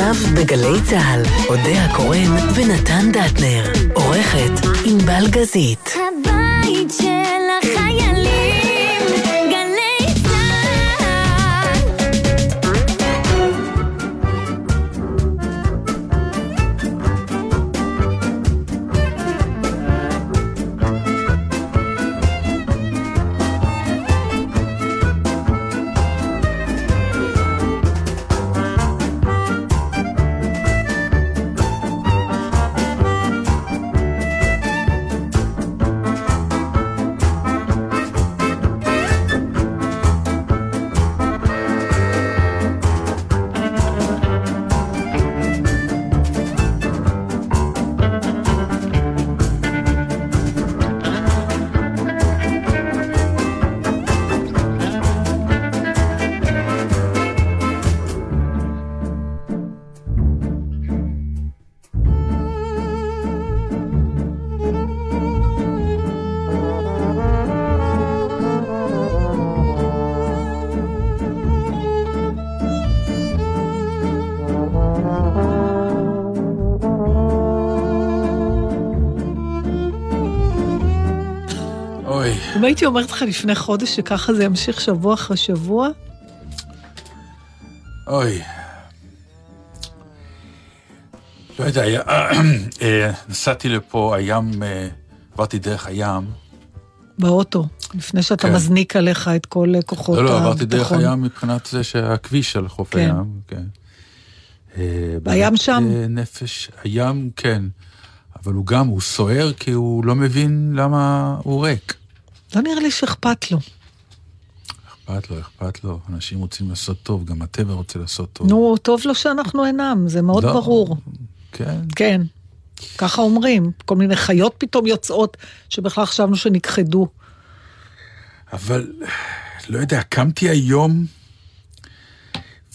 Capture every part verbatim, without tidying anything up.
עכשיו בגלי צהל, אודיה קורן ונתן דטנר, עורכת אינבל גזית. הבית של החיילים, גלי אם הייתי אומרת לך לפני חודש שככה זה ימשיך שבוע אחרי שבוע? אוי. לא יודע, נסעתי לפה, הים, עברתי דרך הים. באוטו, לפני שאתה מזניק עליך את כל כוחות הביטחון. לא, לא, עברתי דרך הים מבחינת זה שהכביש על חוף הים. הים שם? נפש, הים, כן. אבל הוא גם, הוא סוער כי הוא לא מבין למה הוא ריק. לא נראה לי שאכפת לו. אכפת לו, אכפת לו. אנשים רוצים לעשות טוב, גם הטבע רוצה לעשות טוב. נו, טוב לו שאנחנו אינם, זה מאוד ברור. כן. כן, ככה אומרים. כל מיני חיות פתאום יוצאות, שבכלל חשבנו שנכחדו. אבל, לא יודע, קמתי היום,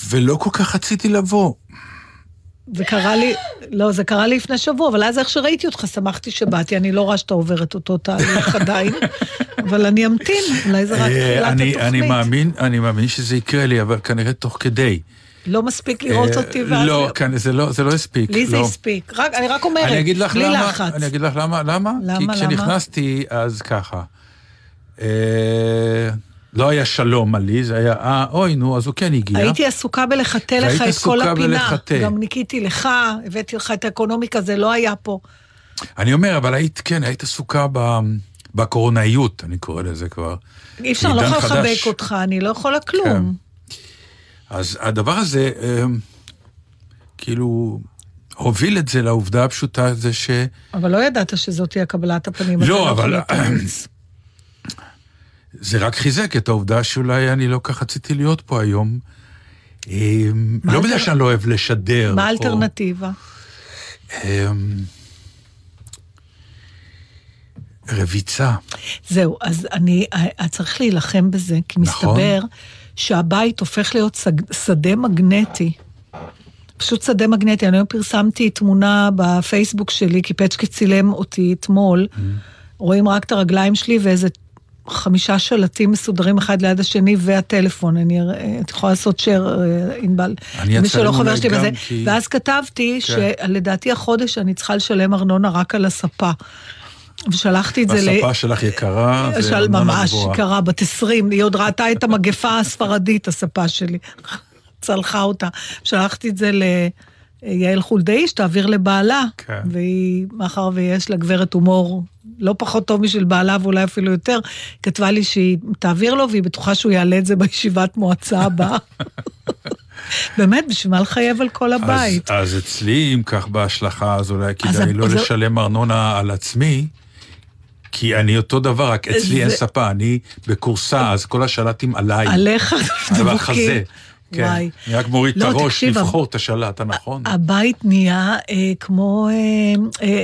ולא כל כך רציתי לבוא. זה קרה לי, לא, זה קרה לי לפני שבוע, אבל אז איך שראיתי אותך, שמחתי שבאתי, אני לא רואה שאתה עובר את אותו תהליך עדיין, אבל אני אמתין, אולי זה רק תחילת התוכנית. אני מאמין, אני מאמין שזה יקרה לי, אבל כנראה תוך כדי. לא מספיק לראות אותי ואז... לא, זה לא הספיק. לי זה הספיק, אני רק אומרת, בלי לחץ. אני אגיד לך למה, למה? כי כשנכנסתי, אז ככה. לא היה שלום עלי, זה היה, אה, אוי, נו, אז הוא כן הגיע. הייתי עסוקה בלחטא לך את כל הפינה. בלחטא. גם ניקיתי לך, הבאתי לך את האקונומיקה, זה לא היה פה. אני אומר, אבל היית, כן, היית עסוקה בקורונאיות, אני קורא לזה כבר. אי אפשר, לא יכול לחבק אותך, אני לא יכולה כלום. כן. אז הדבר הזה, כאילו... הוביל את זה לעובדה הפשוטה, זה ש... אבל לא ידעת שזאת תהיה קבלת הפנים. לא, אבל... זה רק חיזק את העובדה שאולי אני לא כך רציתי להיות פה היום. לא בגלל שאני לא אוהב לשדר. מה האלטרנטיבה? רביצה. זהו, אז אני צריך להילחם בזה, כי מסתבר שהבית הופך להיות שדה מגנטי. פשוט שדה מגנטי. אני היום פרסמתי תמונה בפייסבוק שלי, כי פצ'קי צילם אותי אתמול. רואים רק את הרגליים שלי ואיזה חמישה שלטים מסודרים אחד ליד השני, והטלפון, אני יכולה לעשות שר, אינבל, מי שלא חבר שלי בזה, כי... ואז כתבתי, כן. שלדעתי החודש אני צריכה לשלם ארנונה רק על הספה, ושלחתי את זה, הספה ל... שלך יקרה, של... ממש יקרה, בת עשרים, היא עוד ראתה את המגפה הספרדית, הספה שלי, צלחה אותה, שלחתי את זה ל... יעל חולדאי, שתעביר לבעלה, כן. והיא, מאחר ויש לה גברת הומור, לא פחות טוב משל בעלה, ואולי אפילו יותר, כתבה לי שהיא תעביר לו, והיא בטוחה שהוא יעלה את זה בישיבת מועצה הבאה. באמת, בשביל מה לחייב על כל הבית. אז, אז אצלי, אם כך בהשלכה, אז אולי כדאי אז לא זה... לשלם ארנונה על עצמי, כי אני אותו דבר, רק אצלי זה... אין ספה, אני בקורסה, אז כל השלטים עליי. עליך דבוקים. כן, אני רק מוריד את הראש, לבחור את השלט, הנכון. הבית נהיה כמו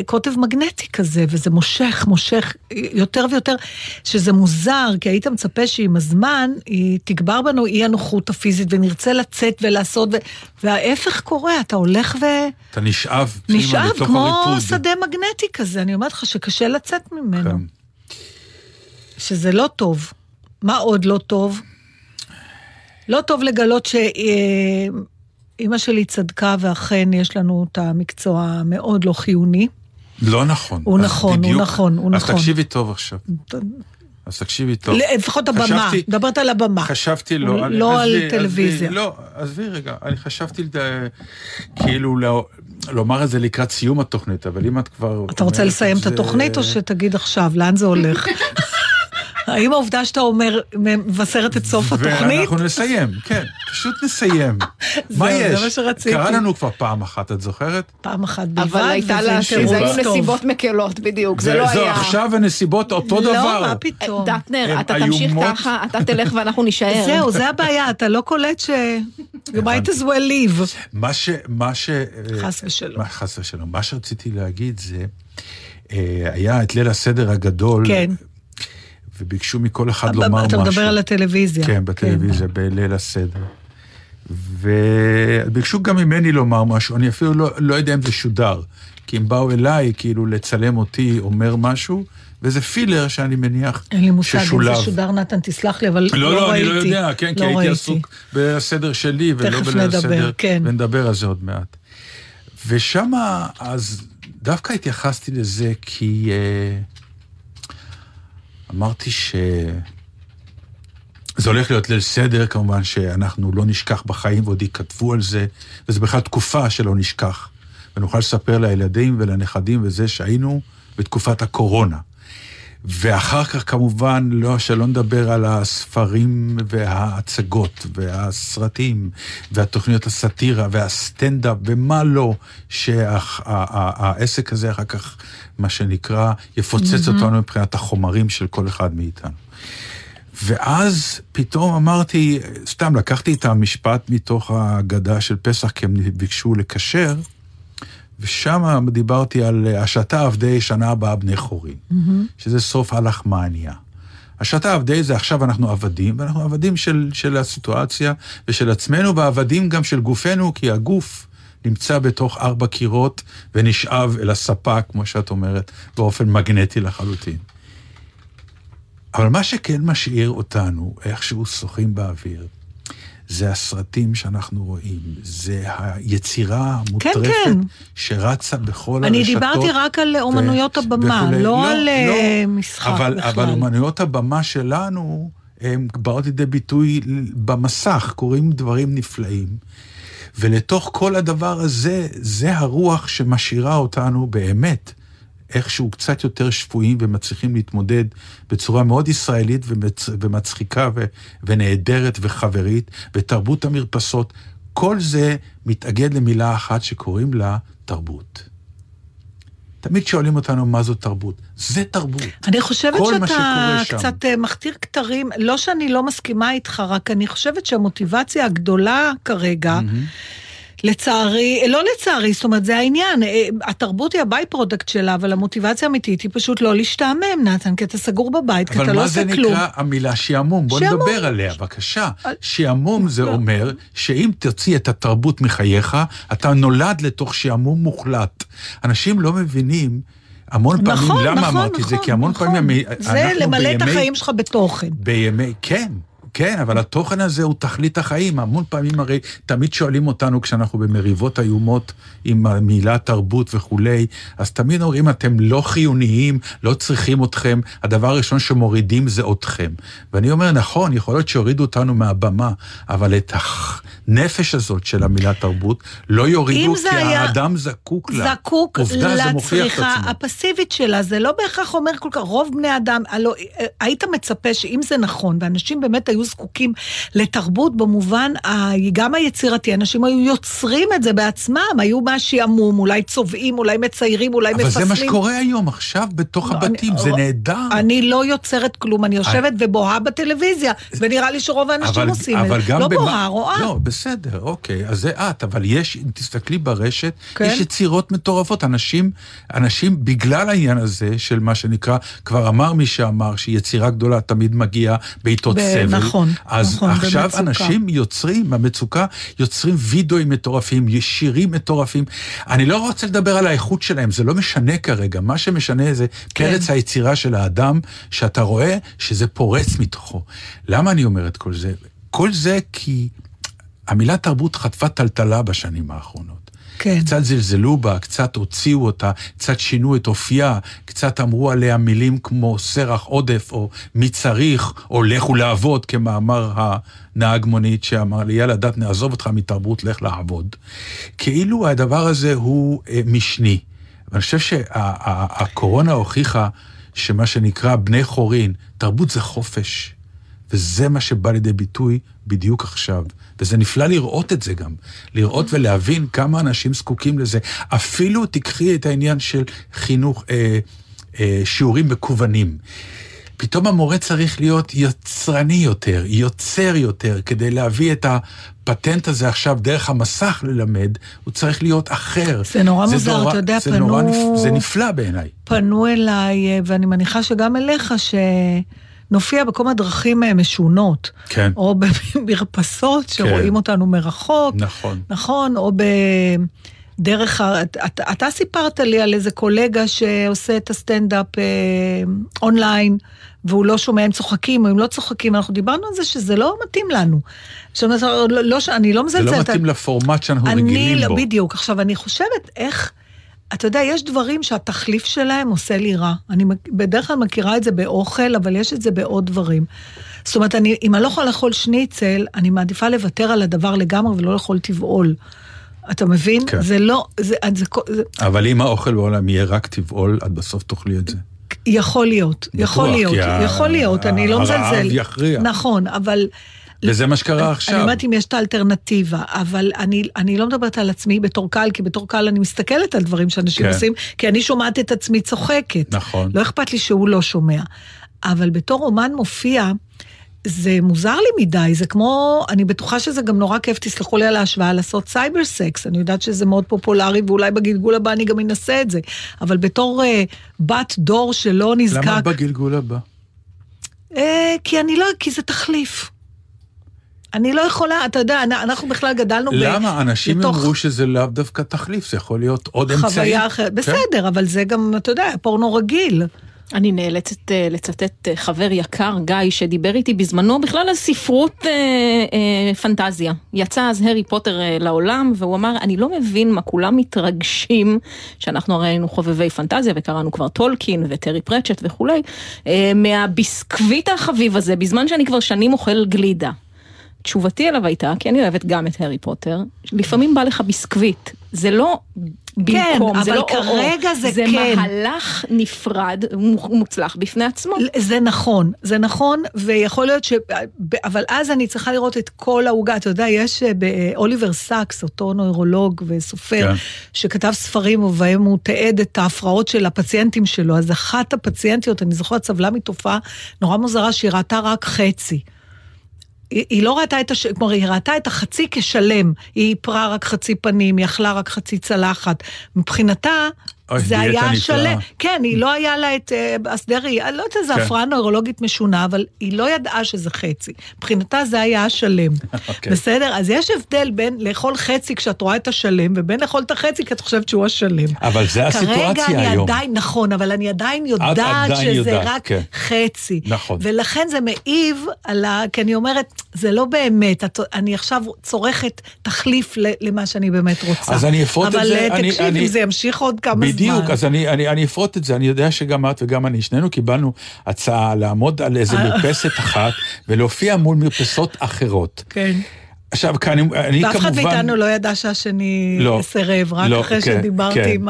קוטב מגנטי כזה, וזה מושך, מושך יותר ויותר, שזה מוזר, כי היית מצפה שעם הזמן תגבר בנו אי הנוחות הפיזית, ונרצה לצאת ולעשות, וההפך קורה, אתה הולך ו... אתה נשאב, נשאב כמו שדה מגנטי כזה, אני אומרת לך שקשה לצאת ממנו. שזה לא טוב. מה עוד לא טוב? לא טוב לגלות אמא שלי צדקה, ואכן יש לנו את המקצוע מאוד לא חיוני. לא נכון. הוא נכון, הוא נכון, הוא נכון. אז תקשיבי טוב עכשיו. אז תקשיבי טוב. לפחות הבמה, דברת על הבמה. חשבתי לא. לא על טלוויזיה. לא, עזבי רגע, אני חשבתי כאילו לומר את זה לקראת סיום התוכנית, אבל אם את כבר... אתה רוצה לסיים את התוכנית או שתגיד עכשיו, לאן זה הולך? האם העובדה שאתה אומר, מבשרת את סוף התוכנית? ואנחנו נסיים, כן, פשוט נסיים. מה יש? קרה לנו כבר פעם אחת, את זוכרת? פעם אחת בלבד. אבל הייתה לה, זה היו נסיבות מקלות בדיוק, זה לא היה. זו עכשיו הנסיבות אותו דבר. לא, מה פתאום. דטנר, אתה תמשיך ככה, אתה תלך ואנחנו נשאר. זהו, זה הבעיה, אתה לא קולט ש... You might as well leave. מה ש... חס ושלום. חס ושלום. מה שרציתי להגיד זה, היה את ליל הסדר הגדול... כן. וביקשו מכל אחד לומר משהו. אתה מדבר על הטלוויזיה. כן, בטלוויזיה, בליל הסדר. וביקשו גם ממני לומר משהו, אני אפילו לא יודע אם זה שודר, כי הם באו אליי כאילו לצלם אותי אומר משהו, וזה פילר שאני מניח ששולב. אין לי מושג אם זה שודר, נתן, תסלח לי, אבל לא ראיתי. לא, לא, אני לא יודע, כן, כי הייתי עסוק בסדר שלי, ולא בליל הסדר, ונדבר על זה עוד מעט. ושם אז דווקא התייחסתי לזה, כי... אמרתי שזה הולך להיות ליל סדר, כמובן שאנחנו לא נשכח בחיים, ועוד יכתבו על זה, וזו בכלל תקופה שלא נשכח. ונוכל לספר לילדים ולנכדים וזה שהיינו בתקופת הקורונה. ואחר כך כמובן, לא, שלא נדבר על הספרים וההצגות, והסרטים, והתוכניות הסאטירה, והסטנדאפ, ומה לא, שהעסק הזה אחר כך, מה שנקרא, יפוצץ אותנו מבחינת החומרים של כל אחד מאיתנו. ואז פתאום אמרתי, סתם לקחתי את המשפט מתוך ההגדה של פסח, כי הם ביקשו לקשר, ושם דיברתי על השתה עבדי שנה הבאה בני חורין, mm-hmm. שזה סוף הלחמניה. השתה עבדי זה עכשיו אנחנו עבדים, ואנחנו עבדים של, של הסיטואציה ושל עצמנו, ועבדים גם של גופנו, כי הגוף נמצא בתוך ארבע קירות, ונשאב אל הספה, כמו שאת אומרת, באופן מגנטי לחלוטין. אבל מה שכן משאיר אותנו, איכשהו שוחים באוויר, זה הסרטים שאנחנו רואים, זה היצירה המוטרפת כן, כן. שרצה בכל אני הרשתות. אני דיברתי רק על אומנויות ו... הבמה, וכולי. לא, לא על לא. משחק אבל, בכלל. אבל אומנויות הבמה שלנו, הם באות לידי ביטוי במסך, קוראים דברים נפלאים. ולתוך כל הדבר הזה, זה הרוח שמשאירה אותנו באמת, איכשהו קצת יותר שפויים ומצליחים להתמודד בצורה מאוד ישראלית ומצ... ומצחיקה ו... ונהדרת וחברית, ותרבות המרפסות, כל זה מתאגד למילה אחת שקוראים לה תרבות. תמיד שואלים אותנו מה זו תרבות. זה תרבות. אני חושבת שאתה קצת מכתיר כתרים, לא שאני לא מסכימה איתך, רק אני חושבת שהמוטיבציה הגדולה כרגע, mm-hmm. לצערי, לא לצערי, זאת אומרת, זה העניין. התרבות היא הבי פרודקט שלה, אבל המוטיבציה האמיתית היא פשוט לא להשתעמם, נתן, כי אתה סגור בבית, כי אתה לא עושה כלום. אבל מה זה נקרא המילה שיעמום? בוא נדבר עליה, בבקשה. שיעמום זה אומר שאם תוציא את התרבות מחייך, אתה נולד לתוך שיעמום מוחלט. אנשים לא מבינים המון פעמים, למה אמרתי זה? כי המון פעמים זה למלא את החיים שלך בתוכן. בימי, כן. כן, אבל התוכן הזה הוא תכלית החיים. המון פעמים הרי תמיד שואלים אותנו כשאנחנו במריבות איומות עם המילה תרבות וכולי, אז תמיד אומרים, אתם לא חיוניים, לא צריכים אתכם, הדבר הראשון שמורידים זה אתכם. ואני אומר, נכון, יכול להיות שהורידו אותנו מהבמה, אבל את הנפש הזאת של המילה תרבות לא יורידו, כי האדם זקוק לה. זקוק לצריכה הפסיבית שלה, זה לא בהכרח אומר כל כך, רוב בני אדם, היית מצפה שאם זה נכון, ואנשים באמת היו זקוקים לתרבות במובן גם היצירתי, אנשים היו יוצרים את זה בעצמם, היו משהו עמום, אולי צובעים, אולי מציירים, אולי מפסלים. אבל זה מה שקורה היום, עכשיו בתוך הבתים, זה נהדר. אני לא יוצרת כלום, אני יושבת ובוהה בטלוויזיה, ונראה לי שרוב האנשים עושים את זה. לא בוהה, רואה. לא, בסדר, אוקיי, אז זה את, אבל יש, אם תסתכלי ברשת, יש יצירות מטורפות, אנשים, אנשים בגלל העניין הזה, של מה שנקרא, כבר אמר מי שאמר, שיצירה גדולה תמיד מגיעה בעיתות סבל. נכון, אז נכון, עכשיו במצוקה. אנשים יוצרים, המצוקה, יוצרים וידאוים מטורפים, ישירים מטורפים. אני לא רוצה לדבר על האיכות שלהם, זה לא משנה כרגע. מה שמשנה זה כן. פרץ היצירה של האדם, שאתה רואה שזה פורץ מתוכו. למה אני אומר את כל זה? כל זה כי המילה תרבות חטפה טלטלה בשנים האחרונות. כן. קצת זלזלו בה, קצת הוציאו אותה, קצת שינו את אופייה, קצת אמרו עליה מילים כמו סרח עודף, או מי צריך, או לכו לעבוד, כמאמר הנהג מונית שאמר לי, יאללה דת נעזוב אותך מתרבות, לך לעבוד. כאילו הדבר הזה הוא משני. ואני חושב שהקורונה הוכיחה שמה שנקרא בני חורין, תרבות זה חופש. וזה מה שבא לידי ביטוי בדיוק עכשיו. וזה נפלא לראות את זה גם. לראות ולהבין כמה אנשים זקוקים לזה. אפילו תקחי את העניין של חינוך, אה, אה, שיעורים מקוונים. פתאום המורה צריך להיות יצרני יותר, יוצר יותר, כדי להביא את הפטנט הזה עכשיו דרך המסך ללמד, הוא צריך להיות אחר. זה נורא זה מוזר, נורא, אתה יודע, זה פנו... נורא נפ... זה נפלא בעיניי. פנו אליי, ואני מניחה שגם אליך, ש... נופיע בכל הדרכים משונות, כן. או במרפסות שרואים כן. אותנו מרחוק, נכון. נכון, או בדרך, אתה, אתה סיפרת לי על איזה קולגה שעושה את הסטנדאפ אה, אונליין, והוא לא שומע, הם צוחקים, או הם לא צוחקים, אנחנו דיברנו על זה שזה לא מתאים לנו. עכשיו, לא, לא, אני לא מזלצלת. זה לא מתאים לפורמט שאנחנו אני, רגילים בו. בדיוק, עכשיו אני חושבת איך, אתה יודע, יש דברים שהתחליף שלהם עושה לי רע. אני בדרך כלל מכירה את זה באוכל, אבל יש את זה בעוד דברים. זאת אומרת, אני, אם אני לא יכולה לאכול שניצל, אני מעדיפה לוותר על הדבר לגמרי ולא לאכול טבעול. אתה מבין? כן. זה לא... זה, זה, זה... אבל אם האוכל בעולם יהיה רק טבעול, את בסוף תאכלי את זה. יכול להיות, יכול להיות, יכול להיות, אני לא מזלזל. הרעב יכריע. נכון, אבל... וזה מה שקרה עכשיו. אני אומרת אם יש את האלטרנטיבה, אבל אני, אני לא מדברת על עצמי בתור קהל, כי בתור קהל אני מסתכלת על דברים שאנשים כן. עושים, כי אני שומעת את עצמי צוחקת. נכון. לא אכפת לי שהוא לא שומע. אבל בתור אומן מופיע, זה מוזר לי מדי, זה כמו, אני בטוחה שזה גם נורא כיף, תסלחו לי על ההשוואה, לעשות סייבר סקס, אני יודעת שזה מאוד פופולרי, ואולי בגלגול הבא אני גם אנסה את זה, אבל בתור uh, בת דור שלא נזקק... למה בגלגול הבא? Uh, כי אני לא, כי זה תחליף. אני לא יכולה, אתה יודע, אנחנו בכלל גדלנו... למה? אנשים אמרו שזה לאו דווקא תחליף, זה יכול להיות עוד אמצעים. חוויה אחרת, בסדר, אבל זה גם, אתה יודע, פורנו רגיל. אני נאלצת לצטט חבר יקר, גיא, שדיבר איתי בזמנו בכלל על ספרות פנטזיה. יצא אז הרי פוטר לעולם, והוא אמר, אני לא מבין מה כולם מתרגשים, שאנחנו הרי היינו חובבי פנטזיה, וקראנו כבר טולקין וטרי פרצ'ט וכו', מהביסקוויט החביב הזה, בזמן שאני כבר שנים אוכל גלידה. תשובתי אליו הייתה, כי אני אוהבת גם את הרי פוטר, לפעמים בא לך ביסקוויט, זה לא במקום, כן, זה לא כרגע אור, זה, זה כן. מהלך נפרד, מוצלח בפני עצמו. זה נכון, זה נכון, ויכול להיות ש... אבל אז אני צריכה לראות את כל ההוגה, אתה יודע, יש באוליבר סאקס, אותו נוירולוג וסופר, כן. שכתב ספרים ובהם הוא תעד את ההפרעות של הפציינטים שלו, אז אחת הפציינטיות, אני זוכרת סבלה מתופעה נורא מוזרה, שהיא ראתה רק חצי. היא לא ראתה את, הש... כלומר, היא ראתה את החצי כשלם, היא פרה רק חצי פנים, היא אכלה רק חצי צלחת, מבחינתה זה היה שלם, כן, היא לא היה לה את אסדרי, לא יודעת איזה הפרעה נוירולוגית משונה, אבל היא לא ידעה שזה חצי, מבחינתה זה היה שלם, בסדר? אז יש הבדל בין לאכול חצי כשאת רואה את השלם, ובין לאכול את החצי כי את חושבת שהוא השלם. אבל זה הסיטואציה היום. כרגע אני עדיין, נכון, אבל אני עדיין יודעת שזה רק חצי. נכון. ולכן זה מעיב על ה... כי אני אומרת, זה לא באמת, אני עכשיו צורכת תחליף למה שאני באמת רוצה. אז אני אפרוט את זה. אבל תקשיב, אם זה ימשיך עוד כמה זמן. בדיוק, אז אני, אני, אני אפרוט את זה, אני יודע שגם את וגם אני, שנינו קיבלנו הצעה לעמוד על איזה מרפסת אחת, ולהופיע מול מרפסות אחרות. כן. עכשיו, כאן, אני כמובן... ואף אחד מאיתנו לא ידע שהשני לא, סרב, רק לא, אחרי כן, שדיברתי כן. עם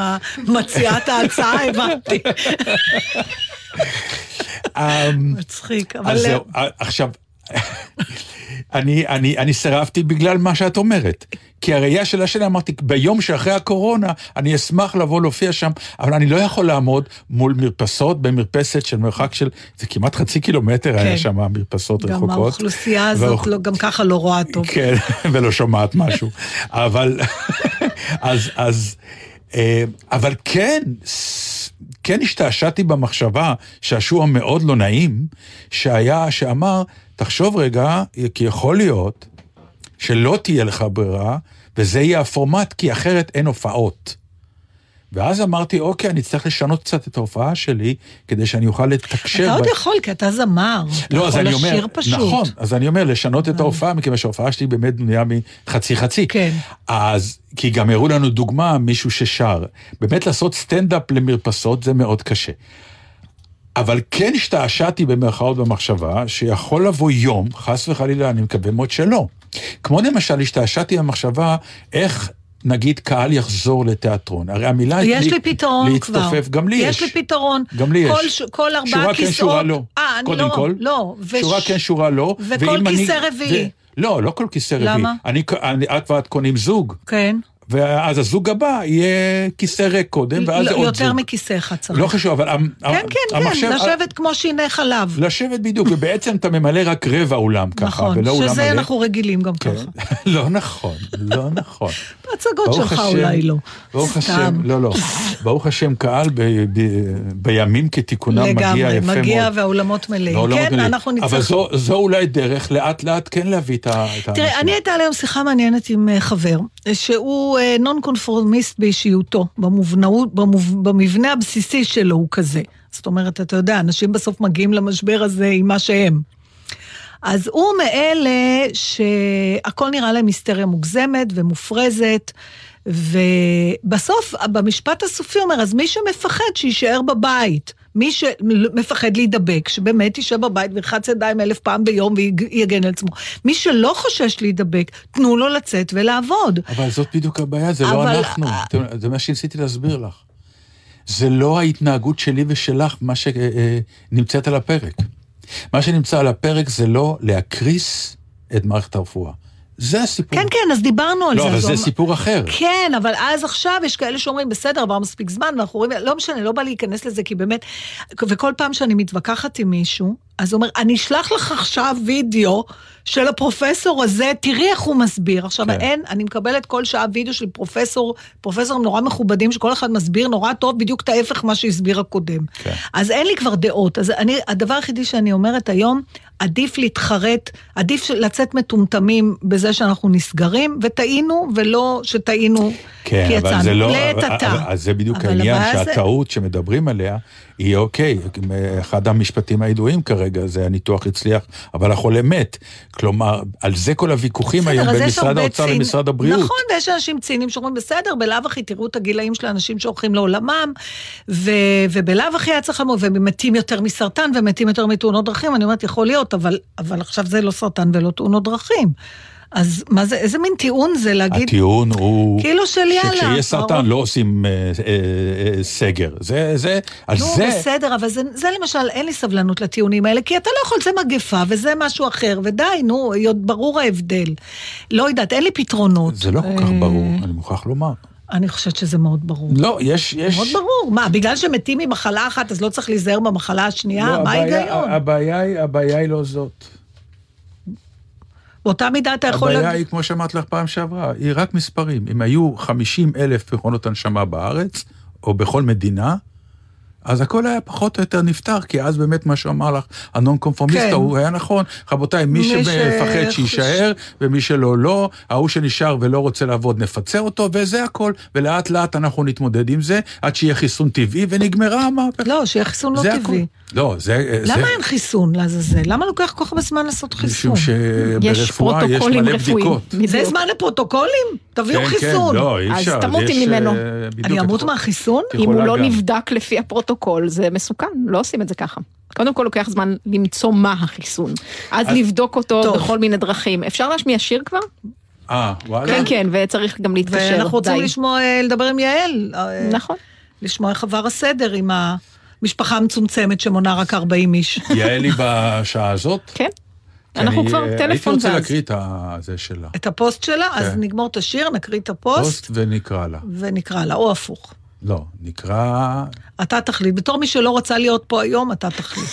מציאת ההצעה, הבנתי. מצחיק, אבל... אז זהו, עכשיו... אני, אני, אני שרפתי בגלל מה שאת אומרת. כי הראייה של השני אמרתי, ביום שאחרי הקורונה, אני אשמח לבוא להופיע שם, אבל אני לא יכול לעמוד מול מרפסות, במרפסת של מרחק של, זה כמעט חצי קילומטר, היה שם מרפסות רחוקות. גם האוכלוסייה הזאת גם ככה לא רואה טוב. כן, ולא שומעת משהו. אבל, אז, אז, אבל כן, כן השתעשעתי במחשבה, שהשוע מאוד לא נעים, שהיה, שאמר, תחשוב רגע, כי יכול להיות שלא תהיה לך ברירה, וזה יהיה הפורמט, כי אחרת אין הופעות. ואז אמרתי, אוקיי, אני צריך לשנות קצת את ההופעה שלי, כדי שאני אוכל לתקשר. אתה עוד יכול, כי אתה זמר. לא, אז אני אומר, נכון, אז אני אומר, לשנות את ההופעה, מכיוון שההופעה שלי באמת בנויה מחצי-חצי. כן. אז, כי גם הראו לנו דוגמה, מישהו ששר. באמת לעשות סטנד-אפ למרפסות, זה מאוד קשה. אבל כן השתעשעתי במרכאות במחשבה, שיכול לבוא יום, חס וחלילה, אני מקווה מאוד שלא. כמו למשל, השתעשעתי במחשבה, איך נגיד קהל יחזור לתיאטרון. הרי המילה יש לי פתרון להצטופף, כבר. גם לי יש. יש לי פתרון. גם לי כל, יש. כל ארבעה כיסאות. שורה כן, שורה לא. אה, קודם לא, כל. לא. וש... שורה כן, שורה לא. וכל כיסא אני... רביעי. ו... לא, לא כל כיסא רביעי. למה? אני, אני, את ואת קונים זוג. כן. ואז הזוג הבא יהיה כיסא ריק קודם, ואז זה עוד זוג. יותר מכיסא אחד צריך. לא חשוב, אבל... כן, כן, כן, לשבת כמו שיני חלב. לשבת בדיוק, ובעצם אתה ממלא רק רבע אולם ככה, ולא אולם מלא. שזה אנחנו רגילים גם ככה. לא נכון, לא נכון. בהצגות שלך אולי לא. ברוך השם, לא, לא. ברוך השם, קהל בימים כתיקונם מגיע יפה מאוד. לגמרי, מגיע והאולמות מלאים. כן, אנחנו נצטרך. אבל זו אולי דרך לאט לאט כן להביא את האנשים. תראה, אני הייתה היום שיחה מעניינת עם חבר, שהוא נון קונפורמיסט באישיותו, במובנאות, במבנה הבסיסי שלו הוא כזה. זאת אומרת, אתה יודע, אנשים בסוף מגיעים למשבר הזה עם מה שהם. אז הוא מאלה שהכל נראה להם היסטריה מוגזמת ומופרזת, ובסוף, במשפט הסופי אומר, אז מי שמפחד שישאר בבית, מי שמפחד להידבק, שבאמת יישב בבית וירחץ ידיים אלף פעם ביום ויגן על עצמו. מי שלא חושש להידבק, תנו לו לצאת ולעבוד. אבל זאת בדיוק הבעיה, זה אבל... לא אנחנו. זה מה שניסיתי להסביר לך. זה לא ההתנהגות שלי ושלך, מה שנמצאת על הפרק. מה שנמצא על הפרק זה לא להקריס את מערכת הרפואה. זה הסיפור. כן, כן, אז דיברנו על זה. לא, אבל זה סיפור אחר. כן, אבל אז עכשיו יש כאלה שאומרים, בסדר, עבר מספיק זמן, ואנחנו רואים, לא משנה, לא בא להיכנס לזה, כי באמת, וכל פעם שאני מתווכחת עם מישהו, אז הוא אומר, אני אשלח לך עכשיו וידאו של הפרופסור הזה, תראי איך הוא מסביר. עכשיו, אין, אני מקבלת כל שעה וידאו של פרופסור, פרופסורים נורא מכובדים, שכל אחד מסביר נורא טוב, בדיוק את ההפך מה שהסביר הקודם. אז אין לי כבר דעות. אז אני, הדבר היחידי שאני אומרת היום, עדיף להתחרט, עדיף לצאת מטומטמים בזה שאנחנו נסגרים, וטעינו, ולא שטעינו כי יצאנו. אז זה בדיוק העניין שהטעות שמדברים עליה, היא אוקיי. אחד המשפטים הידועים כרגע, זה הניתוח הצליח, אבל החולה מת. כלומר, על זה כל הוויכוחים היום במשרד האוצר ומשרד הבריאות. נכון, ויש אנשים ציינים שאומרים, בסדר, בלאו הכי תראו את הגילאים של האנשים שהולכים לעולמם, ובלאו הכי היה צריך למות, ומתים יותר מסרטן, ומתים יותר מתאונות דרכים. אני אומרת, יכול להיות, אבל עכשיו זה לא סרטן ולא תאונות דרכים. אז מה זה, איזה מין טיעון זה להגיד? הטיעון הוא כאילו שכשיהיה סרטן לא עושים סגר. זה, זה, על זה. לא, בסדר, אבל זה, זה למשל, אין לי סבלנות לטיעונים האלה, כי אתה לא יכול, זה מגפה, וזה משהו אחר, ודי, נו, ברור ההבדל. לא יודעת, אין לי פתרונות. זה לא כל כך ברור, אני מוכרח לומר. אני חושבת שזה מאוד ברור. לא, יש... יש... מאוד ברור. מה, בגלל שמתים ממחלה אחת, אז לא צריך להיזהר במחלה השנייה? לא, מה ההיגיון? הבעיה, הבעיה היא לא זאת. באותה מידה אתה יכול... הבעיה לג... היא, כמו שאמרת לך פעם שעברה, היא רק מספרים. אם היו חמישים אלף מכונות הנשמה בארץ, או בכל מדינה, אז הכל היה פחות או יותר נפתח, כי אז באמת מה שאמר לך, הנון קונפורמיסט, כן. הוא היה נכון. רבותיי, מי, מי שמפחד ש... שישאר, ש... ומי שלא לא, ההוא שנשאר ולא רוצה לעבוד, נפצה אותו, וזה הכל. ולאט לאט אנחנו נתמודד עם זה, עד שיהיה חיסון טבעי, ונגמרה המהפך. לא, שיהיה חיסון לא טבעי. לא, זה... למה אין חיסון לזה? למה לוקח כל כך בזמן לעשות חיסון? משום שברפואה יש מלא בדיקות. זה זמן לפרוטוקולים? תביאו חיסון. אז תמותי ממנו. אני אמות מהחיסון? אם הוא לא נבדק לפי הפרוטוקול, זה מסוכן. לא עושים את זה ככה. קודם כל לוקח זמן למצוא מה החיסון. אז לבדוק אותו בכל מיני דרכים. אפשר להשמיע שיר כבר? אה, וואלה. כן, כן, וצריך גם להתקשר. ואנחנו רוצים לשמוע, לדבר עם יעל. נכון. לשמוע איך עבר הסדר עם ה... משפחה מצומצמת שמונה רק ארבעים איש. יעל לי בשעה הזאת? כן. אנחנו כבר טלפון ואז. הייתי רוצה להקריא את זה שלה. את הפוסט שלה? אז נגמור את השיר, נקריא את הפוסט. פוסט ונקרא לה. ונקרא לה, או הפוך. לא, נקרא... אתה תחליט. בתור מי שלא רוצה להיות פה היום, אתה תחליט.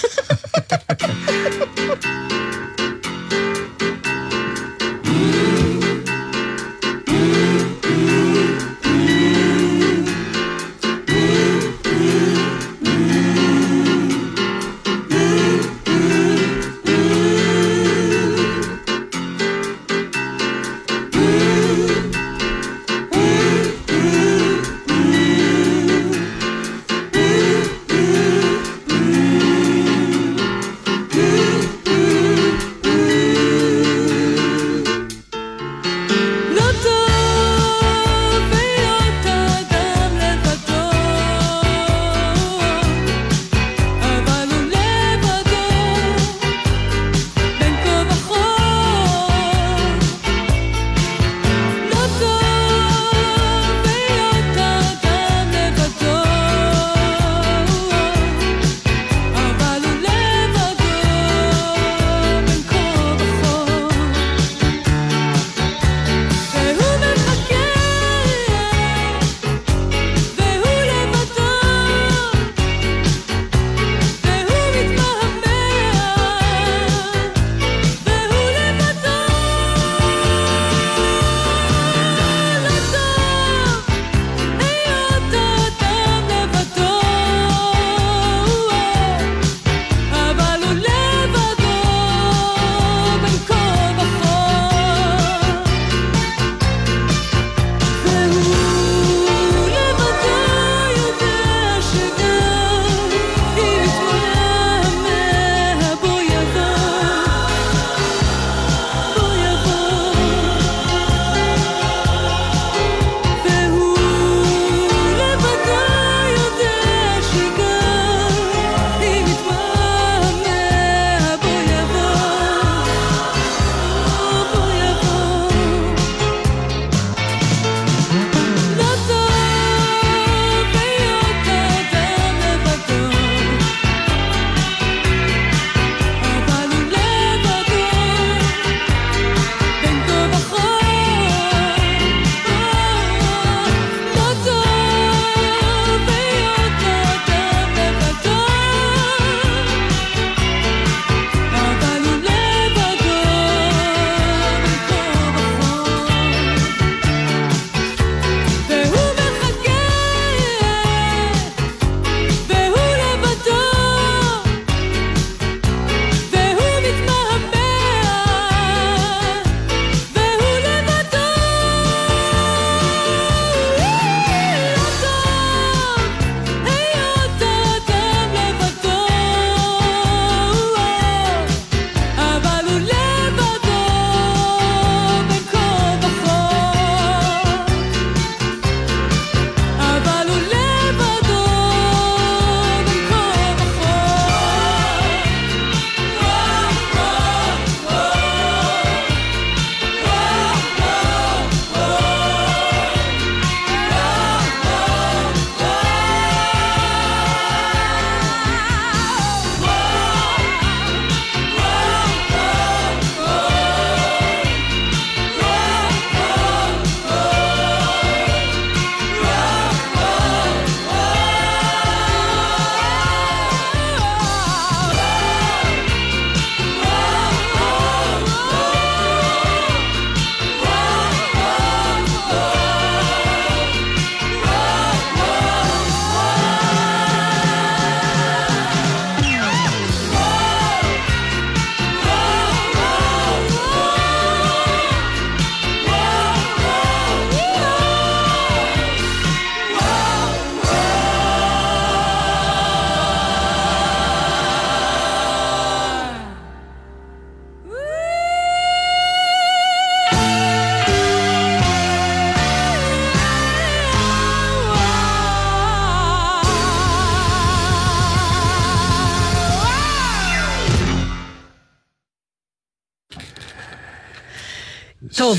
טוב,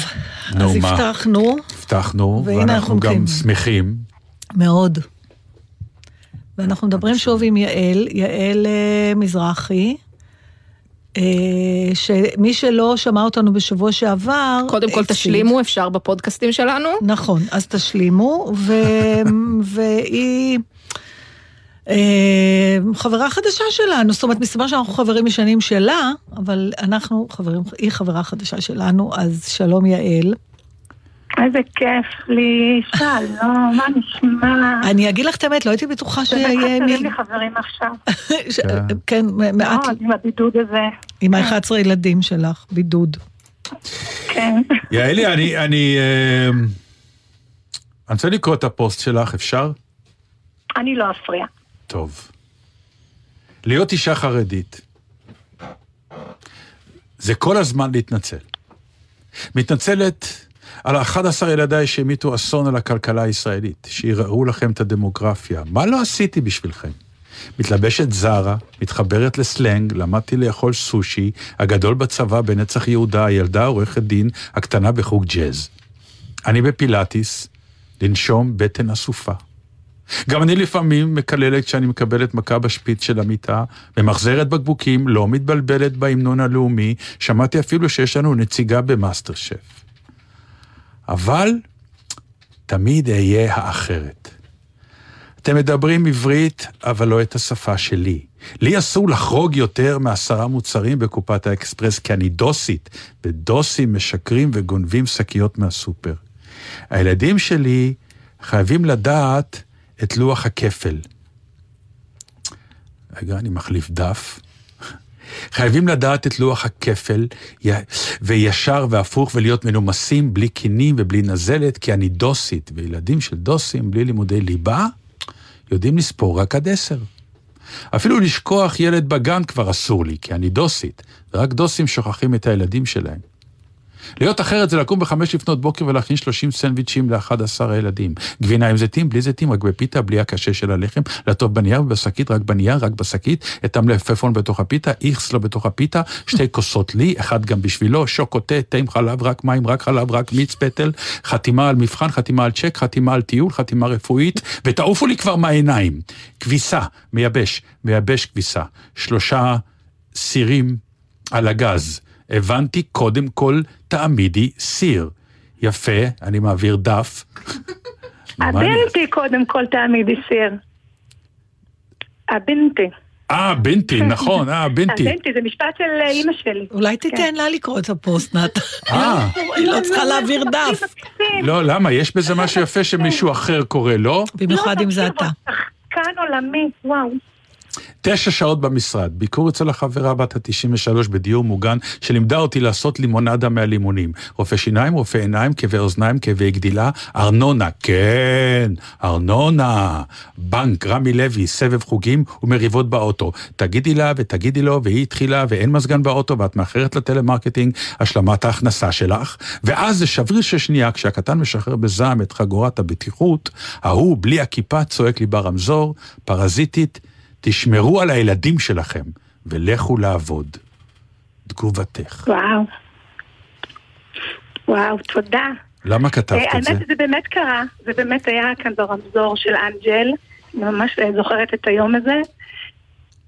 אז הבטחנו. הבטחנו, ואנחנו גם שמחים. מאוד. ואנחנו מדברים שוב עם יעל, יעל מזרחי, שמי שלא שמע אותנו בשבוע שעבר... קודם כל תשלימו, אפשר בפודקאסטים שלנו. נכון, אז תשלימו, והיא... חברה חדשה שלנו, זאת אומרת, מסתבר שאנחנו חברים ישנים שלה, אבל אנחנו חברים, היא חברה חדשה שלנו, אז שלום יעל. איזה כיף לי, שלום, מה נשמע? אני אגיד לך את האמת, לא הייתי בטוחה שיהיה... באמת חסרים לי חברים עכשיו. כן, מעט... עם הבידוד הזה. עם ה-אחד עשר ילדים שלך, בידוד. כן. יעלי, אני... אני רוצה לקרוא את הפוסט שלך, אפשר? אני לא אפריע. טוב. להיות אישה חרדית, זה כל הזמן להתנצל. מתנצלת על אחד עשר ילדיי שהמיתו אסון על הכלכלה הישראלית, שיראו לכם את הדמוגרפיה. מה לא עשיתי בשבילכם? מתלבשת זרה, מתחברת לסלנג, למדתי לאכול סושי, הגדול בצבא בנצח יהודה, הילדה עורכת דין, הקטנה בחוג ג'אז. אני בפילאטיס, לנשום בטן אסופה. גם אני לפעמים מקללת שאני מקבלת מכה בשפיץ של המיטה, ממחזרת בקבוקים, לא מתבלבלת בהמנון הלאומי, שמעתי אפילו שיש לנו נציגה במאסטר שף. אבל תמיד אהיה האחרת. אתם מדברים עברית, אבל לא את השפה שלי. לי אסור לחרוג יותר מעשרה מוצרים בקופת האקספרס, כי אני דוסית, ודוסים משקרים וגונבים שקיות מהסופר. הילדים שלי חייבים לדעת את לוח הכפל. רגע, אני מחליף דף. חייבים לדעת את לוח הכפל, וישר והפוך, ולהיות מנומסים, בלי קינים ובלי נזלת, כי אני דוסית, וילדים של דוסים, בלי לימודי ליבה, יודעים לספור רק עד עשר. אפילו לשכוח ילד בגן כבר אסור לי, כי אני דוסית, ורק דוסים שוכחים את הילדים שלהם. להיות אחרת זה לקום בחמש לפנות בוקר ולהכין שלושים סנדוויצ'ים לאחד עשר הילדים. גבינה עם זיתים, בלי זיתים, רק בפיתה, בלי הקשה של הלחם, לטוב בנייר ובשקית, רק בנייר, רק בשקית, את המלפפון בתוך הפיתה, איכס לא בתוך הפיתה, שתי כוסות לי, אחד גם בשבילו, שוקוטה, תה עם חלב, רק מים, רק חלב, רק מיץ פטל, חתימה על מבחן, חתימה על צ'ק, חתימה על טיול, חתימה רפואית, ותעופו לי כבר מהעיניים. כביסה, מייבש, מייבש כביסה. שלושה סירים על הגז. הבנתי קודם כל, תעמידי סיר. יפה, אני מעביר דף. הבנתי קודם כל, תעמידי סיר. הבנתי. אה, בנתי, נכון, אה, בנתי. הבנתי, זה משפט של אימא שלי. אולי תיתן לה לקרוא את הפוסט, נת. אה. היא לא צריכה להעביר דף. לא, למה? יש בזה משהו יפה שמישהו אחר קורא, לא? במיוחד אם זה אתה. כאן עולמי, וואו. תשע שעות במשרד, ביקור אצל החברה בת ה-תשעים ושלוש בדיור מוגן, שלימדה אותי לעשות לימונדה מהלימונים. רופא שיניים, רופא עיניים, כאבי אוזניים, כאבי גדילה, ארנונה, כן, ארנונה, בנק, רמי לוי, סבב חוגים ומריבות באוטו. תגידי לה ותגידי לו, והיא התחילה, ואין מזגן באוטו, ואת מאחרת לטלמרקטינג, השלמת ההכנסה שלך, ואז זה שבריר ששנייה, כשהקטן משחרר בזעם את חגורת הבטיחות, ההוא, בלי הכיפה, צועק לי ברמזור, פרזיטית, תשמרו על הילדים שלכם, ולכו לעבוד. תגובתך. וואו. וואו, תודה. למה כתבת את זה? האמת, זה באמת קרה. זה באמת היה כאן ברמזור של אנג'ל. אני ממש זוכרת את היום הזה.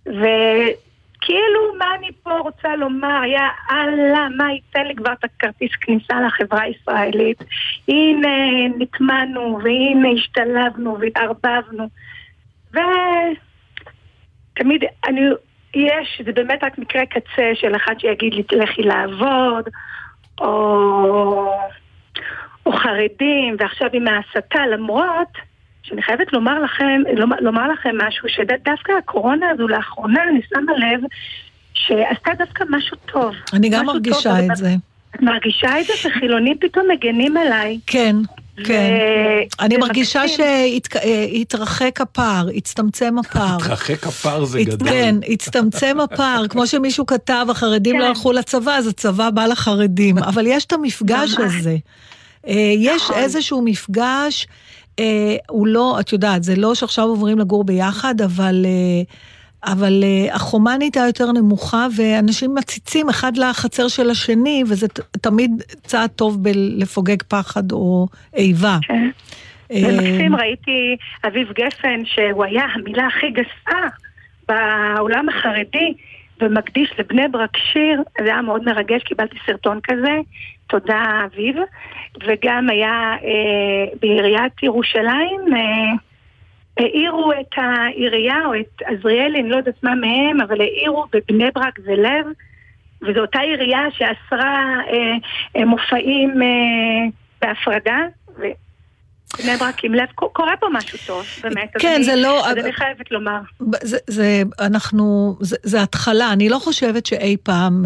וכאילו, מה אני פה רוצה לומר? יא אללה, מה ייתן לי כבר את הכרטיס כניסה לחברה הישראלית? הנה נתמנו, והנה השתלבנו, והתערבבנו. ו... תמיד, אני, יש, זה באמת רק מקרה קצה של אחד שיגיד לי, לכי לעבוד, או, או חרדים, ועכשיו עם ההסתה, למרות שאני חייבת לומר לכם, לומר לכם משהו, שדווקא הקורונה הזו לאחרונה, אני שמה לב, שעשתה דווקא משהו טוב. אני גם מרגישה את זה. את מרגישה את זה שחילונים פתאום מגנים עליי. כן. כן, אני מרגישה שהתרחק הפער, הצטמצם הפער. התרחק הפער זה גדול. כן, הצטמצם הפער, כמו שמישהו כתב, החרדים לא הלכו לצבא, אז הצבא בא לחרדים, אבל יש את המפגש הזה. יש איזשהו מפגש, הוא לא, את יודעת, זה לא שעכשיו עוברים לגור ביחד, אבל אבל החומה נהייתה יותר נמוכה, ואנשים מציצים אחד לחצר של השני, וזה תמיד צעד טוב בלפוגג פחד או איבה. כן. ומקסים, ראיתי אביב גפן, שהוא היה המילה הכי גסעה בעולם החרדי, ומקדיש לבני ברק שיר, זה היה מאוד מרגש, קיבלתי סרטון כזה, תודה אביב, וגם היה אה, בעיריית ירושלים, אה, העירו את העירייה או את עזריאל, אני לא יודעת מה מהם, אבל העירו בבני ברק ולב, וזו אותה עירייה שעשרה אה, אה, מופעים אה, בהפרדה, ו... בני ברק עם לב, קורה פה משהו טוב, באמת. כן, זה לא... אז אני חייבת לומר. זה, אנחנו, זה התחלה, אני לא חושבת שאי פעם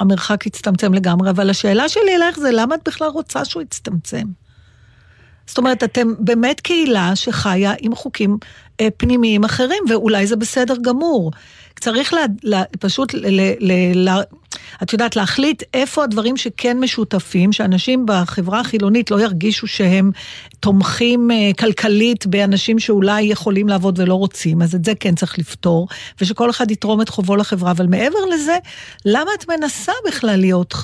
המרחק יצטמצם לגמרי, אבל השאלה שלי אליך זה, למה את בכלל רוצה שהוא יצטמצם? זאת אומרת, אתם באמת קהילה שחיה עם חוקים פנימיים אחרים, ואולי זה בסדר גמור. צריך פשוט, את יודעת, להחליט איפה הדברים שכן משותפים, שאנשים בחברה החילונית לא ירגישו שהם תומכים כלכלית באנשים שאולי יכולים לעבוד ולא רוצים, אז את זה כן צריך לפתור, ושכל אחד יתרום את חובו לחברה, אבל מעבר לזה, למה את מנסה בכלל להיות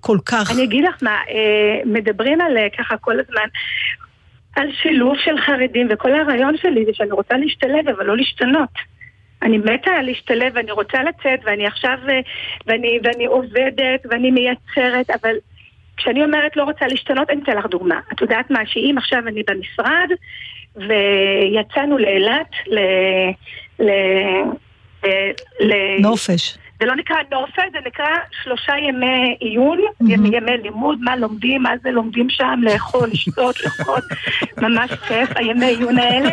כל כך? אני אגיד לך מה, מדברים על ככה כל הזמן, על שילוב של חרדים, וכל הרעיון שלי זה שאני רוצה להשתלב, אבל לא להשתנות. אני מתה להשתלב, ואני רוצה לצאת, ואני עכשיו, ואני, ואני עובדת, ואני מייצרת, אבל כשאני אומרת לא רוצה להשתנות, אני אתן לך דוגמה. את יודעת מה, שאם עכשיו אני במשרד, ויצאנו לאילת, ל... ל... ל... נופש. זה לא נקרא נופש, זה נקרא שלושה ימי עיון, mm-hmm. ימי, ימי לימוד, מה לומדים, מה זה לומדים שם, לאכול, לשתות, לאכול, ממש כיף, הימי עיון האלה.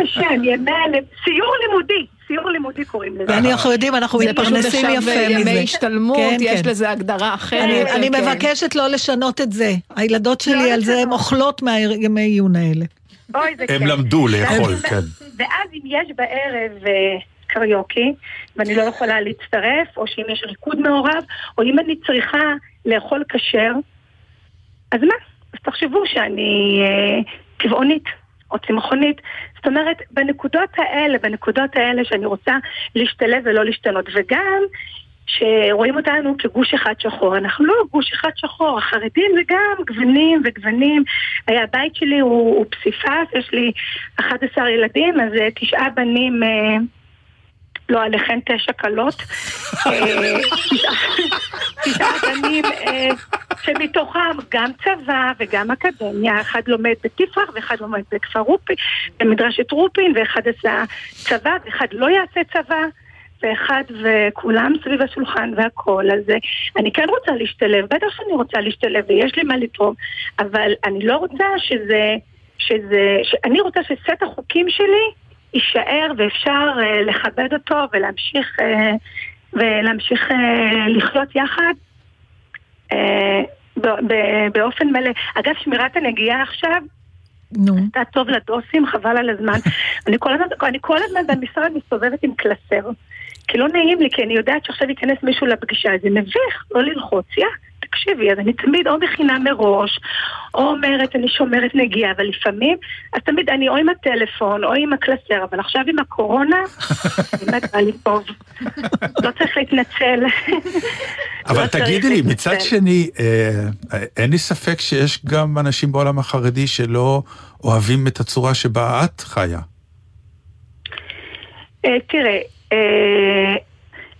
לשם, ימי האלה, סיור לימודי, סיור לימודי קוראים לזה. אנחנו יודעים, אנחנו מתפרנסים יפה מזה. ימי השתלמות, כן, יש כן. לזה הגדרה אחרת. אני, כן. אני מבקשת לא לשנות את זה. הילדות שלי על זה, הן אוכלות מהימי עיון האלה. הם למדו לאכול, כן. ואז אם יש בערב... קריוקי, ואני לא יכולה להצטרף, או שאם יש ריקוד מעורב, או אם אני צריכה לאכול כשר, אז מה? אז תחשבו שאני טבעונית, או צמחונית. זאת אומרת, בנקודות האלה, בנקודות האלה שאני רוצה להשתלב ולא להשתנות, וגם שרואים אותנו כגוש אחד שחור. אנחנו לא גוש אחד שחור, החרדים זה גם גוונים וגוונים. הבית שלי הוא, הוא פסיפס, יש לי אחד עשר ילדים, אז תשעה בנים... לא עליכן תשע קלות, תשעה בנים שמתוכם גם צבא וגם אקדמיה, אחד לומד בתפרח ואחד לומד בכפר רופין, במדרשת רופין, ואחד עשה צבא ואחד לא יעשה צבא, ואחד וכולם סביב השולחן והכל. אז אני כן רוצה להשתלב, בטח שאני רוצה להשתלב ויש לי מה לתרום, אבל אני לא רוצה שזה, שזה, אני רוצה שסט החוקים שלי יישאר ואפשר uh, לכבד אותו ולהמשיך, uh, ולהמשיך uh, לחיות יחד uh, ב- ב- באופן מלא. אגב, שמירת הנגיעה עכשיו no. עשתה טוב לדוסים, חבל על הזמן. אני, כל הזמן, אני כל הזמן במשרד מסתובבת עם קלסר, כי לא נעים לי, כי אני יודעת שעכשיו ייכנס מישהו לפגישה, זה מביך, לא ללחוץ, יא. תקשיבי, אז אני תמיד או מכינה מראש, או אומרת, אני שומרת נגיעה, אבל לפעמים, אז תמיד אני או עם הטלפון, או עם הקלסר, אבל עכשיו עם הקורונה, אני מגרה לי טוב. לא צריך להתנצל. אבל תגידי לי, מצד שני, אין לי ספק שיש גם אנשים בעולם החרדי שלא אוהבים את הצורה שבה את חיה. תראה,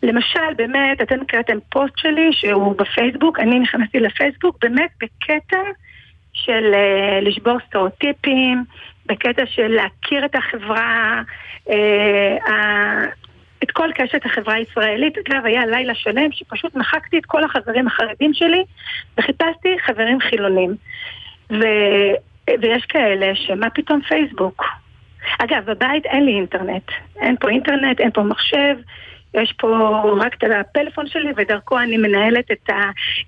למשל, באמת, אתם קראתם פוסט שלי שהוא בפייסבוק, אני נכנסתי לפייסבוק באמת בקטע של אה, לשבור סטריאוטיפים, בקטע של להכיר את החברה, אה, אה, את כל קשת החברה הישראלית. אגב, היה לילה שלם שפשוט מחקתי את כל החברים החרדים שלי וחיפשתי חברים חילונים. ו, ויש כאלה שמה פתאום פייסבוק? אגב, בבית אין לי אינטרנט. אין פה אינטרנט, אין פה מחשב. יש פה רק את הפלאפון שלי, ודרכו אני מנהלת את, ה,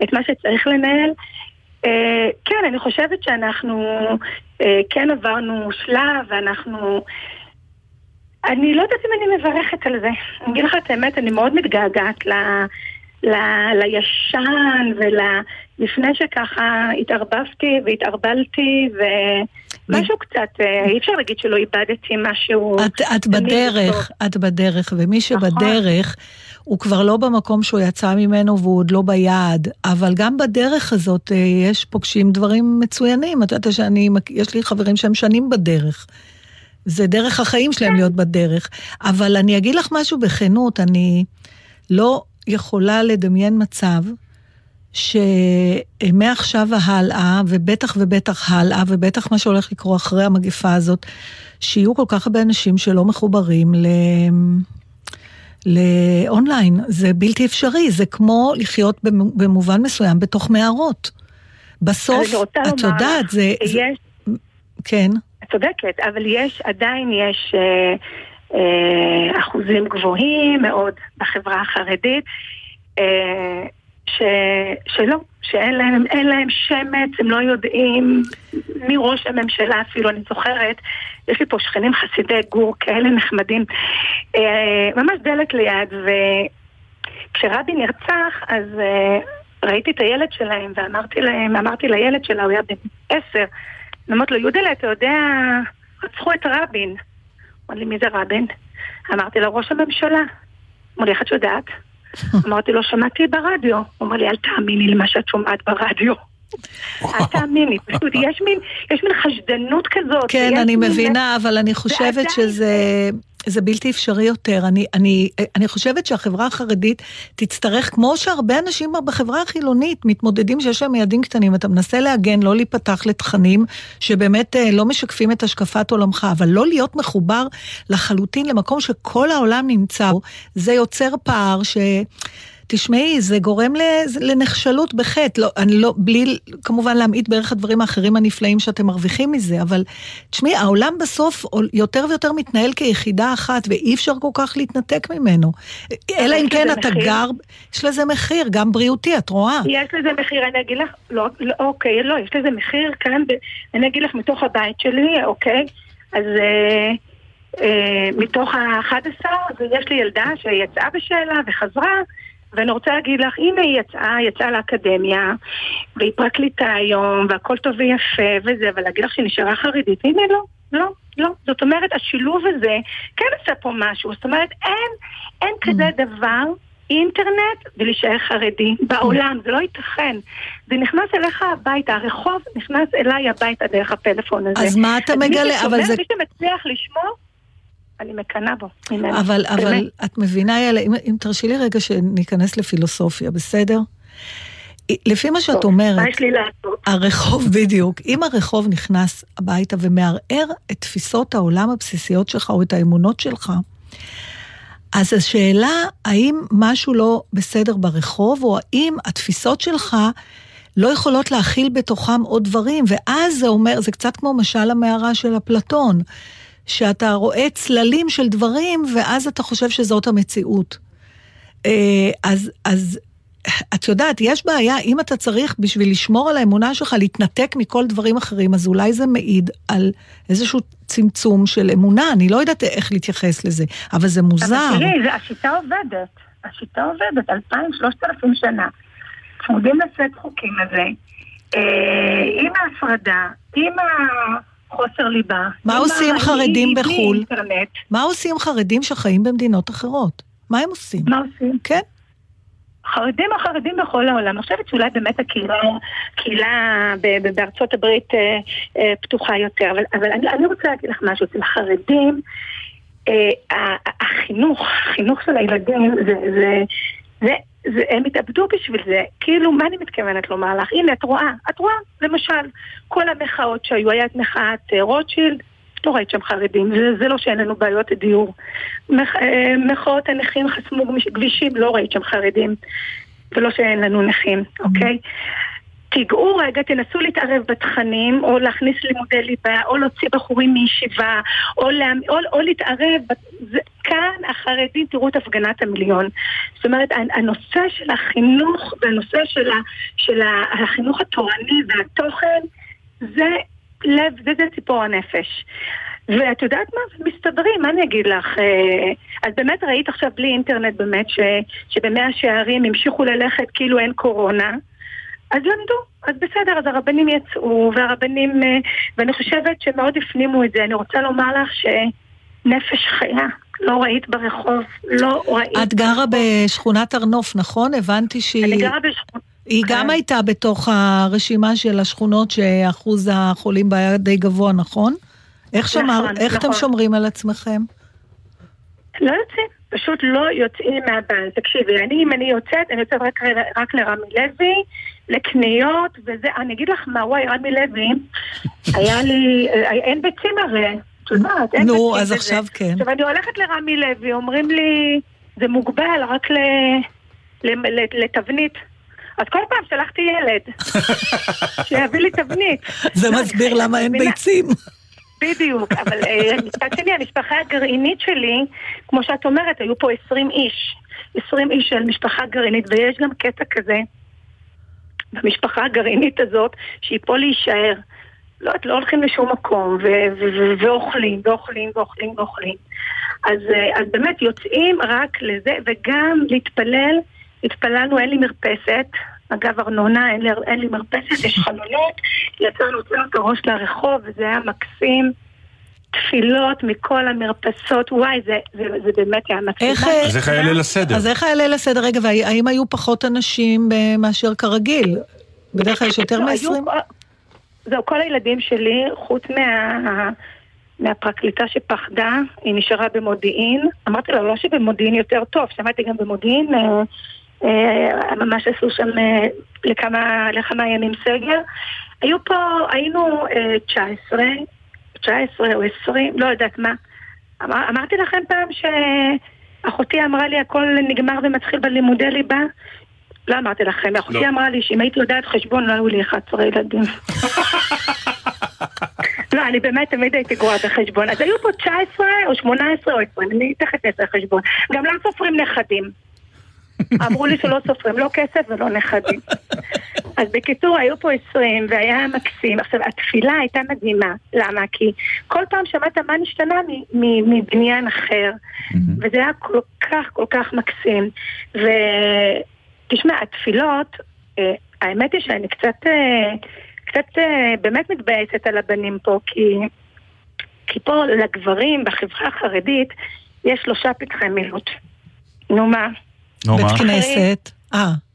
את מה שצריך לנהל. אה, כן, אני חושבת שאנחנו אה, כן עברנו שלב, ואנחנו... אני לא יודעת אם אני מברכת על זה. אני אגיד לך את האמת, אני מאוד מתגעגעת ל, ל, לישן, ולפני שככה התערבבתי והתערבלתי, ו... משהו קצת, אי אפשר להגיד שלא איבדתי משהו. את בדרך, את בדרך, ומי שבדרך, הוא כבר לא במקום שהוא יצא ממנו, והוא עוד לא ביעד, אבל גם בדרך הזאת, יש פוגשים דברים מצוינים, את יודעת שאני, יש לי חברים שהם שנים בדרך, זה דרך החיים שלהם להיות בדרך, אבל אני אגיד לך משהו בכנות, אני לא יכולה לדמיין מצב, שמעכשיו ההלאה, ובטח ובטח הלאה, ובטח מה שהולך לקרוא אחרי המגפה הזאת, שיהיו כל כך הרבה אנשים שלא מחוברים ל... לאונליין. זה בלתי אפשרי, זה כמו לחיות במובן מסוים בתוך מערות. בסוף, את יודעת, זה... יש... כן. את צודקת, אבל יש, עדיין יש... אחוזים גבוהים מאוד בחברה החרדית ש, שלא, שאין להם, אין להם שמץ, הם לא יודעים מי ראש הממשלה אפילו, אני זוכרת, יש לי פה שכנים חסידי גור כאלה נחמדים, ממש דלת ליד, וכשרבי נרצח אז ראיתי את הילד שלהם ואמרתי להם, אמרתי לילד שלה, הוא היה בן עשר, אמרתי לו, יודלה, אתה יודע, רצחו את רבין. אמר לי, מי זה רבין? אמרתי לו, ראש הממשלה. אמר לי, איך את יודעת? אמרתי לו, שמעתי ברדיו. הוא אמר לי, אל תאמיני למה שאת שומעת ברדיו. אל תאמיני. פשוט יש מין, יש מין חשדנות כזאת. כן, אני מבינה, אבל אני חושבת שזה... זה בלתי אפשרי יותר. אני, אני, אני חושבת שהחברה החרדית תצטרך, כמו שהרבה אנשים בחברה החילונית מתמודדים שיש להם ידים קטנים, אתה מנסה להגן, לא להיפתח לתכנים שבאמת לא משקפים את השקפת עולמך, אבל לא להיות מחובר לחלוטין למקום שכל העולם נמצא. זה יוצר פער ש... תשמעי, זה גורם לנחשלות בחטא, לא, אני לא, בלי כמובן להמעיט בערך הדברים האחרים הנפלאים שאתם מרוויחים מזה, אבל תשמעי, העולם בסוף יותר ויותר מתנהל כיחידה אחת, ואי אפשר כל כך להתנתק ממנו. אלא אם כן אתה מחיר. גר, יש לזה מחיר, גם בריאותי, את רואה. יש לזה מחיר, אני אגיד לך, לא, לא, אוקיי, לא, יש לזה מחיר כאן, אני אגיד לך מתוך הבית שלי, אוקיי, אז... אה... אה, מתוך ה-אחד עשר, אז יש לי ילדה שיצאה בשאלה וחזרה, ואני רוצה להגיד לך, הנה היא יצאה, יצאה לאקדמיה, והיא פרקליטה היום, והכל טוב ויפה וזה, אבל להגיד לך שנשארה חרדית, הנה לא, לא, לא. זאת אומרת, השילוב הזה, כן עשה פה משהו, זאת אומרת, אין, אין כזה דבר, אינטרנט ולהישאר חרדי, בעולם, זה לא ייתכן. זה נכנס אליך הביתה, הרחוב נכנס אליי הביתה דרך הפלאפון הזה. אז מה אתה מגלה? אבל זה... מי שמצליח לשמור, אני מקנה בו. אבל, אבל את מבינה, יאללה, אם, אם תרשי לי רגע שניכנס לפילוסופיה, בסדר? לפי מה שאת אומרת, הרחוב בדיוק, אם הרחוב נכנס הביתה ומערער את תפיסות העולם הבסיסיות שלך או את האמונות שלך, אז השאלה, האם משהו לא בסדר ברחוב, או האם התפיסות שלך לא יכולות להכיל בתוכם עוד דברים, ואז זה אומר, זה קצת כמו משל המערה של אפלטון, שאתה רואה צללים של דברים, ואז אתה חושב שזאת המציאות. אז, אז, את יודעת, יש בעיה, אם אתה צריך בשביל לשמור על האמונה שלך, להתנתק מכל דברים אחרים, אז אולי זה מעיד על איזשהו צמצום של אמונה, אני לא יודעת איך להתייחס לזה, אבל זה מוזר. אבל תראי, השיטה עובדת, השיטה עובדת, אלפיים, שלושת אלפים שנה, צמודים לסט חוקים הזה, עם ההפרדה, עם ה... חוסר ליבה. מה עושים חרדים בחול? מה עושים חרדים שחיים במדינות אחרות? מה הם עושים? מה עושים? כן? חרדים החרדים בכל העולם. אני חושבת שאולי באמת הקהילה בארצות הברית פתוחה יותר. אבל אני רוצה להגיד לך משהו. אצל חרדים, החינוך, החינוך של הילדים, זה... הם התאבדו בשביל זה, כאילו מה אני מתכוונת לומר לך? הנה את רואה, את רואה, למשל, כל המחאות שהיו, היה את מחאת רוטשילד, לא ראית שם חרדים, זה, זה לא שאין לנו בעיות דיור, מח, מחאות הנכים חסמו כבישים, לא ראית שם חרדים, ולא שאין לנו נכים, mm-hmm. אוקיי? תיגעו רגע, תנסו להתערב בתכנים, או להכניס לימודי ליבה, או להוציא בחורים מישיבה, או, לה, או, או להתערב. זה, כאן החרדים תראו את הפגנת המיליון. זאת אומרת, הנושא של החינוך, והנושא של, ה, של החינוך התורני והתוכן, זה לב, זה, זה ציפור הנפש. ואת יודעת מה? מסתדרים, מה אני אגיד לך? אז באמת ראית עכשיו בלי אינטרנט באמת, ש, שבמאה שערים המשיכו ללכת כאילו אין קורונה, אז למדו, אז בסדר, אז הרבנים יצאו, והרבנים, ואני חושבת שמאוד הפנימו את זה. אני רוצה לומר לך שנפש חיה, לא ראית ברחוב, לא ראית. את גרה בשכונת ארנוף, נכון? הבנתי שהיא... אני גרה בשכונת... היא גם הייתה בתוך הרשימה של השכונות שאחוז החולים בה די גבוה, נכון? איך אתם שומרים על עצמכם? לא יוצאים, פשוט לא יוצאים מהבית. תקשיבי, אני, אם אני יוצאת, אני יוצאת רק, רק לרמי לוי, לקניות, וזה, אני אגיד לך מה, וואי, רמי לוי, היה לי, אין ביצים הרי, תודעת, אין ביצים. נו, אז עכשיו כן. עכשיו, אני הולכת לרמי לוי, אומרים לי, זה מוגבל רק לתבנית. אז כל פעם שלחתי ילד, שיביא לי תבנית. זה מסביר למה אין ביצים. בדיוק, אבל מצד שני, המשפחה הגרעינית שלי, כמו שאת אומרת, היו פה עשרים איש, עשרים איש של משפחה גרעינית, ויש גם קטע כזה, במשפחה הגרעינית הזאת, שהיא פה להישאר. לא, את לא הולכים לשום מקום, ואוכלים, ואוכלים, ואוכלים, ואוכלים. אז באמת יוצאים רק לזה, וגם להתפלל, התפללנו, אין לי מרפסת, אגב ארנונה, אין לי, אין לי מרפסת, יש חלונות, יצאנו את הראש לרחוב, וזה היה מקסים, תפילות מכל המרפסות, וואי, זה, זה, זה באמת היה מקסים. איך, אז איך היה ליל הסדר? אז איך היה ליל הסדר? רגע, והאם היו פחות אנשים מאשר כרגיל? בדרך כלל יש יותר מ-עשרים? זהו, כל הילדים שלי, חוץ מה... מהפרקליטה שפחדה, היא נשארה במודיעין, אמרתי לה, לא שבמודיעין יותר טוב, שמעתי גם במודיעין, ממש עשו שם לכמה, לכמה ימים סגר. היו פה, היינו תשע עשרה, תשע עשרה או עשרים, לא יודעת מה. אמר, אמרתי לכם פעם שאחותי אמרה לי, הכל נגמר ומתחיל בלימודי ליבה. לא אמרתי לכם, אחותי לא. אמרה לי שאם הייתי יודעת חשבון, לא היו לי אחד עשר ילדים. לא, אני באמת תמיד הייתי גרועת החשבון. אז היו פה תשע עשרה או שמונה עשרה או עשרים, אני תחת עשר חשבון. גם לא סופרים נכדים. אמרו לי שלא סופרים, לא כסף ולא נכדים. אז בקיצור, היו פה עשרים, והיה מקסים. עכשיו, התפילה הייתה מדהימה. למה? כי כל פעם שמעת מה נשתנה מבניין אחר, וזה היה כל כך, כל כך מקסים. ותשמע, התפילות, האמת היא שאני קצת... קצת באמת מתבאסת על הבנים פה, כי, כי פה לגברים בחברה החרדית יש שלושה פתחי מילות. נו מה? בית כנסת.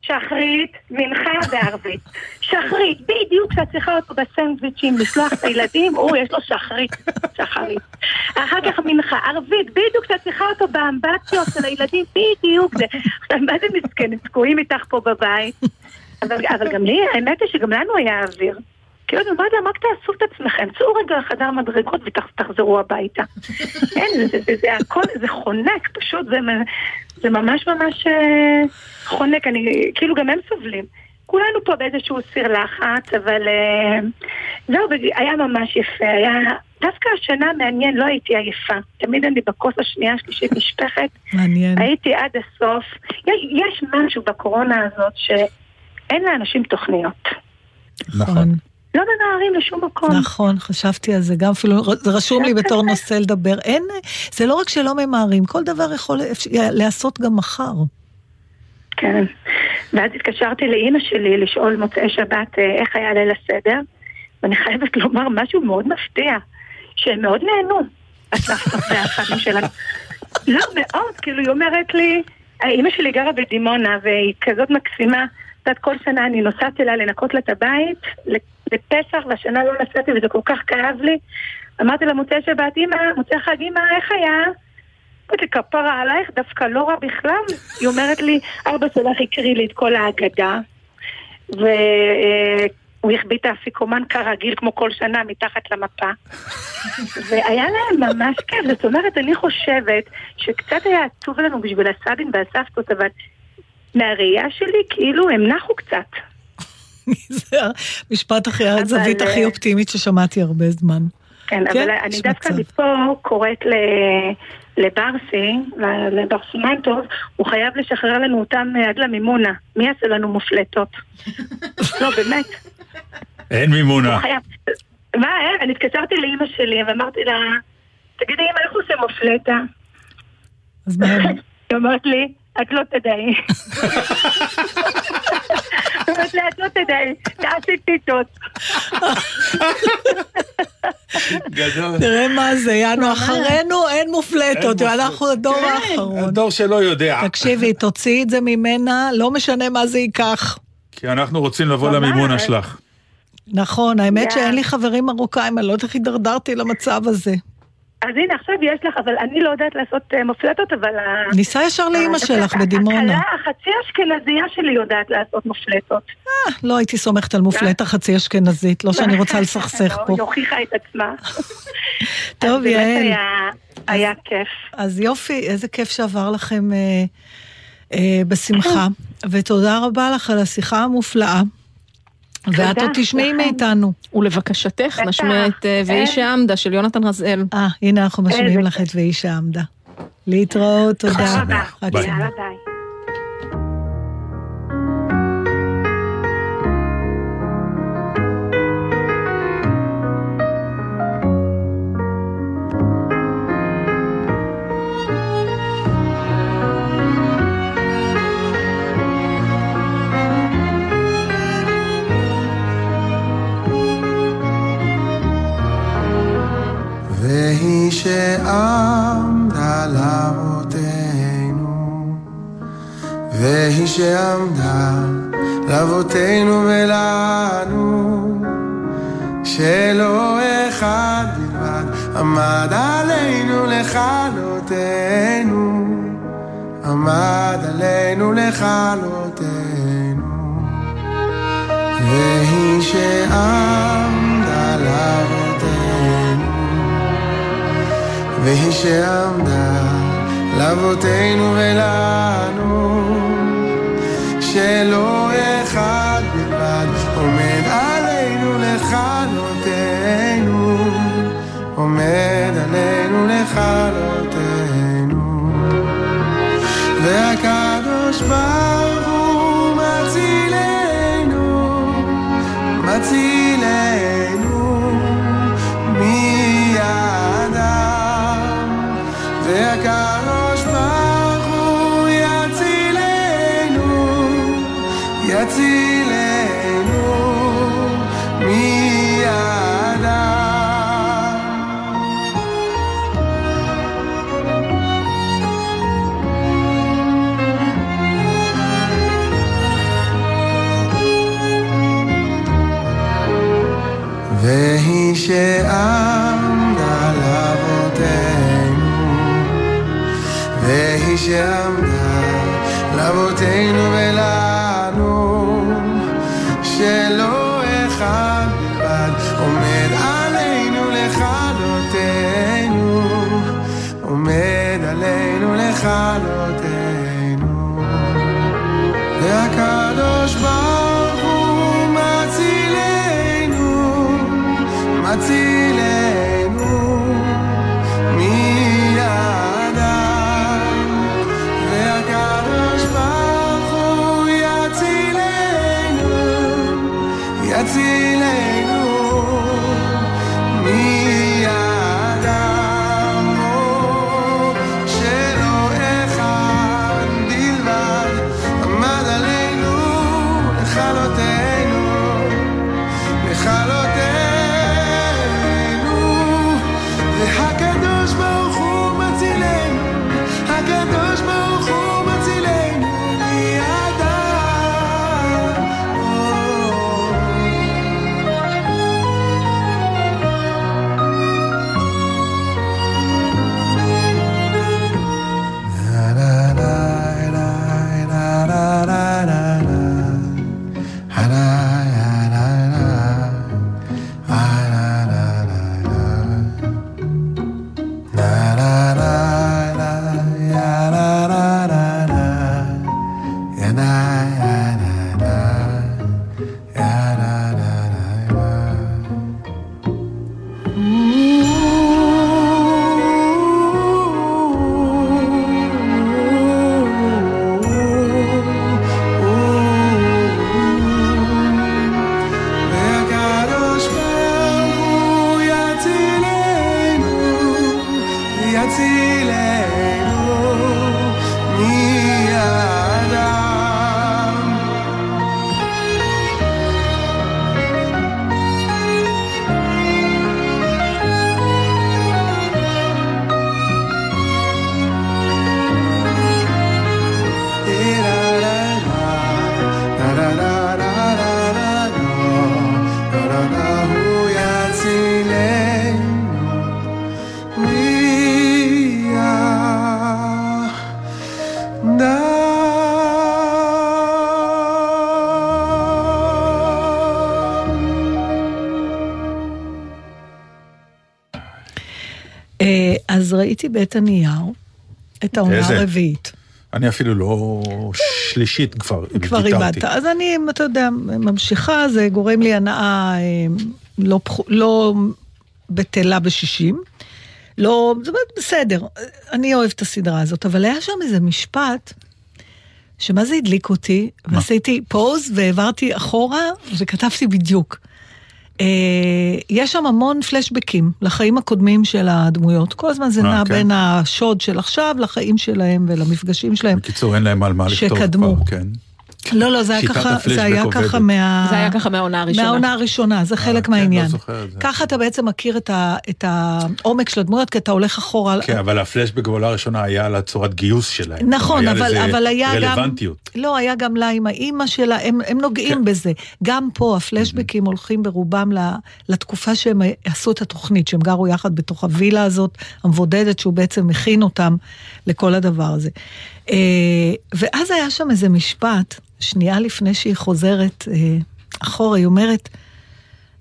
שחרית, מנחה וערבית. שחרית, בדיוק שאת צריכה אותו בסנדוויצ'ים, לשלוח את הילדים, או יש לו שחרית, שחרית. אחר כך מנחה, ערבית, בדיוק שאת צריכה אותו באמבטיות של הילדים, בדיוק זה. עכשיו, מה זה מסכן? תקועים איתך פה בבית. אבל גם לי, האמת היא שגם לנו היה אוויר. כאילו, אני אומרת להם, רק תעשו את עצמכם, צאו רגע לחדר מדרגות ותחזרו הביתה. אין, זה הכל, זה חונק פשוט, זה ממש ממש חונק, כאילו גם הם סובלים. כולנו פה באיזשהו סיר לחץ, אבל זהו, היה ממש יפה, היה... דווקא השנה מעניין, לא הייתי עייפה. תמיד אני בקוס השנייה, שלישית משפחת. מעניין. הייתי עד הסוף. יש משהו בקורונה הזאת ש... אין לאנשים תוכניות. נכון. לא מנערים לשום מקום. נכון, חשבתי על זה גם, אפילו זה רשום לי בתור נושא לדבר. אין, זה לא רק שלא ממערים, כל דבר יכול לעשות גם מחר. כן. ואז התקשרתי לאמא שלי לשאול מוצאי שבת איך היה ליל הסדר, ואני חייבת לומר משהו מאוד מפתיע, שהם מאוד נהנו, הסבתות והחברים שלנו. לא מאוד, כאילו היא אומרת לי, האמא שלי גרה בדימונה, והיא כזאת מקסימה, קצת כל שנה אני נוסעת אליה לנקות לה את הבית, לפסח, לשנה לא נסעתי וזה כל כך כאב לי. אמרתי לה, מוצאי שבת אמא, מוצאי חג אמא, איך היה? אמרתי, כפרה עלייך, דווקא לא רע בכלל. היא אומרת לי, ארבע שלך יקריא לי את כל ההגדה, והוא יחביא את האפיקומן כרגיל, כמו כל שנה, מתחת למפה. והיה להם ממש כיף. זאת אומרת, אני חושבת שקצת היה עצוב לנו בשביל הסבים והסבתות, אבל... מהראייה שלי, כאילו, הם נחו קצת. זה המשפט הכי, הזווית הכי אופטימית ששמעתי הרבה זמן. כן, אבל אני דווקא מפה קוראת לברסי, לברסי מנטוב, הוא חייב לשחרר לנו אותם עד למימונה. מי עשה לנו מופלטות? לא, באמת. אין מימונה. מה, אני התקשרתי לאמא שלי ואמרתי לה, תגידי, אמא, איך הוא עושה מופלטה? אז מה? היא אומרת לי, את לא תדעי. זאת אומרת, את לא תדעי, תעשי פיתות. גדול. תראה מה זה, יענו, אחרינו אין מופלטות, ואנחנו הדור האחרון. הדור שלא יודע. תקשיבי, תוציאי את זה ממנה, לא משנה מה זה ייקח. כי אנחנו רוצים לבוא למימונה שלך. נכון, האמת שאין לי חברים מרוקאים, אני לא יודעת איך הידרדרתי למצב הזה. אז הנה, עכשיו יש לך, אבל אני לא יודעת לעשות מופלטות, אבל... ניסה ישר לאמא שלך בדימונה. החצי אשכנזיה שלי יודעת לעשות מופלטות. אה, לא הייתי סומכת על מופלטה חצי אשכנזית, לא שאני רוצה לסכסך פה. היא הוכיחה את עצמה. טוב, יעל. היה כיף. אז יופי, איזה כיף שעבר לכם בשמחה, ותודה רבה לך על השיחה המופלאה. ואת עוד תשמעי מאיתנו. ולבקשתך נשמע את ואיש העמדה של יונתן רזאל. אה, הנה אנחנו משמיעים לך את ואיש העמדה. להתראות, תודה. ביי. שעמדה לאבותינו והיא שעמדה לאבותינו ולנו שלא אחד בלבד עמד עלינו לכלותנו עמד עלינו לכלותנו והיא שעמדה לאבותינו והיא שעמדה לאבותינו ולנו שלא אחד בלבד עומד עלינו לכלותנו עומד עלינו לכלותנו והקדוש ברוך הוא מצילנו מצילנו מידה והקדוש ברוך הוא יצילנו יצילנו מידם והיא שעמדה לאבותינו והיא שעמדה לאבותינו ולנו שלא אחד בלבד עומד עלינו לכלותנו עומד עלינו לכלותנו והקדוש ברוך הוא מצילנו מצילנו מיד יצילנו מידם שלא אחד בלבד עמד עלינו לכלותנו לכלותנו אז ראיתי בית הנייר, את העונה הרביעית. אני אפילו לא שלישית כבר, כבר ריבדת. אז אני, אתה יודע, ממשיכה, זה גורם לי הנאה לא, לא בטלה בשישים, לא, זאת אומרת, בסדר, אני אוהב את הסדרה הזאת, אבל היה שם איזה משפט, שמה זה הדליק אותי, מה? ועשיתי פוז, והעברתי אחורה, וכתבתי בדיוק. אה, יש שם המון פלשבקים, לחיים הקודמים של הדמויות, כל הזמן זה אה, נע כן. בין השוד של עכשיו, לחיים שלהם ולמפגשים שלהם. בקיצור, אין להם על מה לכתוב כבר, כן. לא, לא, זה היה ככה, זה היה ככה מה... זה היה ככה מהעונה הראשונה. מהעונה הראשונה, זה חלק מהעניין. ככה אתה בעצם מכיר את העומק של הדמויות, כי אתה הולך אחורה... כן, אבל הפלשבק בעונה הראשונה היה על הצורת גיוס שלהם. נכון, אבל היה גם... רלוונטיות. לא, היה גם לה עם האמא שלה, הם נוגעים בזה. גם פה הפלשבקים הולכים ברובם לתקופה שהם עשו את התוכנית, שהם גרו יחד בתוך הווילה הזאת, המבודדת, שהוא בעצם מכין אותם לכל הדבר הזה. ואז היה שם איזה משפט, שנייה לפני שהיא חוזרת אחורה, היא אומרת,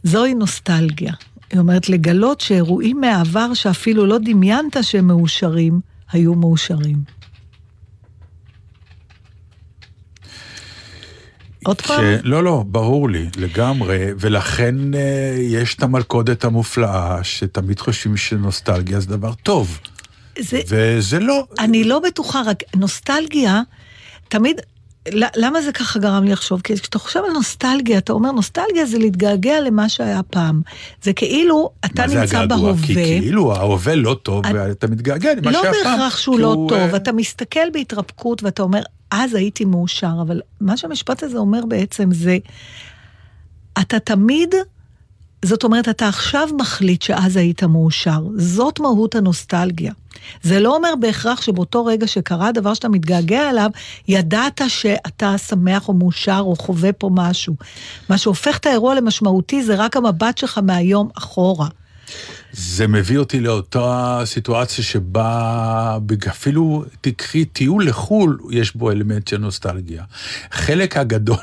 זוהי נוסטלגיה. היא אומרת, לגלות שאירועים מהעבר שאפילו לא דמיינת שהם מאושרים, היו מאושרים. עוד פעם? לא, לא, ברור לי, לגמרי, ולכן יש את המלכודת המופלאה, שתמיד חושבים שנוסטלגיה זה דבר טוב. זה, וזה לא... אני לא בטוחה, רק נוסטלגיה, תמיד... למה זה ככה גרם לי לחשוב? כי כשאתה חושב על נוסטלגיה, אתה אומר, נוסטלגיה זה להתגעגע למה שהיה פעם. זה כאילו, אתה נמצא בהווה. כי כאילו, ההווה לא טוב, ואתה מתגעגע למה שהיה פעם. לא בהכרח שהוא לא טוב, אתה מסתכל בהתרפקות, ואתה אומר, אז הייתי מאושר, אבל מה שהמשפט הזה אומר בעצם זה, אתה תמיד... זאת אומרת, אתה עכשיו מחליט שאז היית מאושר. זאת מהות הנוסטלגיה. זה לא אומר בהכרח שבאותו רגע שקרה הדבר שאתה מתגעגע עליו, ידעת שאתה שמח או מאושר או חווה פה משהו. מה שהופך את האירוע למשמעותי זה רק המבט שלך מהיום אחורה. זה מביא אותי לאותה סיטואציה שבה אפילו תקחי טיול לחול, יש בו אלמנט של נוסטלגיה. חלק הגדול,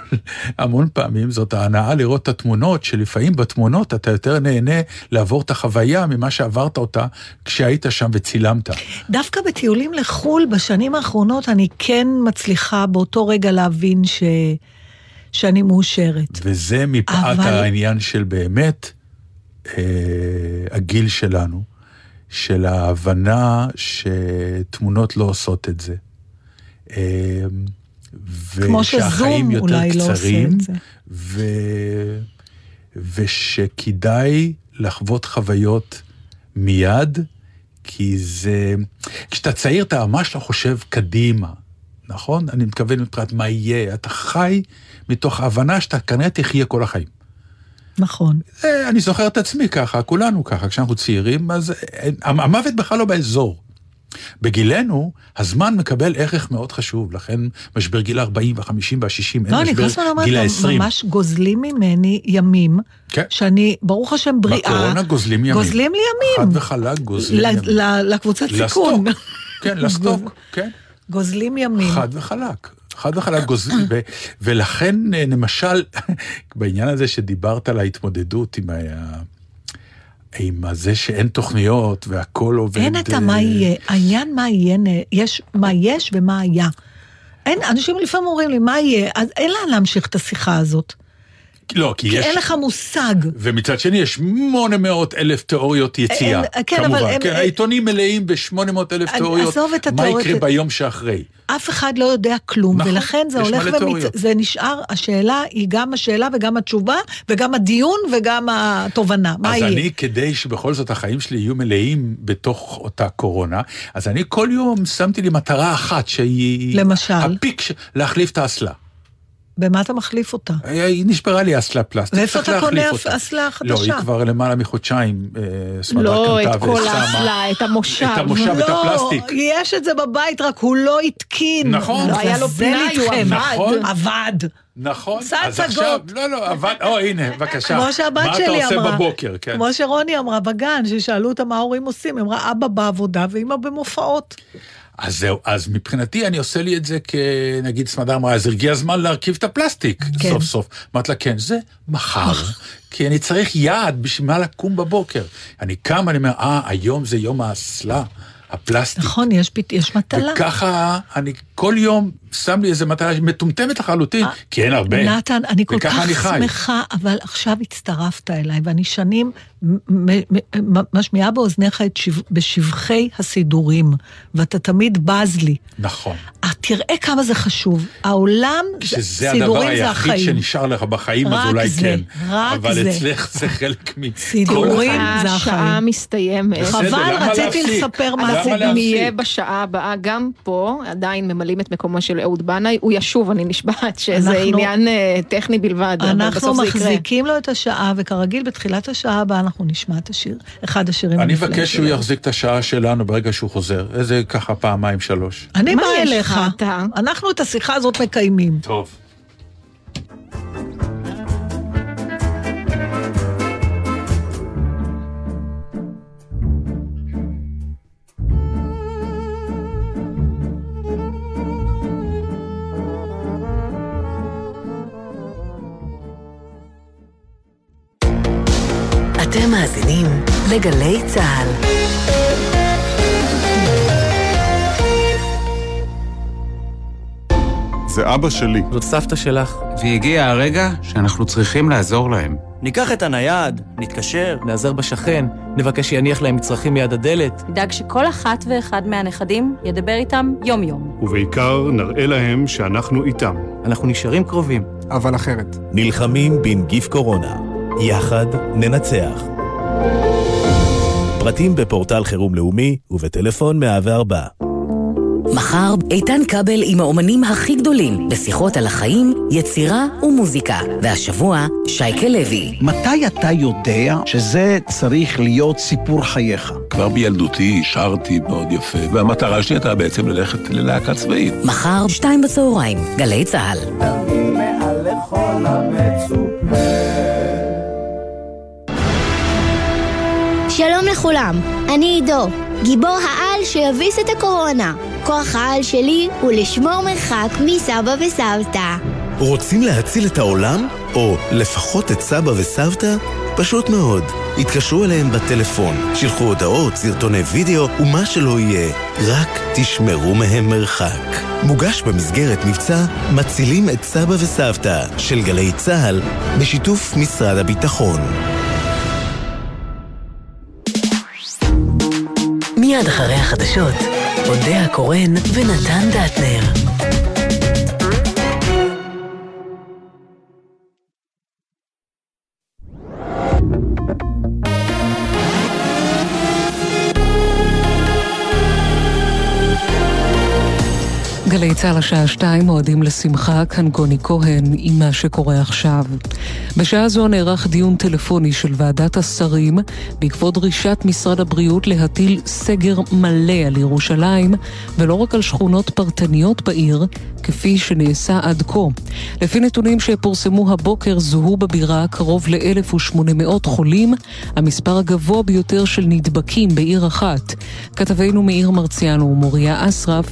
המון פעמים, זאת ההנאה לראות את התמונות, שלפעמים בתמונות אתה יותר נהנה לעבור את החוויה ממה שעברת אותה כשהיית שם וצילמת. דווקא בטיולים לחול בשנים האחרונות אני כן מצליחה באותו רגע להבין ש... שאני מאושרת. וזה מפאת אבל... העניין של באמת... הגיל שלנו, של ההבנה שתמונות לא עושות את זה. ושהחיים יותר קצרים, ושכדאי לחוות חוויות מיד, כי זה... כשאתה צעיר, אתה ממש לא חושב קדימה, נכון? אני מתכוון לפרט מה יהיה. אתה חי מתוך ההבנה שאתה כנראה תחיה כל החיים. נכון. אני זוכר את עצמי ככה, כולנו ככה, כשאנחנו צעירים, אז המוות בכלל לא באזור. בגילנו, הזמן מקבל ערך מאוד חשוב, לכן משבר גיל ארבעים וחמישים והשישים, אין משבר גיל העשרים. ממש גוזלים ממני ימים, שאני, ברוך השם, בריאה. בקורונה גוזלים ימים. גוזלים לי ימים. חד וחלק גוזלים ימים. לקבוצת סיכון. כן, לסטוק, כן. גוזלים ימים. חד וחלק. חד וחלק גוזרים, ולכן למשל, בעניין הזה שדיברת על ההתמודדות עם, ה... עם הזה שאין תוכניות והכל עובד... אין את מה יהיה, העניין מה יהיה, יש, מה יש ומה היה. אין, אנשים לפעמים אומרים לי, מה יהיה, אז אין לה להמשיך את השיחה הזאת. לא, כי, כי יש... אין לך מושג. ומצד שני, יש שמונה מאות אלף תיאוריות יציאה, אין, כן, כמובן. אבל, כן, הם... העיתונים מלאים ב-שמונה מאות אלף תיאוריות, מה יקרה את... ביום שאחרי. אף אחד לא יודע כלום, נכון, ולכן זה הולך וזה נשאר, השאלה היא גם השאלה וגם התשובה, וגם הדיון וגם התובנה. אז מה אני, יהיה? כדי שבכל זאת החיים שלי יהיו מלאים בתוך אותה קורונה, אז אני כל יום שמתי לי מטרה אחת, שהיא... למשל? הפיק, ש... להחליף את האסלה. במה אתה מחליף אותה? היא נשברה לי אסלה פלסטיק. ואיפה אתה קונה אסלה חדשה? לא, היא כבר למעלה מחודשיים סמדה קנתה ושמה. לא, את כל האסלה, את המושב. את המושב, את הפלסטיק. לא, יש את זה בבית, רק הוא לא התקין. נכון. היה לו פנאי, הוא עבד. עבד. נכון. אז עכשיו, לא, לא, עבד. או, הנה, בבקשה. כמו שהבת שלי אמרה. מה אתה עושה בבוקר, כן. כמו שרוני אמרה בגן, ששאלו אותה מה ההורים עושים. אמרה, אבא בעבודה ואמא במופעות. אז זהו, אז מבחינתי אני עושה לי את זה כנגיד סמדר אמרה, אז הרגיע הזמן להרכיב את הפלסטיק, כן. סוף סוף. אמרת לה, כן, זה מחר, כי אני צריך יעד בשביל מה לקום בבוקר. אני קם, אני אומר, אה, היום זה יום האסלה, הפלסטיק. נכון, יש, יש מטלה. וככה אני כל יום שם לי איזה מטלה מטומטמת לחלוטין, כי אין הרבה. נתן, אני כל כך אני שמחה, אבל עכשיו הצטרפת אליי, ואני שנים משמיעה באוזניך שב, בשבחי הסידורים, ואתה תמיד בז לי. נכון. תראה כמה זה חשוב. העולם, שזה הדבר היחיד שנשאר לך בחיים, אז אולי זה, כן. אבל זה. אצלך זה חלק מ... סידורים זה החיים. השעה מסתיימת. חבל, רציתי לספר מה... אם יהיה בשעה הבאה, גם פה עדיין ממלאים את מקומו של אהוד בנאי, הוא ישוב, אני נשבעת שזה עניין טכני בלבד. אנחנו מחזיקים לו את השעה, וכרגיל בתחילת השעה הבאה אנחנו נשמע את השיר, אחד השירים. אני מבקש שהוא יחזיק את השעה שלנו ברגע שהוא חוזר, איזה ככה פעמיים שלוש. אני בא אליך, אנחנו את השיחה הזאת מקיימים. טוב. אתם מאזינים לגלי צהל. זה אבא שלי. זאת סבתא שלך. והגיע הרגע שאנחנו צריכים לעזור להם. ניקח את הנייד, נתקשר, נעזר בשכן, נבקש שיניח להם מצרכים מיד הדלת. נדאג שכל אחת ואחד מהנכדים ידבר איתם יום-יום. ובעיקר נראה להם שאנחנו איתם. אנחנו נשארים קרובים, אבל אחרת. נלחמים בנגיף קורונה. יחד ננצח. פרטים בפורטל חירום לאומי ובטלפון מאה וארבע. מחר איתן קבל עם האומנים הכי גדולים בשיחות על החיים, יצירה ומוזיקה. והשבוע שייקה לוי. מתי אתה יודע שזה צריך להיות סיפור חייך? כבר בילדותי שרתי מאוד יפה, והמטרה שלי הייתה בעצם ללכת ללהקה צבאית. מחר שתיים בצהריים, גלי צהל. תמיד מעל לכל המצופה. שלום לכולם, אני עידו, גיבור העל שיביס את הקורונה. כוח העל שלי הוא לשמור מרחק מסבא וסבתא. רוצים להציל את העולם? או לפחות את סבא וסבתא? פשוט מאוד. התקשרו אליהם בטלפון, שילחו הודעות, סרטוני וידאו ומה שלא יהיה. רק תשמרו מהם מרחק. מוגש במסגרת מבצע מצילים את סבא וסבתא של גלי צהל בשיתוף משרד הביטחון. מיד אחרי החדשות, אודיע קורן ונתן דטנר. גלי צהל השעה שתיים, מועדים לשמחה, כאן גוני כהן עם מה שקורה עכשיו. בשעה זו נערך דיון טלפוני של ועדת השרים בעקבות דרישת משרד הבריאות להטיל סגר מלא על ירושלים ולא רק על שכונות פרטניות בעיר כפי שנעשה עד כה. לפי נתונים שפורסמו הבוקר זוהו בבירה קרוב ל-אלף ושמונה מאות חולים, המספר הגבוה ביותר של נדבקים בעיר אחת. כתבינו מאיר מרציאנו ומוריה אסרף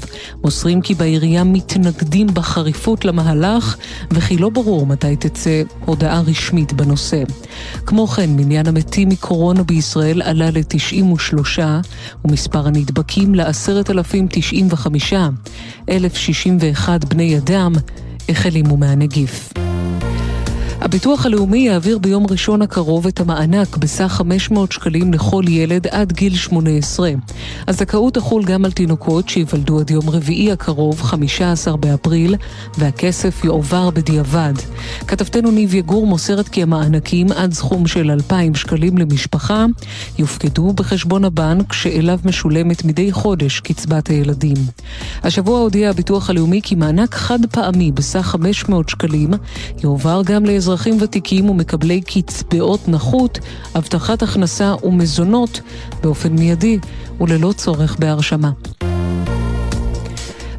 מוסרים כי בעירייה מתנגדים בחריפות למהלך, וכי לא ברור מתי תצא הודעה רשמית בנושא. כמו כן, מניין המתים מקורונה בישראל עלה ל-תשעים ושלוש, ומספר הנדבקים ל-עשרת אלפים תשעים וחמישה. אלף שישים ואחד בני אדם החלימו מהנגיף. הביטוח הלאומי יעביר ביום ראשון הקרוב את המענק בסך חמש מאות שקלים לכל ילד עד גיל שמונה עשרה. הזכאות תחול גם על תינוקות שיוולדו עד יום רביעי הקרוב, חמישה עשר באפריל, והכסף יועבר בדיעבד. כתבתנו ניב יגור מוסרת כי המענקים עד סכום של אלפיים שקלים למשפחה יופקדו בחשבון הבנק שאליו משולמת מדי חודש קצבת הילדים. השבוע הודיע הביטוח הלאומי כי מענק חד פעמי בסך חמש מאות שקלים יועבר גם לאזרחים. אזרחים ותיקים ומקבלי קצבאות נכות, הבטחת הכנסה ומזונות באופן מיידי וללא צורך בהרשמה.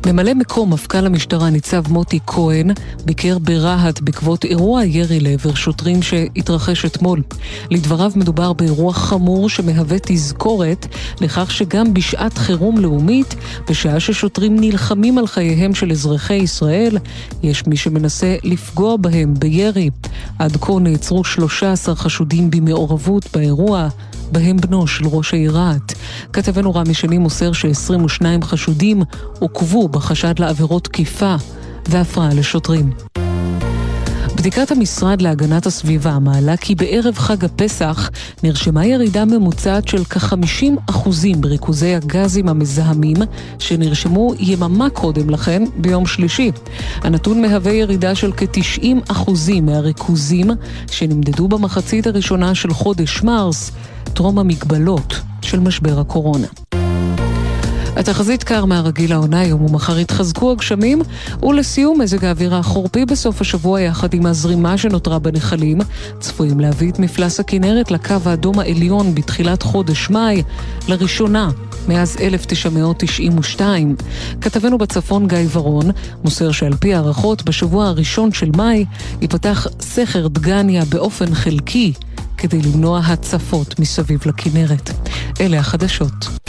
ממלא מקום מפכ"ל המשטרה ניצב מוטי כהן ביקר ברהט בעקבות אירוע ירי לעבר שוטרים שהתרחש אתמול. לדבריו מדובר באירוע חמור שמהווה תזכורת לכך שגם בשעת חירום לאומית, בשעה ששוטרים נלחמים על חייהם של אזרחי ישראל, יש מי שמנסה לפגוע בהם בירי. עד כה נעצרו שלושה עשר חשודים במעורבות באירוע, בהם בנו של ראש העירת. כתבנו רמי שני מוסר ש-עשרים ושניים חשודים עוקבו בחשד לעבירות תקיפה והפרעה לשוטרים. בדיקת המשרד להגנת הסביבה מעלה כי בערב חג הפסח נרשמה ירידה ממוצעת של כ-חמישים אחוז בריכוזי הגזים המזהמים שנרשמו יממה קודם לכן ביום שלישי. הנתון מהווה ירידה של כ-תשעים אחוז מהריכוזים שנמדדו במחצית הראשונה של חודש מרס, טרום המגבלות של משבר הקורונה. התחזית קר מהרגיל העונה, היום ומחר התחזקו הגשמים, ולסיום מזג האוויר החורפי בסוף השבוע יחד עם הזרימה שנותרה בנחלים, צפויים להביא את מפלס הכינרת לקו האדום העליון בתחילת חודש מאי, לראשונה מאז אלף תשע מאות תשעים ושתיים. כתבנו בצפון גיא ורון מוסר שעל פי הערכות בשבוע הראשון של מאי ייפתח סכר דגניה באופן חלקי כדי למנוע הצפות מסביב לכינרת. אלה החדשות.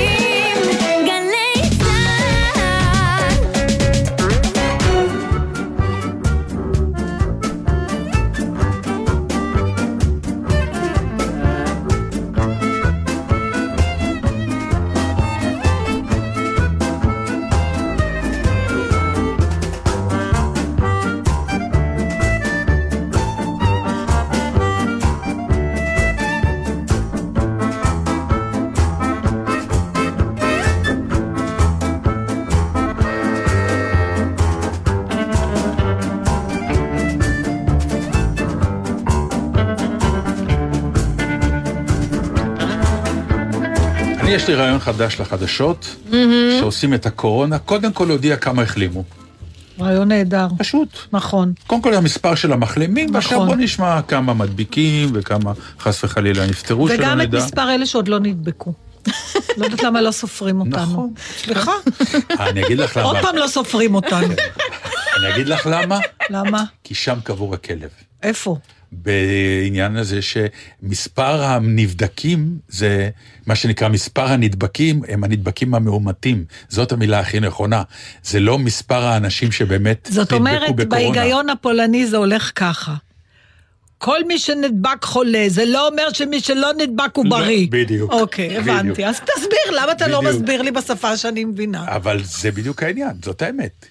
גלי יש לי רעיון חדש לחדשות, mm-hmm. שעושים את הקורונה, קודם כל להודיע כמה החלימו. רעיון נהדר. פשוט. נכון. קודם כל המספר של המחלימים, נכון. ועכשיו בוא נשמע כמה מדביקים, וכמה חס וחלילה נפטרו שלא נדע. וגם את מספר אלה שעוד לא נדבקו. לא יודעת למה לא סופרים אותנו. נכון. סליחה. אני אגיד לך למה. עוד פעם לא סופרים אותנו. אני אגיד לך למה. למה? כי שם קבור הכלב. איפה? בעניין הזה שמספר הנבדקים זה מה שנקרא מספר הנדבקים, הם הנדבקים המאומתים. זאת המילה הכי נכונה. זה לא מספר האנשים שבאמת נדבקו בקורונה. זאת אומרת, בהיגיון הפולני זה הולך ככה. כל מי שנדבק חולה, זה לא אומר שמי שלא נדבק הוא בריא. בדיוק. אוקיי, הבנתי. אז תסביר, למה אתה לא מסביר לי בשפה שאני מבינה? אבל זה בדיוק העניין, זאת האמת.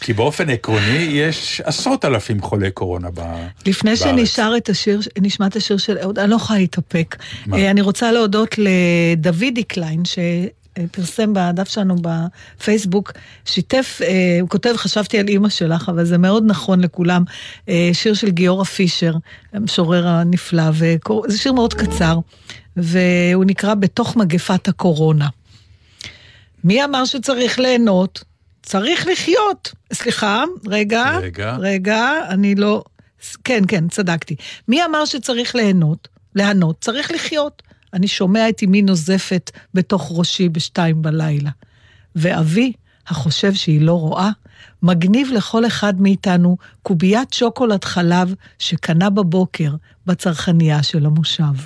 כי באופן עקרוני יש עשרות אלפים חולי קורונה בארץ. לפני שנשמע את השיר של... אני לא יכולה להתאפק. אני רוצה להודות לדוידי קליין, שפרסם בדף שלנו בפייסבוק, שיתף, הוא כותב, חשבתי על אמא שלך, אבל זה מאוד נכון לכולם, שיר של גיורא פישר, המשורר הנפלא, זה שיר מאוד קצר, והוא נקרא בתוך מגפת הקורונה. מי אמר שצריך ליהנות? צריך לחיות. סליחה, רגע, רגע, רגע, אני לא... כן, כן, צדקתי. מי אמר שצריך ליהנות? ליהנות, צריך לחיות. אני שומע את אמי נוזפת בתוך ראשי בשתיים בלילה. ואבי, החושב שהיא לא רואה, מגניב לכל אחד מאיתנו קוביית שוקולד חלב שקנה בבוקר בצרכניה של המושב.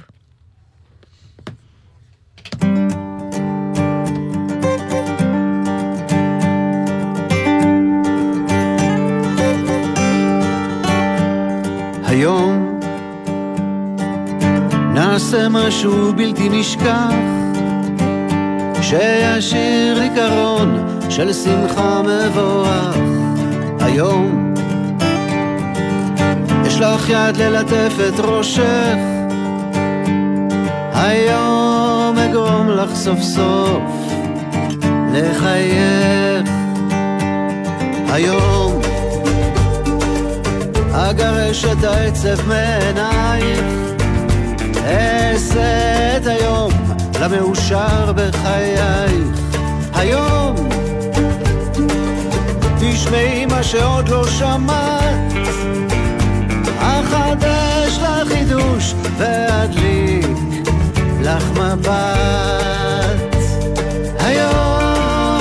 היום נעשה משהו בלתי נשכח שישיר עיקרון של שמחה מבורך. היום יש לך יד ללטף את ראשך, היום אגרום לך סוף סוף לחייך. היום אגרש את העצב מעינייך, אעשה את היום למאושר בחייך היום. תשמעי מה שעוד לא שמעת, החדש לחידוש, והדליק לך מבט היום.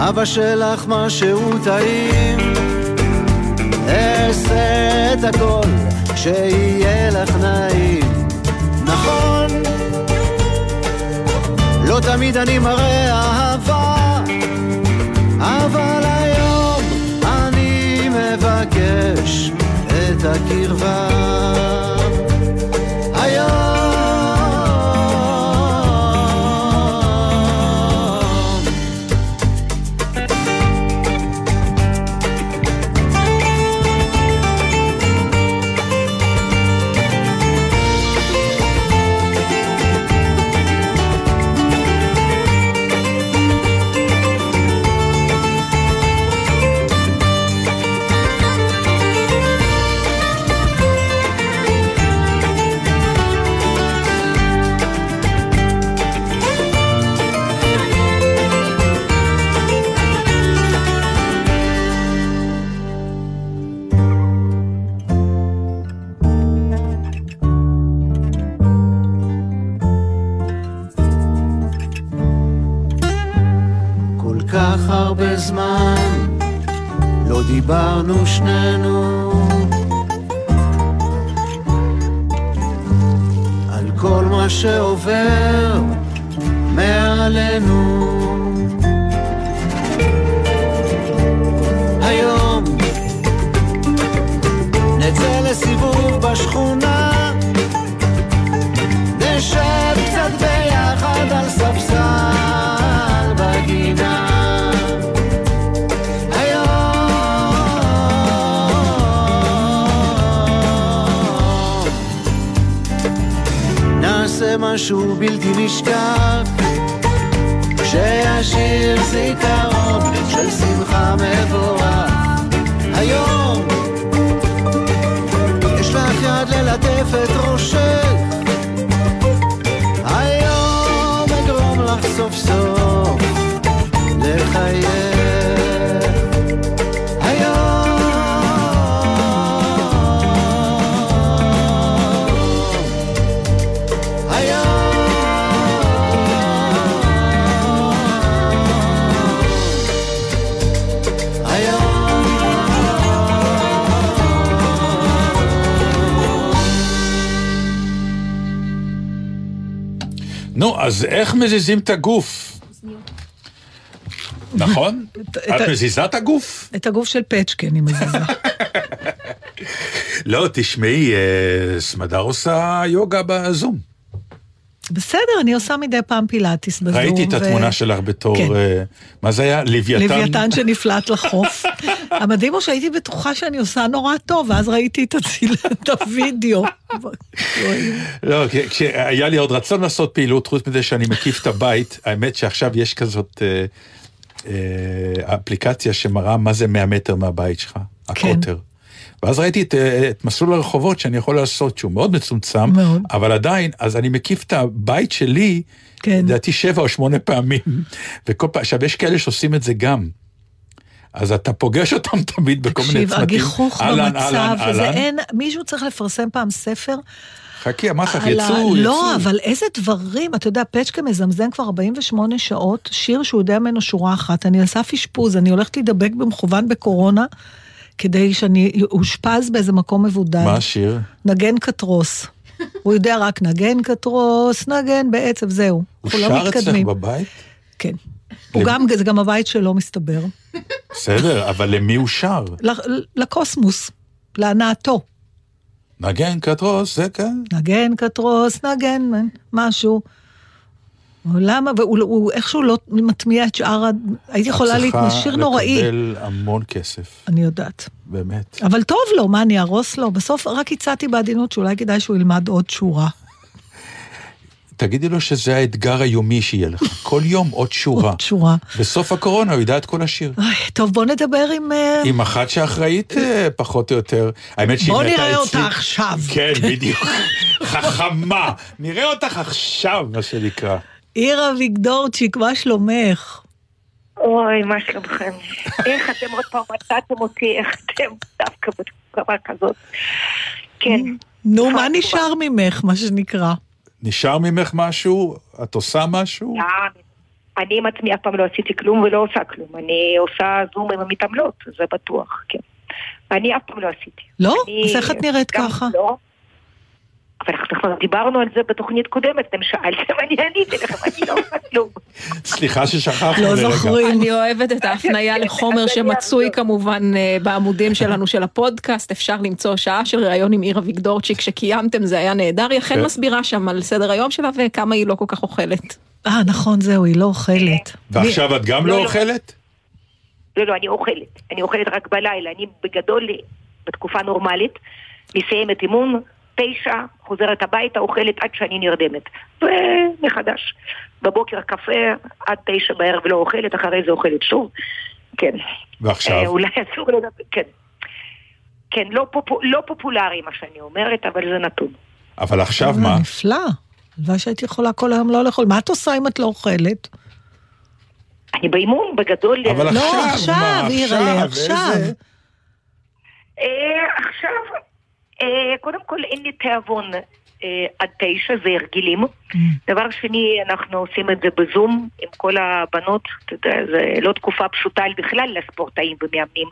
אבא שלך משהו טעים, אעשה את הכל שיהיה לך נעים. נכון, לא תמיד אני מראה אהבה, אבל היום אני מבקש את הקרבה. דיברנו שנינו על כל מה שעובר מעלינו. היום נצא לסיבוב בשכונה, נשב קצת ביחד על ספסל בגינה. משהו בלתי נשכח שישיר זיכרון של שמחה מבורך. היום יש לך יד ללטף את ראשך, היום אגרום לך סוף סוף לחייך. נו, אז איך מזיזים את הגוף? נכון? את מזיזה את הגוף? את הגוף של פצ'קה אני מזיזה. לא, תשמעי, סמדר עושה יוגה בזום. בסדר, אני עושה מדי פעם פילאטיס בזום. ראיתי את התמונה שלך בתור, מה זה היה? לוויתן? לוויתן שנפלט לחוף. המדהים הוא שהייתי בטוחה שאני עושה נורא טוב, ואז ראיתי את הצילת הווידאו. לא, כשהיה לי עוד רצון לעשות פעילות, חוץ מזה שאני מקיף את הבית, האמת שעכשיו יש כזאת אפליקציה שמראה מה זה מאה מטר מהבית שלך, הקוטר. ואז ראיתי את, את מסלול הרחובות שאני יכול לעשות, שהוא מאוד מצומצם, מאוד. אבל עדיין, אז אני מקיף את הבית שלי, כן. דעתי שבע או שמונה פעמים, וכל פעם, עכשיו יש כאלה שעושים את זה גם, אז אתה פוגש אותם תמיד בכל מיני צמתים. תקשיב, הגיחוך במצב, וזה אין, מישהו צריך לפרסם פעם ספר, חכי, אמר לך, יצאו, יצאו. לא, אבל איזה דברים, אתה יודע, פצ'קה מזמזם כבר ארבעים ושמונה שעות, שיר שהוא יודע ממנו שורה אחת, אני עשה פשפוז, אני הולכת להידבק במכוון בקורונה, כדי שאני אושפז באיזה מקום מבודד. מה השיר? נגן קטרוס. הוא יודע רק נגן קטרוס, נגן בעצב, זהו. הוא שר אצלך בבית? כן. זה גם הבית שלו מסתבר. בסדר, אבל למי הוא שר? לקוסמוס, להנאתו. נגן קטרוס, זה כאן? נגן קטרוס, נגן משהו. למה? והוא איכשהו לא מטמיע את שאר, הייתי יכולה להתנשיר נוראי. את צריכה לקבל המון כסף. אני יודעת. באמת. אבל טוב לו, מה אני ארוס לו? בסוף רק הצעתי בעדינות שאולי כדאי שהוא ילמד עוד שורה. תגידי לו שזה האתגר היומי שיהיה לך. כל יום עוד שורה. עוד שורה. בסוף הקורונה הוא ידע את כל השיר. טוב, בוא נדבר עם... עם אחת שאחראית פחות או יותר. בוא נראה אותה עכשיו. כן, בדיוק. חכמה. נראה אותך עכשיו, מה שנקרא. אירה ויגדורצ'יק, מה שלומך? אוי, מה שלומכם? איך אתם עוד פעם מצאתם אותי? איך אתם דווקא בדבר כזאת? כן. נו, מה נשאר ממך, מה שנקרא? נשאר ממך משהו? את עושה משהו? אני עם עצמי אף פעם לא עשיתי כלום ולא עושה כלום. אני עושה זום עם המתעמלות, זה בטוח, כן. אני אף פעם לא עשיתי. לא? אז איך את נראית ככה? לא. אבל אנחנו דיברנו על זה בתוכנית קודמת, אתם שאלתם, אני עניתי לכם, אני לא עושה כלום. סליחה ששכחנו. לא זוכרים. אני אוהבת את ההפניה לחומר שמצוי כמובן בעמודים שלנו של הפודקאסט, אפשר למצוא שעה של ראיון עם אירה ויגדורצ'יק, שקיימתם, זה היה נהדר, היא אכן מסבירה שם על סדר היום שלה, וכמה היא לא כל כך אוכלת. אה, נכון, זהו, היא לא אוכלת. ועכשיו את גם לא אוכלת? לא, לא, אני אוכלת. אני אוכלת רק בלילה, אני בגדול בתקופה נורמלית, מסיימת אימון תשע, חוזרת הביתה, אוכלת עד שאני נרדמת. ומחדש. בבוקר קפה, עד תשע בערב לא אוכלת, אחרי זה אוכלת שוב. כן. ועכשיו? אולי אסור לדבר, כן. כן, לא, פופ... לא פופולרי מה שאני אומרת, אבל זה נתון. אבל עכשיו מה? נפלא. לא שהייתי יכולה כל היום לא לאכול. מה את עושה אם את לא אוכלת? אני באימון, בגדול... אבל לא, עכשיו, עכשיו, מה? עכשיו, אירלה, עכשיו. איזה... אה, עכשיו... קודם כל אין לי תיאבון עד תשע, זה הרגילים. דבר שני, אנחנו עושים את זה בזום עם כל הבנות, זה לא תקופה פשוטה בכלל לספורטאים ומאמנים.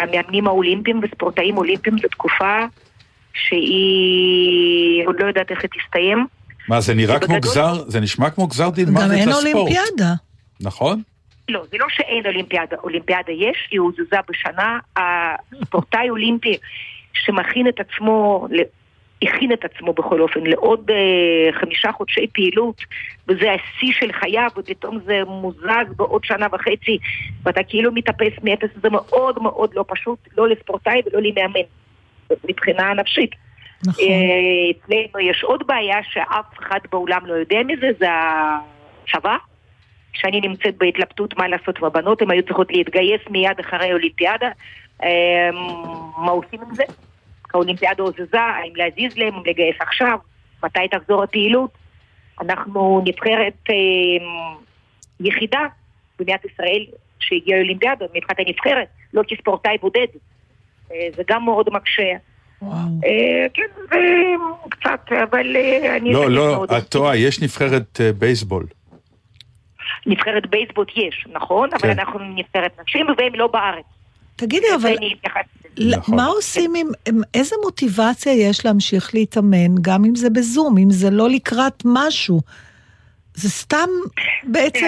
המאמנים האולימפיים וספורטאים אולימפיים זו תקופה שהיא עוד לא יודעת איך היא תסתיים. מה, זה נראה כמו גזר? זה נשמע כמו גזר דין מוות לספורט. גם אין אולימפיאדה. נכון? לא, זה לא שאין אולימפיאדה. אולימפיאדה יש, היא הוזזה בשנה. הספורטאי אולימפי שמכין את עצמו, הכין את עצמו בכל אופן, לעוד חמישה חודשי פעילות, וזה השיא של חייו, ופתאום זה מוזז בעוד שנה וחצי, ואתה כאילו מתאפס מאפס, זה מאוד מאוד לא פשוט, לא לספורטאי ולא למאמן, מבחינה נפשית. נכון. אצלנו יש עוד בעיה שאף אחד בעולם לא יודע מזה, זה השווה. שאני נמצאת בהתלבטות מה לעשות והבנות, הן היו צריכות להתגייס מיד אחרי אולימפיאדה, מה עושים עם זה? האולימפיאדה עוזזה, האם להזיז להם, אם לגייס עכשיו, מתי תחזור הפעילות? אנחנו נבחרת יחידה במדינת ישראל שהגיעה לאולימפיאדה, מבחינת הנבחרת, לא כספורטאי בודד, זה גם מאוד מקשה. כן, זה קצת, אבל אני... לא, לא, התואה, יש נבחרת בייסבול. נבחרת בייסבול יש, נכון, אבל אנחנו נבחרת נשים והם לא בארץ. תגידי, אבל מה עושים, איזה מוטיבציה יש להמשיך להתאמן, גם אם זה בזום, אם זה לא לקראת משהו? זה סתם בעצם...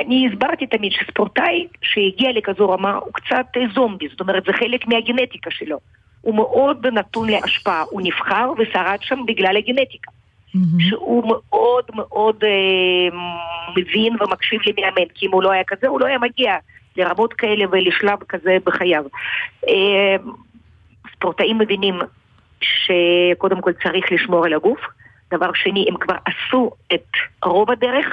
אני הסברתי תמיד שספורטאי שהגיע לכזו רמה הוא קצת זומבי, זאת אומרת זה חלק מהגנטיקה שלו. הוא מאוד נתון להשפעה, הוא נבחר ושרד שם בגלל הגנטיקה. שהוא מאוד מאוד מבין ומקשיב למאמן, כי אם הוא לא היה כזה, הוא לא היה מגיע לרמות כאלה ולשלב כזה בחייו. ספורטאים מבינים שקודם כל צריך לשמור על הגוף, דבר שני, הם כבר עשו את רוב הדרך,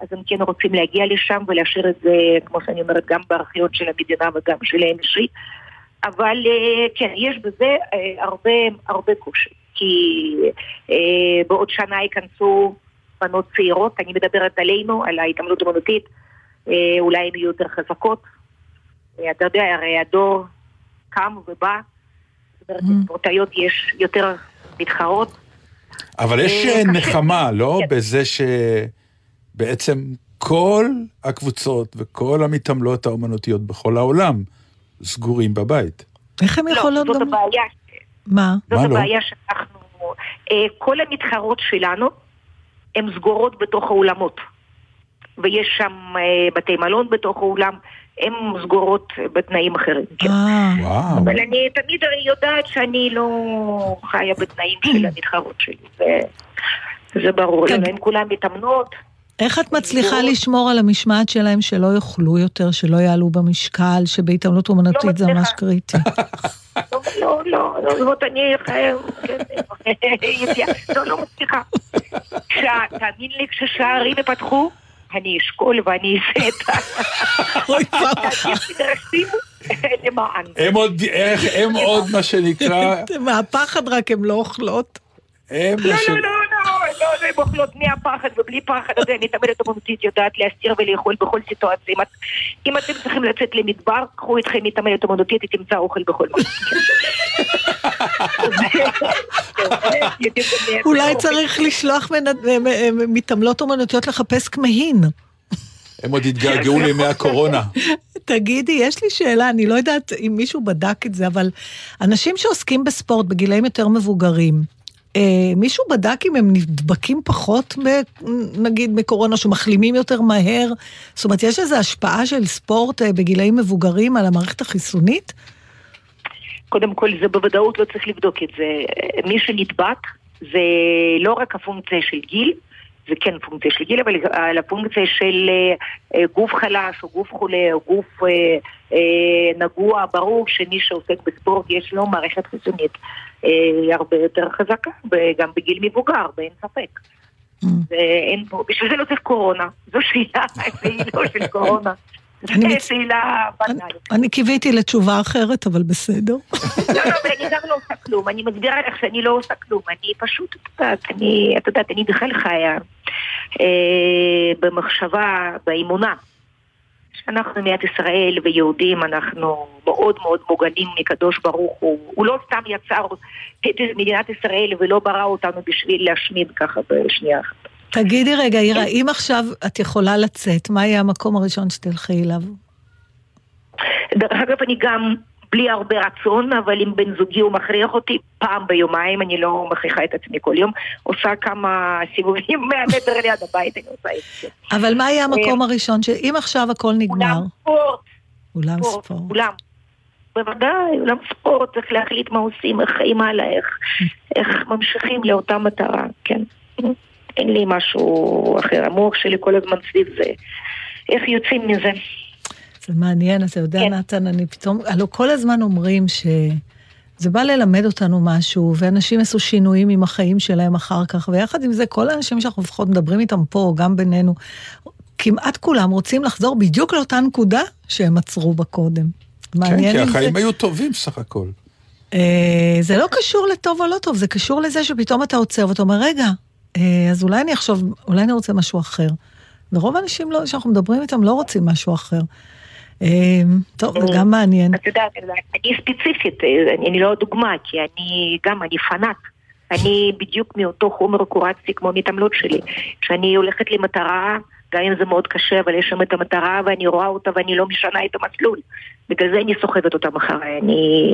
אז הם כן רוצים להגיע לשם ולהשאיר את זה, כמו שאני אומרת, גם בארכיון של המדינה וגם שלהם אישי, אבל כן, יש בזה הרבה, הרבה קושי. כי אה, בעוד שנה ייכנסו בנות צעירות, אני מדברת עלינו, על ההתעמלות אמנותית, אה, אולי הן יהיו יותר חזקות, אה, אתה יודע, הרי הדור קם ובא, זאת אומרת, לספורטאיות mm. יש יותר מתחרות. אבל יש אה, נחמה, קשה. לא? Yeah. בזה שבעצם כל הקבוצות וכל המתעמלות האמנותיות בכל העולם סגורים בבית. איך הם יכולים... לא, זאת גם... הבעיה... מה? זאת הבעיה שאנחנו, כל המתחרות שלנו, הן סגורות בתוך האולמות. ויש שם בתי מלון בתוך האולם, הן סגורות בתנאים אחרים. אבל אני תמיד יודעת שאני לא חיה בתנאים של המתחרות שלי. זה ברור, הן כולן מתאמנות. איך את מצליחה לשמור על המשמעת שלהם שלא יאכלו יותר, שלא יעלו במשקל, שבהתעמלות אומנותית זה ממש קריטי? לא לא, לא, זאת אני לא, לא מצליחה. תאמין לי, כששערים הפתחו, אני אשכול ואני אעשה את הדרכים למען. הם עוד מה שנקרא... מהפחד רק הם לא אוכלות. לא, לא, לא. לא, זה בוחלות מהפחד, ובלי פחד הזה אני תמיד את המונותית יודעת להסתיר ולאכול בכל סיטואציה. אם אתם צריכים לצאת למדבר, קחו איתכם מתמיד את המונותית, תמצא אוכל בכל מקום. אולי צריך לשלוח מתעמלות אומנותיות לחפש כמהין. הם עוד התגעגעו לימי הקורונה. תגידי, יש לי שאלה, אני לא יודעת אם מישהו בדק את זה, אבל אנשים שעוסקים בספורט בגילאים יותר מבוגרים, מישהו בדק אם הם נדבקים פחות, נגיד, מקורונה, שמחלימים יותר מהר? זאת אומרת, יש איזו השפעה של ספורט בגילאים מבוגרים על המערכת החיסונית? קודם כל, זה בוודאות לא צריך לבדוק את זה. מי שנדבק, זה לא רק הפונקציה של גיל, זה כן פונקציה של גיל, אבל הפונקציה של גוף חלש, או גוף חולה, או גוף נגוע. ברור שמי שעוסק בספורט, יש לו מערכת חיסונית הרבה יותר חזקה, גם בגיל מבוגר, באין ספק. בשביל זה לא צריך קורונה. זו שאלה, היא לא של קורונה. אני קיוויתי לתשובה אחרת, אבל בסדר. לא, לא, אבל אני גם לא עושה כלום. אני מסבירה לך שאני לא עושה כלום. אני פשוט, אתה יודעת, אני בכלל חיה במחשבה, באמונה. אנחנו מיית ישראל ויהודים, אנחנו מאוד מאוד מוגנים מקדוש ברוך הוא. הוא לא סתם יצר את מדינת ישראל ולא ברא אותנו בשביל להשמיד ככה בשנייה אחת. תגידי רגע, אירה, אם עכשיו את יכולה לצאת, מה יהיה המקום הראשון שתלכי אליו? אגב, אני גם בלי הרבה רצון, אבל אם בן זוגי הוא מכריח אותי, פעם ביומיים, אני לא מכריחה את עצמי כל יום, עושה כמה סיבובים מהמטר ליד הבית, אני עושה את זה. אבל מה יהיה המקום הראשון, אם עכשיו הכל נגמר? אולם ספורט. אולם ספורט. אולם. בוודאי, אולם ספורט, צריך להחליט מה עושים, איך חיים הלאה, איך ממשיכים לאותה מטרה, כן. אין לי משהו אחר, המוח שלי כל הזמן סביב זה. איך יוצאים מזה? זה מעניין, אתה יודע, כן. נתן, אני פתאום, הלוא כל הזמן אומרים שזה בא ללמד אותנו משהו, ואנשים עשו שינויים עם החיים שלהם אחר כך, ויחד עם זה, כל האנשים שאנחנו לפחות מדברים איתם פה, גם בינינו, כמעט כולם רוצים לחזור בדיוק לאותה נקודה שהם עצרו בקודם. כן, כי החיים זה... היו טובים סך הכל. אה, זה לא קשור לטוב או לא טוב, זה קשור לזה שפתאום אתה עוצר, ואתה אומר, רגע, אז אולי אני אחשוב, אולי אני רוצה משהו אחר. ורוב האנשים לא, שאנחנו מדברים איתם לא רוצים משהו אחר. טוב, זה גם מעניין. את יודעת, אני ספציפית, אני לא דוגמה, כי אני גם, אני פנאט. אני בדיוק מאותו חומר קורצי כמו מתעמלות שלי. כשאני הולכת למטרה, גם אם זה מאוד קשה, אבל יש שם את המטרה, ואני רואה אותה ואני לא משנה את המסלול. בגלל זה אני סוחבת אותה מחרה. אני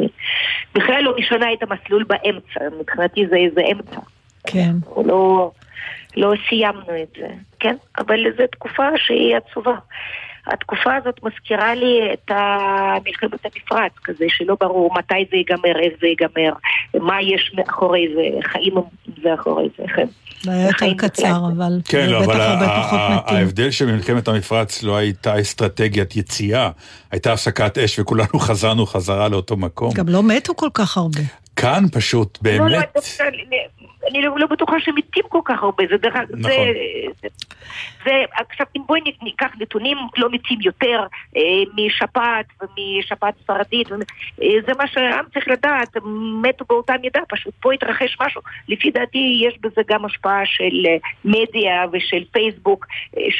בכלל לא משנה את המסלול באמצע. מבחינתי זה איזה אמצע. כן. לא, לא סיימנו את זה, כן? אבל זו תקופה שהיא עצובה. התקופה הזאת מזכירה לי את מלחמת המפרץ כזה, שלא ברור מתי זה ייגמר, איך זה ייגמר, מה יש מאחורי זה, חיים זה אחורי זה, כן. זה היה יותר קצר, אבל... כן, אבל ההבדל שמלחמת המפרץ לא הייתה אסטרטגיית יציאה, הייתה הפסקת אש וכולנו חזרנו חזרה לאותו מקום. גם לא מתו כל כך הרבה. כאן פשוט, באמת... אני לא בטוחה שמתים כל כך הרבה, זה דרך... נכון. עכשיו, בואי ניקח נתונים, לא מתים יותר משפעת ומשפעת ספרדית, זה מה שהעם צריך לדעת, מתו באותה מידה, פשוט פה התרחש משהו. לפי דעתי יש בזה גם השפעה של מדיה ושל פייסבוק,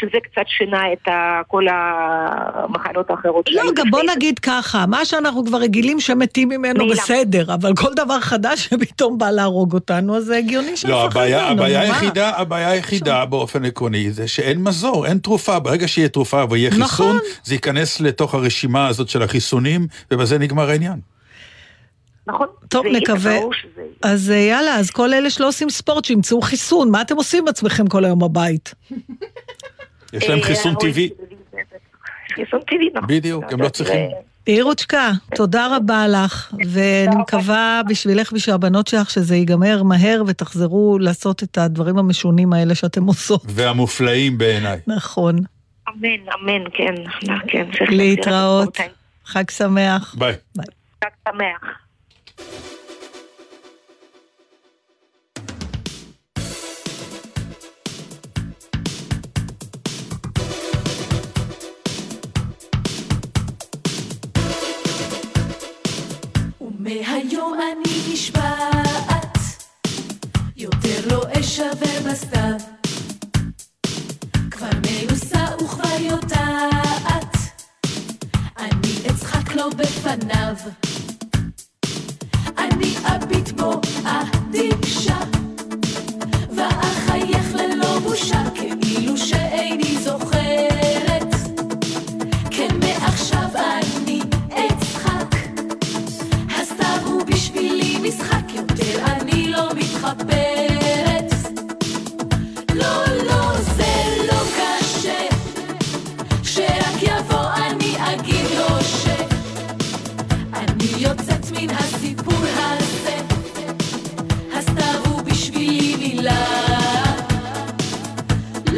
שזה קצת שינה את כל המחלות האחרות. לא, גם בוא נגיד ככה, מה שאנחנו כבר רגילים שמתים ממנו בסדר, אבל כל דבר חדש שפתאום בא להרוג אותנו, אז זה הגיע. לא, הבעיה, הבעיה היחידה, הבעיה היחידה באופן עקרוני זה שאין מזור, אין תרופה. ברגע שיהיה תרופה ויהיה חיסון, זה ייכנס לתוך הרשימה הזאת של החיסונים, ובזה נגמר העניין. נכון. טוב, נקווה. אז יאללה, אז כל אלה שלא עושים ספורט, שימצאו חיסון. מה אתם עושים בעצמכם כל היום בבית? יש להם חיסון טבעי. חיסון טבעי, נכון. בדיוק, הם לא צריכים... אירוצ'קה, תודה רבה לך, ואני מקווה בשבילך ושהבנות שלך שזה ייגמר מהר ותחזרו לעשות את הדברים המשונים האלה שאתם עושות. והמופלאים בעיניי. נכון. אמן, אמן, כן. להתראות. חג שמח. ביי. חג שמח. מהיום אני נשבעת, יותר לא אשווה בסתיו, כבר מנוסה וכבר יודעת, אני אצחק לו בפניו, אני אביט בו אדישה, ואחייך ללא בושה, כאילו שאיני זוכרת, כן מעכשיו אני אצחק, הסתיו הוא בשבילי משחק, יותר אני לא מתחפרת, לא לא זה לא קשה, שרק יבוא אני אגיד לו ש, אני יוצאת מן הסיפור הזה, הסתיו הוא בשבילי מילה, הוא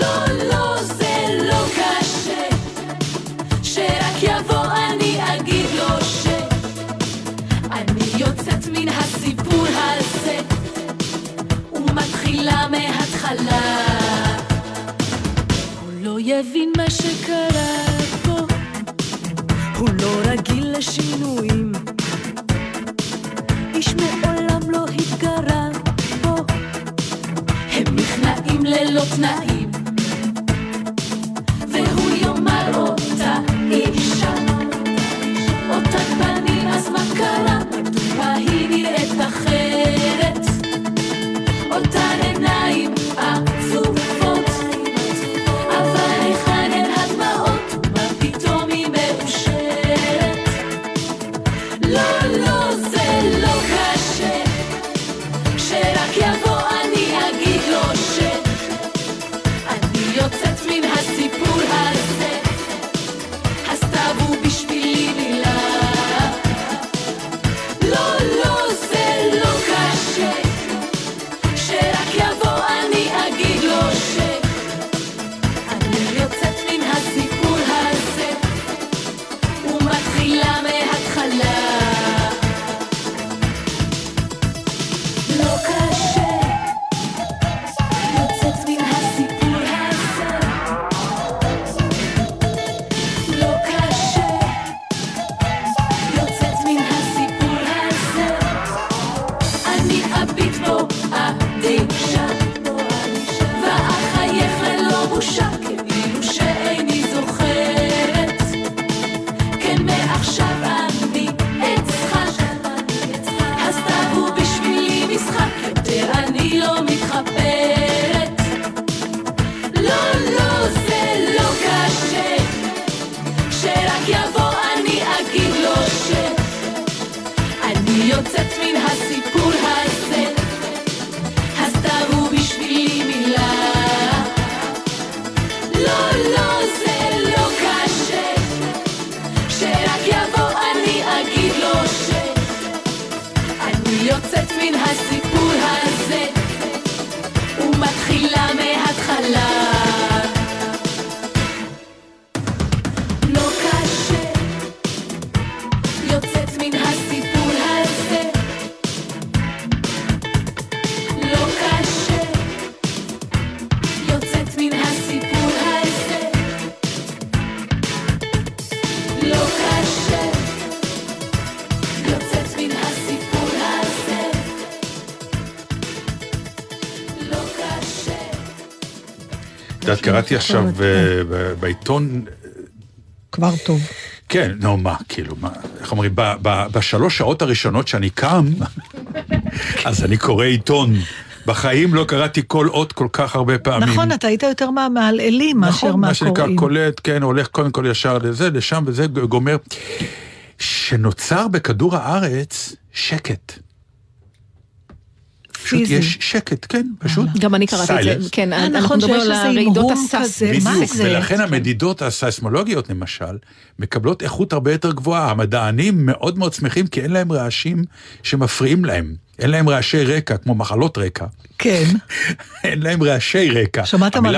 לא יבין מה שקרה פה, הוא לא רגיל לשינויים, איש מעולם לא התגרה פה, הם נכנעים ללא תנאים, והוא יאמר אותה אישה, אותה פנים, אז מה קרה? מדוע היא נראית אחרת? אותן עיניים עצובות, אבל היכן הן הדמעות, מה פתאום היא מאושרת? לא, לא, זה לא קשה, כשרק יבוא אני אגיד לו ש, אני יוצאת מן הסיפור הזה, הסתיו הוא בשבילי מילה, לא, לא, זה לא קשה, קראתי עכשיו בעיתון... כבר טוב. כן, נו, מה, כאילו, איך אומרים, בשלוש שעות הראשונות שאני קם, אז אני קורא עיתון. בחיים לא קראתי כל עוד כל כך הרבה פעמים. נכון, אתה היית יותר מהמעללים מאשר מה קוראים. נכון, מה שנקרא קולט, כן, הולך קודם כל ישר לזה, לשם, וזה גומר. שנוצר בכדור הארץ שקט. פשוט יש שקט, כן, פשוט. גם אני קראתי את זה, כן, אנחנו מדברים על הרעידות הסס. בדיוק, ולכן המדידות הססמולוגיות, למשל, מקבלות איכות הרבה יותר גבוהה. המדענים מאוד מאוד שמחים, כי אין להם רעשים שמפריעים להם. אין להם רעשי רקע, כמו מחלות רקע. כן. אין להם רעשי רקע. שמעת מה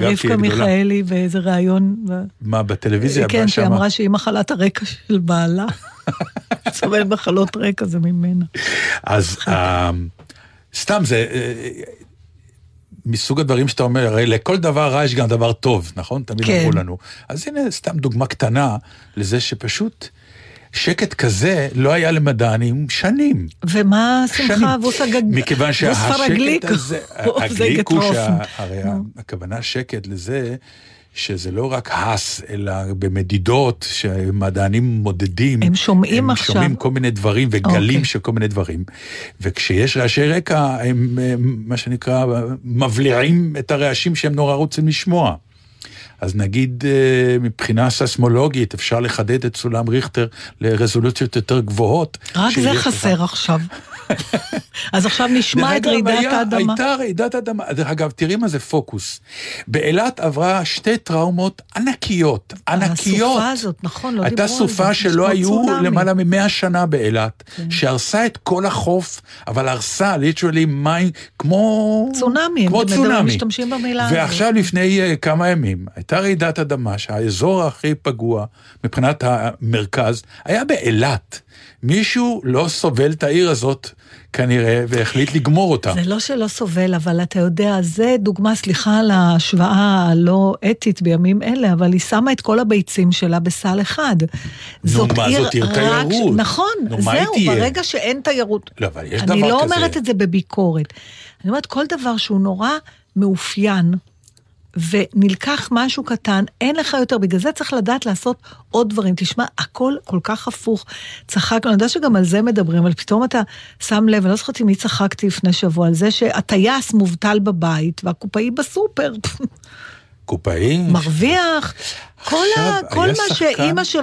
רבקה מיכאלי באיזה רעיון? מה, בטלוויזיה? כן, שאמרה שהיא מחלת הרקע של בעלה. סובל מחלות רקע, זה ממנה. אז... סתם, זה מסוג הדברים שאתה אומר, הרי לכל דבר רע יש גם דבר טוב, נכון? תמיד אמרו לנו. אז הנה סתם דוגמה קטנה לזה שפשוט שקט כזה לא היה למדענים שנים. ומה שמחה וספרגליק? מכיוון שהשקט הזה, הגליק הוא שהכוונה שקט לזה, שזה לא רק הס, אלא במדידות שמדענים מודדים. הם שומעים עכשיו. הם שומעים כל מיני דברים וגלים של כל מיני דברים. וכשיש רעשי רקע, הם מה שנקרא, מבליעים את הרעשים שהם נורא רוצים לשמוע. אז נגיד מבחינה ססמולוגית אפשר לחדד את סולם ריכטר לרזולוציות יותר גבוהות. רק זה חסר עכשיו. אז עכשיו נשמע את רעידת האדמה. הייתה רעידת האדמה. אגב, תראי מה זה פוקוס. באילת עברה שתי טראומות ענקיות. ענקיות. הסופה הזאת, נכון, לא דיברו על זה. הייתה סופה שלא היו למעלה ממאה שנה באילת, שהרסה את כל החוף, אבל הרסה, literally, מים, כמו צונאמי. כמו צונאמי. ועכשיו לפני כמה ימים, הייתה רעידת אדמה, שהאזור הכי פגוע, מבחינת המרכז, היה באילת. מישהו לא סובל את העיר הזאת כנראה, והחליט לגמור אותה. זה לא שלא סובל, אבל אתה יודע, זה דוגמה, סליחה על ההשוואה הלא אתית בימים אלה, אבל היא שמה את כל הביצים שלה בסל אחד. זאת עיר רק... נכון, זהו, ברגע שאין תיירות. אני לא אומרת את זה בביקורת. אני אומרת, כל דבר שהוא נורא מאופיין, ונלקח משהו קטן, אין לך יותר, בגלל זה צריך לדעת לעשות עוד דברים, תשמע, הכל כל כך הפוך, צחקנו, אני יודע שגם על זה מדברים, אבל פתאום אתה שם לב, אני לא זוכרת אם היא צחקתי לפני שבוע, על זה שהטייס מובטל בבית, והקופאי בסופר, קופאי? מרוויח, כל, ה, כל מה שאימא של,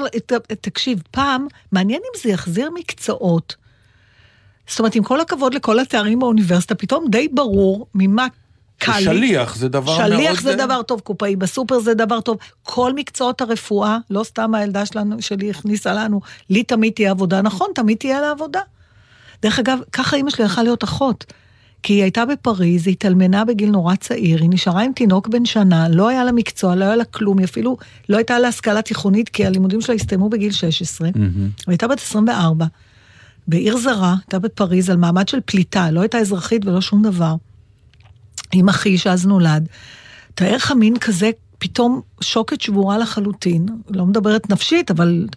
תקשיב, פעם, מעניין אם זה יחזיר מקצועות, זאת אומרת, עם כל הכבוד לכל התארים באוניברסיטה, פתאום די ברור, ממה קלי. שליח זה דבר שליח מאוד... שליח זה די... דבר טוב, קופאי בסופר זה דבר טוב. כל מקצועות הרפואה, לא סתם הילדה שלנו, שלי הכניסה לנו, לי תמיד תהיה עבודה, נכון, תמיד תהיה לה עבודה. דרך אגב, ככה אמא שלי הלכה להיות אחות, כי היא הייתה בפריז, היא תלמנה בגיל נורא צעיר, היא נשארה עם תינוק בן שנה, לא היה לה מקצוע, לא היה לה כלום, אפילו לא הייתה לה השכלה תיכונית, כי הלימודים שלה הסתיימו בגיל שש עשרה, mm-hmm. והייתה בת עשרים וארבע, בעיר זרה, הייתה בפריז, על מעמד של פליטה, לא הייתה אזרחית ולא שום דבר. עם אחי שאז נולד, תאר חמין כזה, פתאום שוקת שבורה לחלוטין, לא מדברת נפשית, אבל,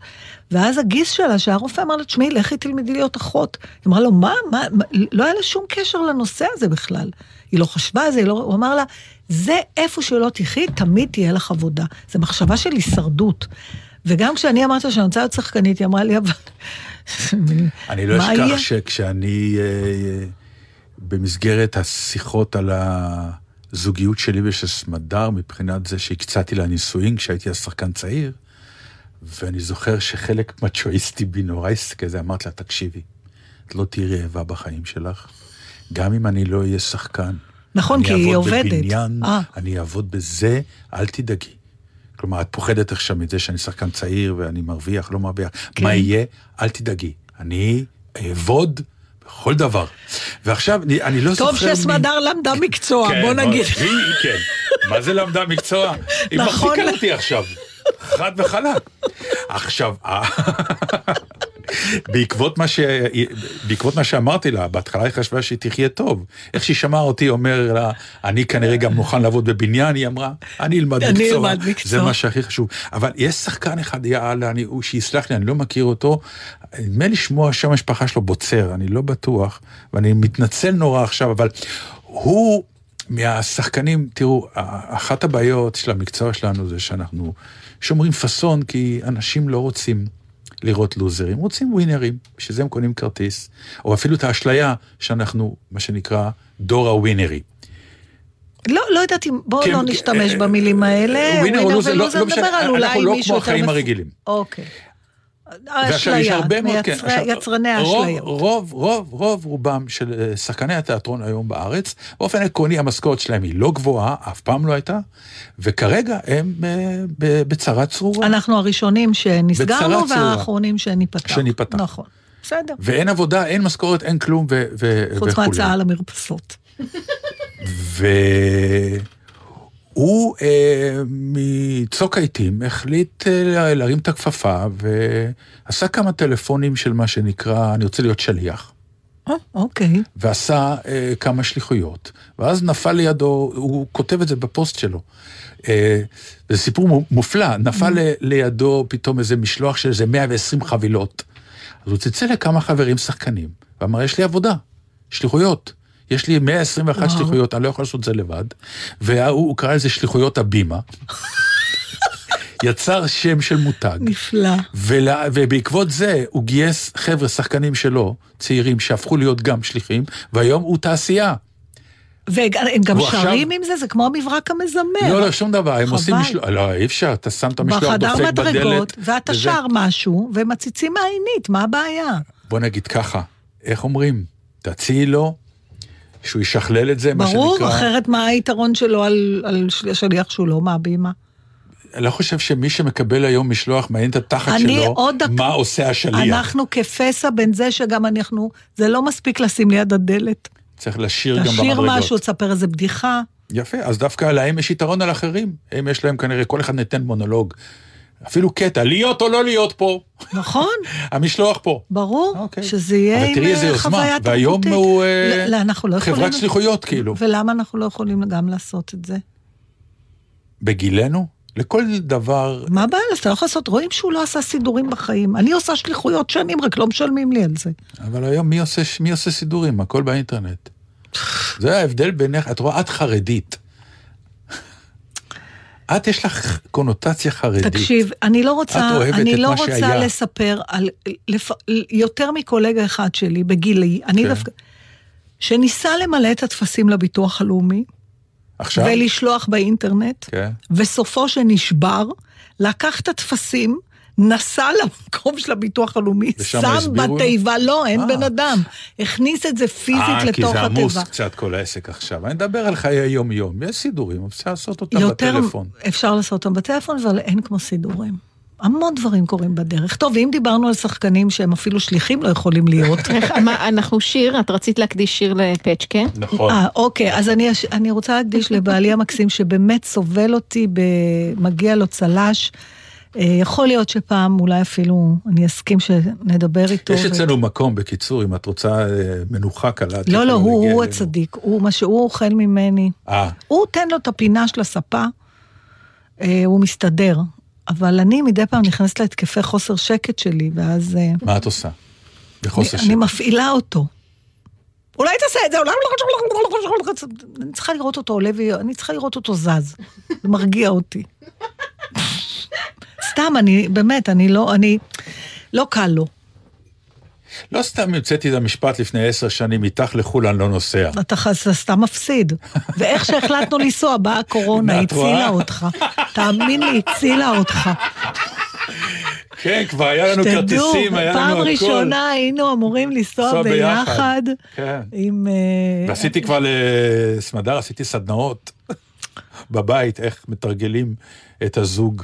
ואז הגיס שלה, שהרופא אמר לה, תשמעי, לכי תלמדי להיות אחות, היא אמרה לו, מה, מה, מה, לא היה לה שום קשר לנושא הזה בכלל, היא לא חשבה על זה, לא... הוא אמר לה, זה איפה שלא תחי, תמיד תהיה לך עבודה, זה מחשבה של הישרדות, וגם כשאני אמרת שאני רוצה להיות שחקנית, היא אמרה לי, אבל... אני לא אשכח שכשאני... במסגרת השיחות על הזוגיות שלי ושל סמדר, מבחינת זה שהקצעתי לנישואים כשהייתי השחקן צעיר, ואני זוכר שחלק מצ'ואיסטי בי נורייס כזה, אמרת לה, תקשיבי, את לא תהיי רעבה בחיים שלך, גם אם אני לא אהיה שחקן. נכון, כי היא עובדת. אני אעבוד בבניין, אני אעבוד בזה, אל תדאגי. כלומר, את פוחדת עכשיו מזה שאני שחקן צעיר, ואני מרוויח, לא מרוויח. מה יהיה? אל תדאגי. אני אעבוד בכל דבר. ועכשיו, אני, אני לא סופר... טוב שסמדר מ... למדה מקצוע, כן, בוא נגיד. מי, כן, מה זה למדה מקצוע? היא נכון. מחזיקה אותי עכשיו. חד וחלק. עכשיו, בעקבות, מה ש... בעקבות מה שאמרתי לה, בהתחלה היא חשבה שהיא תחיה טוב. איך שהיא שמעה אותי, אומר לה, אני כנראה גם מוכן לעבוד בבניין, היא אמרה, אני אלמד מקצוע. אני אלמד מקצוע. זה מה שהכי חשוב. אבל יש שחקן אחד, יאללה, אני... שיסלח לי, אני לא מכיר אותו, מה לשמוע שם המשפחה שלו בוצר, אני לא בטוח, ואני מתנצל נורא עכשיו, אבל הוא מהשחקנים, תראו, אחת הבעיות של המקצוע שלנו זה שאנחנו שומרים פסון, כי אנשים לא רוצים לראות לוזרים, רוצים ווינרים, שזה הם קונים כרטיס, או אפילו את האשליה שאנחנו, מה שנקרא, דור הווינרי. לא, לא יודעת אם, בואו לא נשתמש במילים האלה, ווינר ולוזר נדבר על אולי מישהו יותר... אנחנו לא כמו החיים הרגילים. אוקיי. האשליה, יצרני האשליה. רוב, רוב, רוב רובם של שחקני התיאטרון היום בארץ, באופן עקרוני המשכורת שלהם היא לא גבוהה, אף פעם לא הייתה, וכרגע הם בצרה צרורה. אנחנו הראשונים שנסגרנו, והאחרונים שניפתח. שניפתח. נכון, בסדר. ואין עבודה, אין משכורת, אין כלום וכולי. חוץ מהצעה למרפסות. ו... הוא אה, מצוק העיתים החליט אה, להרים את הכפפה, ועשה כמה טלפונים של מה שנקרא, אני רוצה להיות שליח. אה, אוקיי. ועשה אה, כמה שליחויות. ואז נפל לידו, הוא כותב את זה בפוסט שלו. אה, זה סיפור מופלא. נפל mm. לידו פתאום איזה משלוח של איזה מאה ועשרים חבילות. אז הוא צלצל לכמה חברים שחקנים. ואמר, יש לי עבודה, שליחויות. יש לי מאה עשרים ואחת וואו. שליחויות, אני לא יכול לעשות את זה לבד. והוא קרא לזה שליחויות הבימה. יצר שם של מותג. נפלא. ולה, ובעקבות זה הוא גייס חבר'ה שחקנים שלו, צעירים, שהפכו להיות גם שליחים, והיום הוא תעשייה. והם גם שרים עם זה? זה כמו המברק המזמר. לא, לא, שום דבר. הם עושים משלוח. לא, אי אפשר, אתה שם את המשלוח, דופק בדלת. ואתה שר משהו, ומציצים העינית, מה הבעיה? בוא נגיד ככה, איך אומרים? תציעי לו, שהוא ישכלל את זה, מה שנקרא. ברור, אחרת מה היתרון שלו על שליח שהוא לא מהבימה? אני לא חושב שמי שמקבל היום משלוח מעין את התחת שלו, מה דק... עושה השליח. אנחנו כפסע בין זה שגם אנחנו, זה לא מספיק לשים ליד הדלת. צריך לשיר גם במדרגות. לשיר משהו, תספר איזה בדיחה. יפה, אז דווקא להם יש יתרון על אחרים. הם יש להם כנראה, כל אחד ניתן מונולוג. אפילו קטע, להיות או לא להיות פה. נכון. המשלוח פה. ברור, okay. שזה יהיה עם חוויה תרבותית. והיום הוא לא, לא, חברת סליחויות, כאילו. ולמה אנחנו לא יכולים גם לעשות את זה? בגילנו? לכל דבר... מה בעל? אתה לא יכול לעשות, רואים שהוא לא עשה סידורים בחיים. אני עושה שליחויות שנים, רק לא משלמים לי על זה. אבל היום מי עושה, מי עושה סידורים? הכל באינטרנט. זה ההבדל בינך, את רואה, את חרדית. את יש לך קונוטציה חרדית. תקשיב, אני לא רוצה, אני לא רוצה לספר על, לפ, יותר מקולגה אחד שלי, בגילי, אני דווקא, שניסה למלא את הטפסים לביטוח הלאומי, עכשיו? ולשלוח באינטרנט, okay. וסופו שנשבר, לקח את התפסים, נסע למקום של הביטוח הלאומי, שם בתיבה, לא, אין 아. בן אדם, הכניס את זה פיזית 아, לתוך התיבה. אה, כי זה עמוס קצת כל העסק עכשיו, אני מדבר על חיי היום-יום, יש סידורים, אפשר לעשות אותם יותר בטלפון. אפשר לעשות אותם בטלפון, אבל אין כמו סידורים. המון דברים קורים בדרך. טוב, ואם דיברנו על שחקנים שהם אפילו שליחים לא יכולים להיות. אנחנו שיר, את רצית להקדיש שיר לפצ'קה? נכון. אוקיי, אז אני רוצה להקדיש לבעלי המקסים שבאמת סובל אותי, מגיע לו צלש. יכול להיות שפעם אולי אפילו אני אסכים שנדבר איתו. יש אצלנו מקום, בקיצור, אם את רוצה מנוחה קלה. לא, לא, הוא הצדיק. הוא מה שהוא אוכל ממני. הוא תן לו את הפינה של הספה, הוא מסתדר. אבל אני מדי פעם נכנסת להתקפי חוסר שקט שלי, ואז... מה את עושה? בחוסר שקט? אני מפעילה אותו. אולי תעשה את זה, אולי... אני צריכה לראות אותו עולה, אני צריכה לראות אותו זז. זה מרגיע אותי. סתם, אני, באמת, אני לא, אני... לא קל לו. לא סתם יוצאתי את המשפט לפני עשר שנים, איתך לחול אני לא נוסע. אתה סתם מפסיד. ואיך שהחלטנו לנסוע, באה הקורונה, הצילה אותך. תאמין לי, הצילה אותך. כן, כבר היה לנו כרטיסים, היה לנו הכל. פעם ראשונה היינו אמורים לנסוע ביחד. ועשיתי כבר לסמדר, עשיתי סדנאות בבית, איך מתרגלים את הזוג.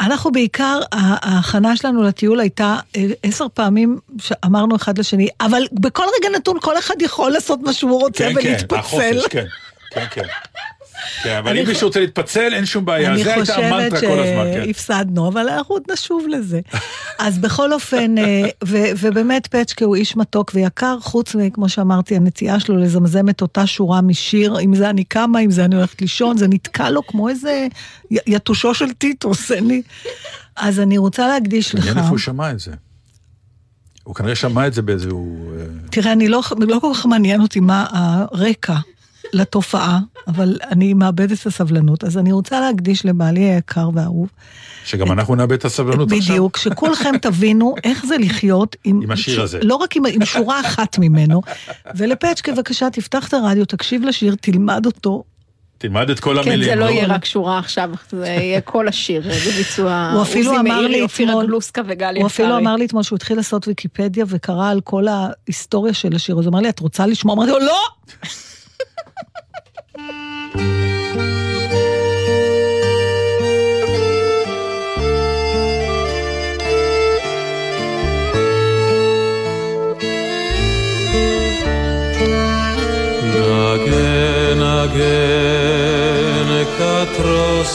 אנחנו בעיקר, ההכנה שלנו לטיול הייתה עשר פעמים שאמרנו אחד לשני, אבל בכל רגע נתון כל אחד יכול לעשות מה שהוא רוצה ולהתפצל. כן, כן, כן. אבל אם מישהו רוצה להתפצל, אין שום בעיה. זה הייתה המנטרה כל הזמן. אני חושבת שהפסדנו, אבל אנחנו עוד נשוב לזה. אז בכל אופן, ובאמת פצ'קה הוא איש מתוק ויקר, חוץ כמו שאמרתי, הנטייה שלו לזמזם את אותה שורה משיר, אם זה אני קמה, אם זה אני הולכת לישון, זה נתקע לו כמו איזה יתושו של טיטוס. אז אני רוצה להקדיש לך. אני איפה שמע את זה. הוא כנראה שמע את זה באיזהו... תראה, אני לא כל כך מעניין אותי מה הרקע לתופעה, אבל אני מאבד את הסבלנות, אז אני רוצה להקדיש לבעלי היקר והאהוב. שגם אנחנו נאבד את הסבלנות עכשיו. בדיוק, שכולכם תבינו איך זה לחיות עם... עם השיר הזה. לא רק עם שורה אחת ממנו. ולפצ'קה, בבקשה, תפתח את הרדיו, תקשיב לשיר, תלמד אותו. תלמד את כל המילים. כן, זה לא יהיה רק שורה עכשיו, זה יהיה כל השיר, זה ביצוע... הוא אפילו אמר לי אתמול, הוא אפילו אמר לי אתמול שהוא התחיל לעשות ויקיפדיה וקרא על כל ההיסטוריה של השיר, אז הוא אמר לי, את רוצה לשמוע? אמרתי לו, לא! Nagen, nagen, katros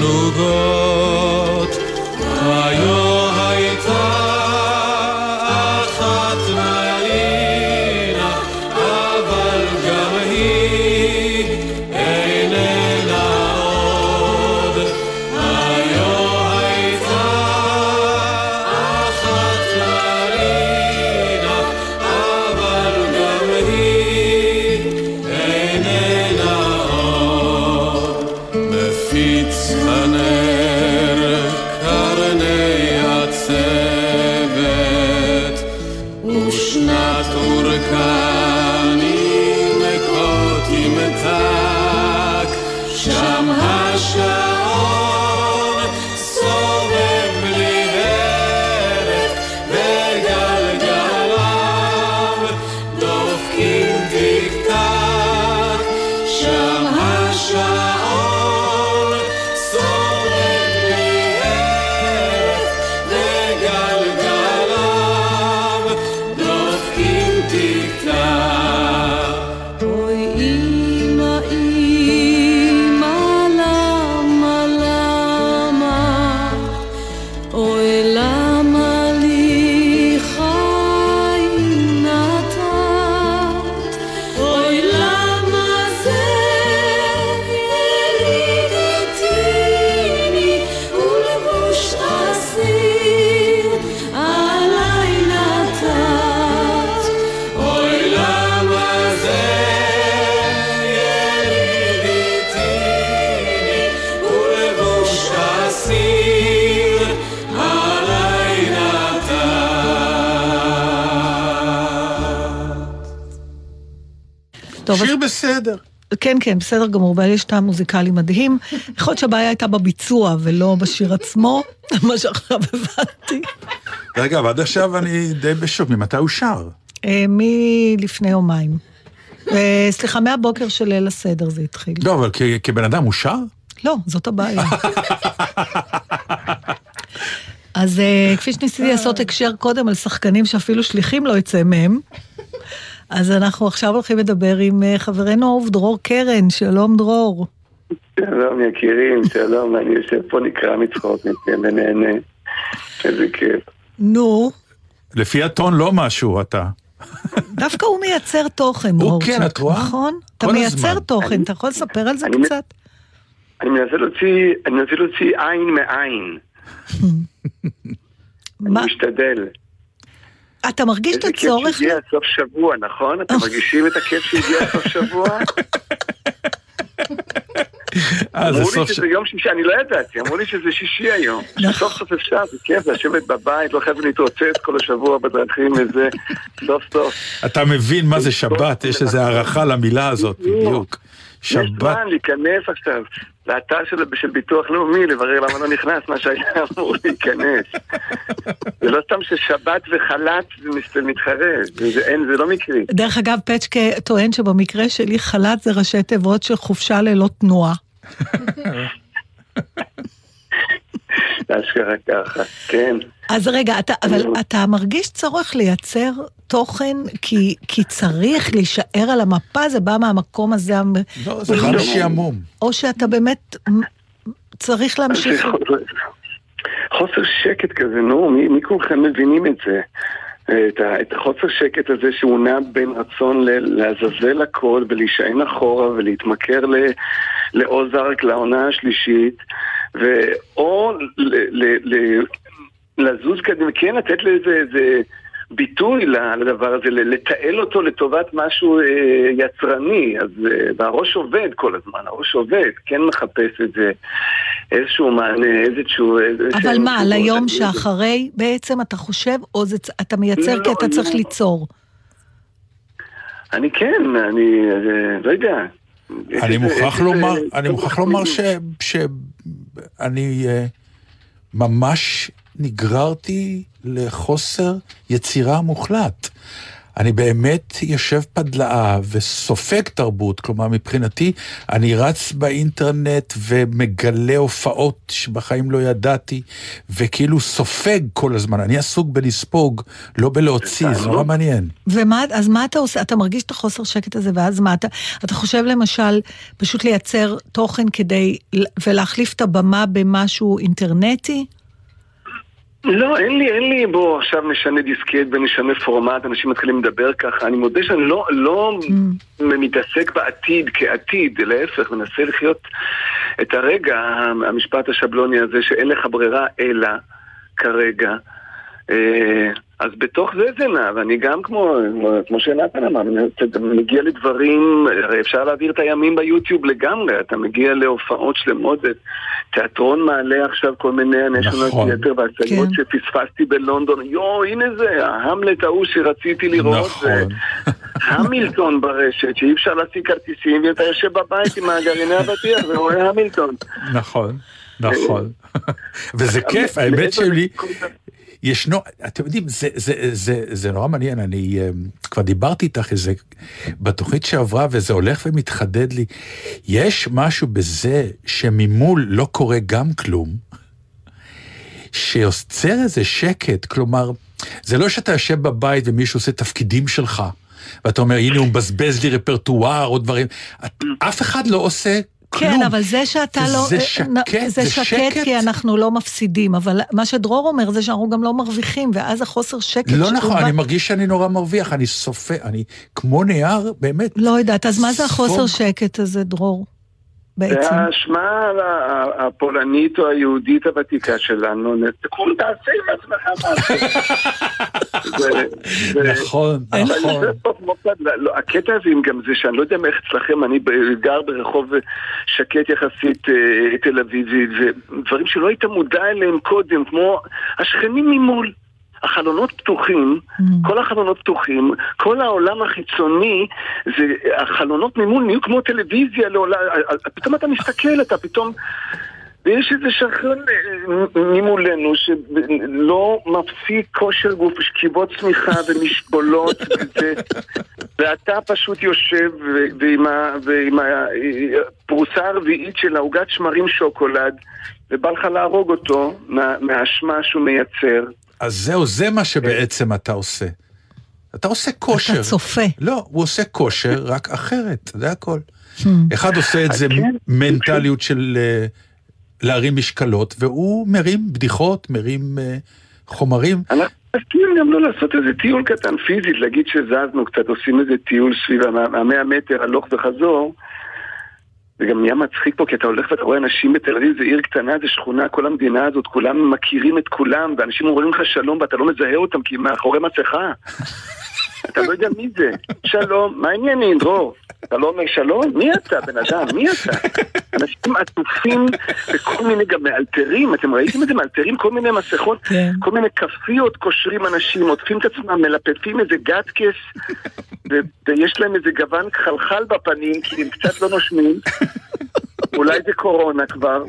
נוגות היו הייתה אחת מעינה אבל גם היא איננה עוד היו הייתה אחת מעינה אבל גם היא איננה עוד מפיץ הנר קרני הצוות ושנת אורקנים מקוטים תק שם השעון סובב בלי הרף וגלגליו דופקים טיק טק שם השעון סובב בלי הרף וגלגליו דופקים טיק טק אוי אמא, אמא, למה, למה, אוי למה לי חיים נתת, אוי למה זה יליד אותי ולבוש אסיר עלי נתת, אוי למה זה ילידתיני ולבוש אסיר עלי נתת. טוב, שיר בסדר. כן, כן, בסדר גמור, אבל יש טעם מוזיקלי מדהים. יכול להיות שהבעיה הייתה בביצוע ולא בשיר עצמו, מה שאחריו הבנתי. רגע, אבל עד עכשיו אני די בשוק, ממתי הוא שר? אה, מלפני יומיים. אה, סליחה, מהבוקר של ליל הסדר זה התחיל. לא, אבל כ- כבן אדם הוא שר? לא, זאת הבעיה. אז אה, כפי שניסיתי לעשות הקשר קודם על שחקנים שאפילו שליחים לא יצא מהם, אז אנחנו עכשיו הולכים לדבר עם אה, חברנו אהוב דרור קרן. שלום דרור. שלום יקירים, שלום, אני יושב פה נקרא מצחוק מכם ונהנה. איזה כיף. נו, לפי הטון לא משהו אתה. דווקא הוא מייצר תוכן. הוא דרור, כן, שאת- את רואה? נכון? אתה כל מייצר הזמן. תוכן, אתה יכול לספר על זה אני מ- קצת? אני מנסה להוציא, אני מנסה להוציא עין מעין. מה? אני משתדל. אתה מרגיש את איזה כיף הצורך? שהגיע סוף שבוע, נכון? אתם מרגישים את הכיף שהגיע סוף שבוע? אה, זה אמרו לי סוף ש... שזה יום שישי, אני לא ידעתי, אמרו לי שזה שישי היום. סוף סוף אפשר, זה כיף, לשבת בבית, לא חייבים להתרוצץ כל השבוע בדרכים וזה, סוף סוף. אתה מבין מה זה שבת, יש איזו הערכה למילה הזאת, בדיוק. יש שבת, זמן להיכנס עכשיו לאתר של, של ביטוח לאומי, לברר למה לא נכנס מה שהיה אמור להיכנס. זה לא סתם ששבת וחל"ת זה מס- זה מתחרז, זה, זה, אין, זה לא מקרי. דרך אגב, פצ'קה טוען שבמקרה שלי חל"ת זה ראשי תיבות של חופשה ללא תנועה. אשכרה ככה, כן. אז רגע, אתה, אבל אתה מרגיש צורך לייצר תוכן, כי, כי צריך להישאר על המפה, זה בא מהמקום הזה. המ- לא, זה חלק שעמום. או שאתה באמת מ- צריך להמשיך. חוסר שקט כזה, נו, מי, מי כולכם מבינים את זה? את, ה, את החוסר שקט הזה שהוא נע בין רצון ל- להזזל הכל ולהישען אחורה ולהתמכר ל- לאוזרק לעונה השלישית, ו- או ל- ל- ל- לזוז קדימה, כן, לתת לאיזה איזה ביטוי לדבר הזה, לתעל אותו לטובת משהו אה, יצרני, אז אה, הראש עובד כל הזמן, הראש עובד, כן מחפש את זה, איזשהו מענה, איזשהו... אבל מה, ליום שאחרי בעצם אתה חושב, או זה, אתה מייצר לא, כי אתה לא, צריך לא. ליצור? אני כן, אני לא יודע. אני מוכרח לומר, אני מוכרח לומר ש... שאני ממש... נגררתי לחוסר יצירה מוחלט. אני באמת יושב פדלאה וסופג תרבות, כלומר מבחינתי אני רץ באינטרנט ומגלה הופעות שבחיים לא ידעתי, וכאילו סופג כל הזמן, אני עסוק בלספוג, לא בלהוציא, זה לא מעניין. ומה, אז מה אתה עושה? אתה מרגיש את החוסר שקט הזה, ואז מה אתה, אתה חושב למשל פשוט לייצר תוכן כדי, ולהחליף את הבמה במשהו אינטרנטי? לא, אין לי, אין לי, בוא, עכשיו נשנה דיסקט ונשנה פורמט, אנשים מתחילים לדבר ככה, אני מודה שאני לא, לא mm. מתעסק בעתיד כעתיד, להפך, מנסה לחיות את הרגע, המשפט השבלוני הזה, שאין לך ברירה אלא כרגע, אז בתוך זה זה נע, ואני גם כמו, כמו שנתן אמר, מגיע לדברים, אפשר להעביר את הימים ביוטיוב לגמרי, אתה מגיע להופעות שלמות, תיאטרון מעלה עכשיו כל מיני הנשנות תיאטר, והסגרות שפספסתי בלונדון, יו, הנה זה, ההמלט ההוא שרציתי לראות, המילטון ברשת, שאי אפשר להשיג כרטיסים, ואתה יושב בבית עם הגרעיני הבטיח, ורואה המילטון. נכון, נכון. וזה כיף, האמת שלי... ישנו, אתם יודעים, זה, זה, זה, זה נורא מעניין, אני כבר דיברתי איתך איזה בתוכנית שעברה, וזה הולך ומתחדד לי, יש משהו בזה שממול לא קורה גם כלום, שיוצר איזה שקט, כלומר, זה לא שאתה יושב בבית ומישהו עושה תפקידים שלך, ואתה אומר, הנה הוא מבזבז לי רפרטואר או דברים, אף אחד לא עושה כלום. כן, אבל זה שאתה לא... זה שקט, זה שקט, כי אנחנו לא מפסידים, אבל מה שדרור אומר זה שאנחנו גם לא מרוויחים, ואז החוסר שקט... לא נכון, אני מרגיש שאני נורא מרוויח, אני סופה, אני כמו נייר, באמת... לא יודעת, אז מה זה החוסר שקט הזה, דרור? בעצם. והשמה הפולנית או היהודית הוותיקה שלנו, תקום תעשה עם עצמך מה. נכון, נכון. הקטע הזה גם זה שאני לא יודע איך אצלכם, אני גר ברחוב שקט יחסית תל אביבית, ודברים שלא היית מודע אליהם קודם, כמו השכנים ממול. החלונות פתוחים, mm. כל החלונות פתוחים, כל העולם החיצוני, זה, החלונות ממול נהיו כמו טלוויזיה, לעולם, פתאום אתה מסתכל, אתה פתאום, ויש איזה שחרן ממולנו, שלא מפסיק כושר גוף, שקיבות צמיחה ומשבולות, וזה, ואתה פשוט יושב, ועם, ה, ועם הפרוסה הרביעית של העוגת שמרים שוקולד, ובא לך להרוג אותו, מה, מהשמה שהוא מייצר, אז זהו, זה מה שבעצם אתה עושה. אתה עושה כושר. אתה צופה. לא, הוא עושה כושר, רק אחרת, זה הכל. אחד עושה את זה מנטליות של להרים משקלות, והוא מרים בדיחות, מרים חומרים. אז כאילו גם לא לעשות איזה טיול קטן פיזית, להגיד שזזנו קצת, עושים איזה טיול סביב המאה מטר, הלוך וחזור, וגם נהיה מצחיק פה, כי אתה הולך ואתה רואה אנשים בתל אביב, זה עיר קטנה, זה שכונה, כל המדינה הזאת, כולם מכירים את כולם, ואנשים אומרים לך שלום, ואתה לא מזהה אותם, כי מאחורי מצחה. אתה לא יודע מי זה. שלום, מה העניינים, דרור? אתה לא אומר שלום? מי אתה, בן אדם? מי אתה? אנשים עטופים וכל מיני גם מאלתרים, אתם ראיתם את זה, מאלתרים כל מיני מסכות, כל מיני כפיות קושרים אנשים, עוטפים את עצמם, מלפפים איזה גטקס, ויש להם איזה גוון חלחל בפנים, כי הם קצת לא נושמים. אולי זה קורונה כבר.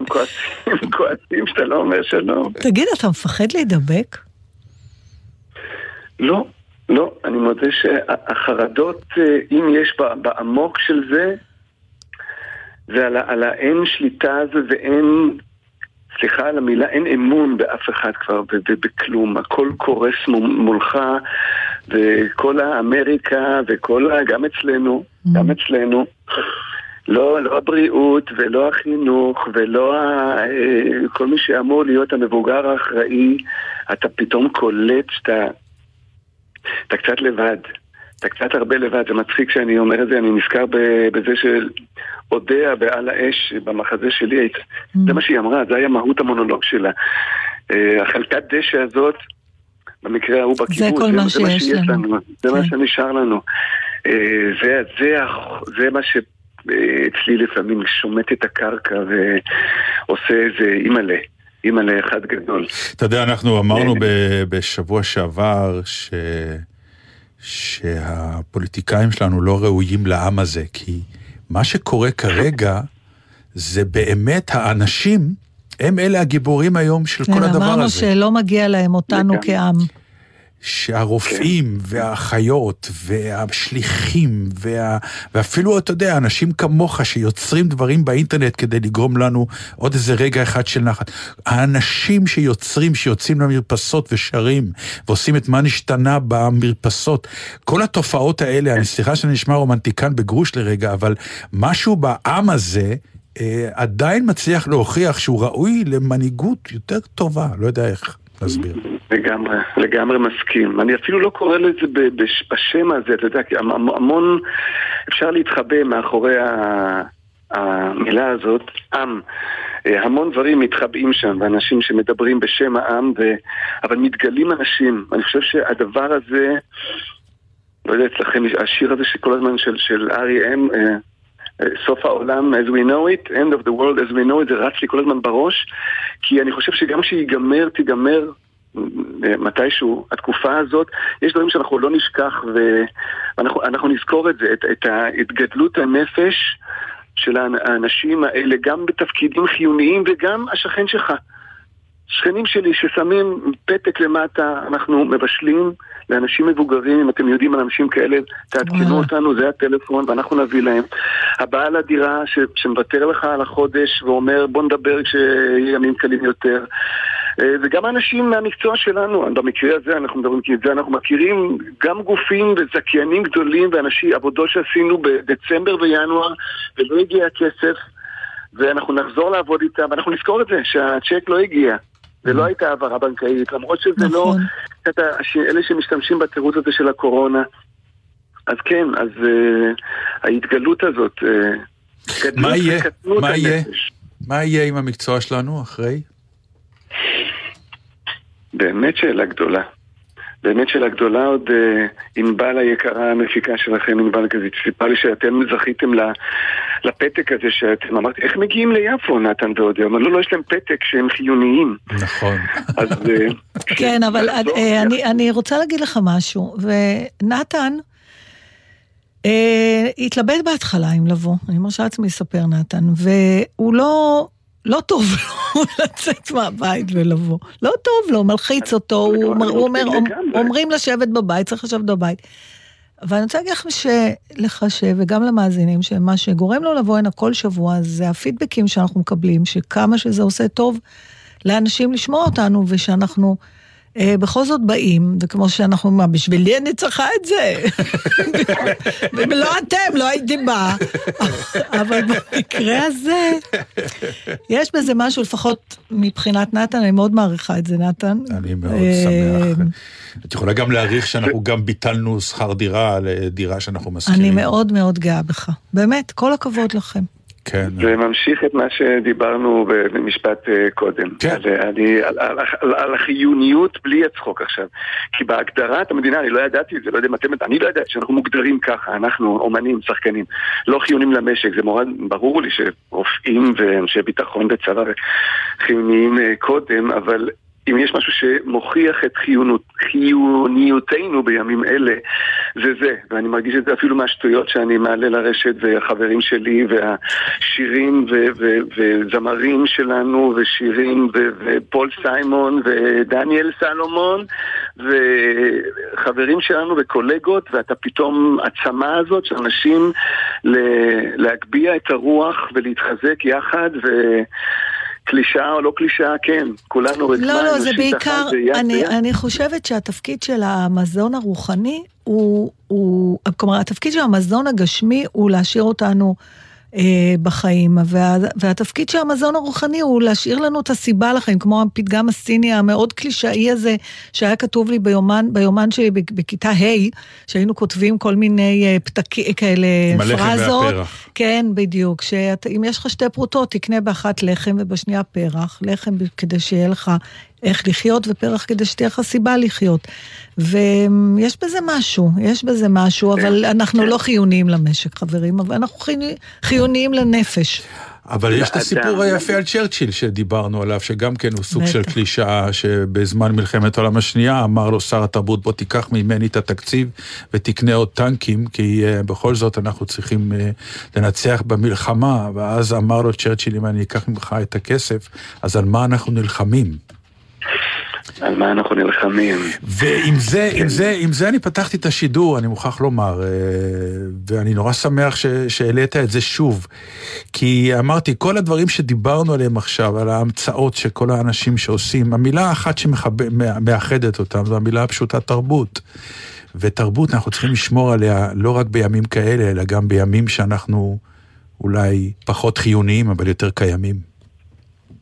הם כועסים, הם כועסים, שאתה לא אומר שלום. תגיד, אתה מפחד להידבק? לא. לא, אני מודה שהחרדות, אם יש בעמוק של זה, זה על, על האין שליטה הזה ואין, סליחה על המילה, אין אמון באף אחד כבר ובכלום. הכל קורס מולך, וכל האמריקה, וכל, גם אצלנו, mm. גם אצלנו. לא, לא הבריאות ולא החינוך ולא כל מי שאמור להיות המבוגר האחראי, אתה פתאום קולט שאתה, אתה קצת לבד, אתה קצת הרבה לבד, זה מצחיק שאני אומר את זה, אני נזכר בזה של עודיה בעל האש במחזה שלי, זה מה שהיא אמרה, זה היה מהות המונולוג שלה, החלקת דשא הזאת, במקרה ההוא בקיבוץ, זה מה שיש לנו, זה מה שנשאר לנו, זה מה שאצלי לפעמים שומט את הקרקע ועושה איזה אימאלה. אימא לאחד גדול. אתה יודע, אנחנו אמרנו בשבוע שעבר ש... שהפוליטיקאים שלנו לא ראויים לעם הזה, כי מה שקורה כרגע זה באמת האנשים, הם אלה הגיבורים היום של כל הדבר הזה. אמרנו שלא מגיע להם אותנו כעם. שהרופאים והאחיות והשליחים ואפילו, אתה יודע, אנשים כמוך שיוצרים דברים באינטרנט כדי לגרום לנו עוד איזה רגע אחד של נחת. האנשים שיוצרים, שיוצאים למרפסות ושרים ועושים את מה נשתנה במרפסות, כל התופעות האלה, אני סליחה שאני נשמע רומנטיקן בגרוש לרגע, אבל משהו בעם הזה עדיין מצליח להוכיח שהוא ראוי למנהיגות יותר טובה, לא יודע איך להסביר. לגמרי, לגמרי מסכים. אני אפילו לא קורא לזה בשם הזה, אתה יודע, כי המון אפשר להתחבא מאחורי המילה הזאת, עם. המון דברים מתחבאים שם, ואנשים שמדברים בשם העם, אבל מתגלים אנשים. אני חושב שהדבר הזה, לא יודע אצלכם, השיר הזה שכל הזמן של אר אי אם, סוף העולם as we know it, end of the world as we know it, זה רץ לי כל הזמן בראש, כי אני חושב שגם שיגמר, תיגמר מתישהו התקופה הזאת, יש דברים שאנחנו לא נשכח, ואנחנו אנחנו נזכור את זה, את, את ההתגדלות הנפש של האנשים האלה, גם בתפקידים חיוניים, וגם השכן שלך, שכנים שלי ששמים פתק למטה, אנחנו מבשלים לאנשים מבוגרים, אם אתם יודעים על אנשים כאלה, תעדכנו אותנו, זה הטלפון, ואנחנו נביא להם. הבעל הדירה ש, שמוותר לך על החודש, ואומר בוא נדבר כשימים קלים יותר, וגם אנשים מהמקצוע שלנו, במקרה הזה אנחנו מדברים, כי את זה אנחנו מכירים, גם גופים וזכיינים גדולים, ואנשים, עבודות שעשינו בדצמבר וינואר, ולא הגיע הכסף, ואנחנו נחזור לעבוד איתם, ואנחנו נזכור את זה, שהצ'ק לא הגיע. זה לא הייתה העברה בנקאית, למרות שזה לא, אלה שמשתמשים בתירוץ הזה של הקורונה. אז כן, אז ההתגלות הזאת, מה יהיה? מה יהיה? מה יהיה עם המקצוע שלנו אחרי? באמת שאלה גדולה. באמת שאלה גדולה. עוד אינבל היקרה המפיקה שלכם, אינבל גזית, סיפר לי שאתם זכיתם לה... לפתק הזה שאתם אמרתי, איך מגיעים ליפו, נתן ועודי? אמרו, לא, לא, יש להם פתק שהם חיוניים. נכון. אז... כן, אבל אני רוצה להגיד לך משהו, ונתן התלבט בהתחלה עם לבוא, אני מרשה עצמי לספר נתן, והוא לא... לא טוב לו לצאת מהבית ולבוא. לא טוב לו, מלחיץ אותו, הוא אומר, אומרים לשבת בבית, צריך לשבת בבית. ואני רוצה להגיד לך וגם למאזינים, שמה שגורם לו לבוא הנה כל שבוע, זה הפידבקים שאנחנו מקבלים, שכמה שזה עושה טוב לאנשים לשמוע אותנו, ושאנחנו אה, בכל זאת באים, וכמו שאנחנו אומרים, בשבילי אני צריכה את זה. ולא אתם, לא הייתי בא. אבל במקרה הזה, יש בזה משהו, לפחות מבחינת נתן, אני מאוד מעריכה את זה, נתן. אני מאוד שמח. את יכולה גם להעריך שאנחנו גם ביטלנו שכר דירה לדירה שאנחנו מסכימים. אני מאוד מאוד גאה בך. באמת, כל הכבוד לכם. כן. זה ממשיך את מה שדיברנו במשפט קודם. כן. אני, על, על, על, על החיוניות בלי הצחוק עכשיו. כי בהגדרת המדינה, אני לא ידעתי, זה לא יודע, מתמת, אני לא ידעתי שאנחנו מוגדרים ככה, אנחנו אומנים, שחקנים, לא חיונים למשק, זה מורד, ברור לי שרופאים ואנשי ביטחון בצבא חיוניים קודם, אבל... אם יש משהו שמוכיח את חיונות, חיוניותנו בימים אלה, זה זה. ואני מרגיש את זה אפילו מהשטויות שאני מעלה לרשת, והחברים שלי, והשירים ו- ו- וזמרים שלנו, ושירים ו- ופול סיימון, ודניאל סלומון, וחברים שלנו וקולגות, ואתה פתאום עצמה הזאת של אנשים ל- להגביע את הרוח ולהתחזק יחד, ו... קלישה או לא קלישה, כן, כולנו רצמן. לא, לא, זה בעיקר, אני, אני חושבת שהתפקיד של המזון הרוחני, הוא, הוא, כלומר, התפקיד של המזון הגשמי הוא להשאיר אותנו אה, בחיים, וה, והתפקיד של המזון הרוחני הוא להשאיר לנו את הסיבה לחיים, כמו הפתגם הסיני המאוד קלישאי הזה, שהיה כתוב לי ביומן, ביומן שלי בכיתה היי, שהיינו כותבים כל מיני פתקים כאלה, פרזות. כן, בדיוק, שאם יש לך שתי פרוטות, תקנה באחת לחם ובשנייה פרח, לחם כדי שיהיה לך איך לחיות, ופרח כדי שתהיה לך סיבה לחיות, ויש בזה משהו, יש בזה משהו, אבל אנחנו לא חיוניים למשק, חברים, אבל אנחנו חיוניים לנפש. אבל יש את הסיפור היפה על צ'רצ'יל שדיברנו עליו, שגם כן הוא סוג של קלישאה, שבזמן מלחמת העולם השנייה אמר לו שר התרבות, בוא תיקח ממני את התקציב ותקנה עוד טנקים, כי בכל זאת אנחנו צריכים לנצח במלחמה. ואז אמר לו צ'רצ'יל, אם אני אקח ממך את הכסף, אז על מה אנחנו נלחמים? על מה אנחנו נלחמים. ועם זה, עם זה, עם זה אני פתחתי את השידור, אני מוכרח לומר, ואני נורא שמח שהעלית את זה שוב, כי אמרתי, כל הדברים שדיברנו עליהם עכשיו, על ההמצאות שכל האנשים שעושים, המילה האחת שמאחדת אותם, זו המילה הפשוטה, תרבות. ותרבות אנחנו צריכים לשמור עליה, לא רק בימים כאלה, אלא גם בימים שאנחנו אולי פחות חיוניים, אבל יותר קיימים.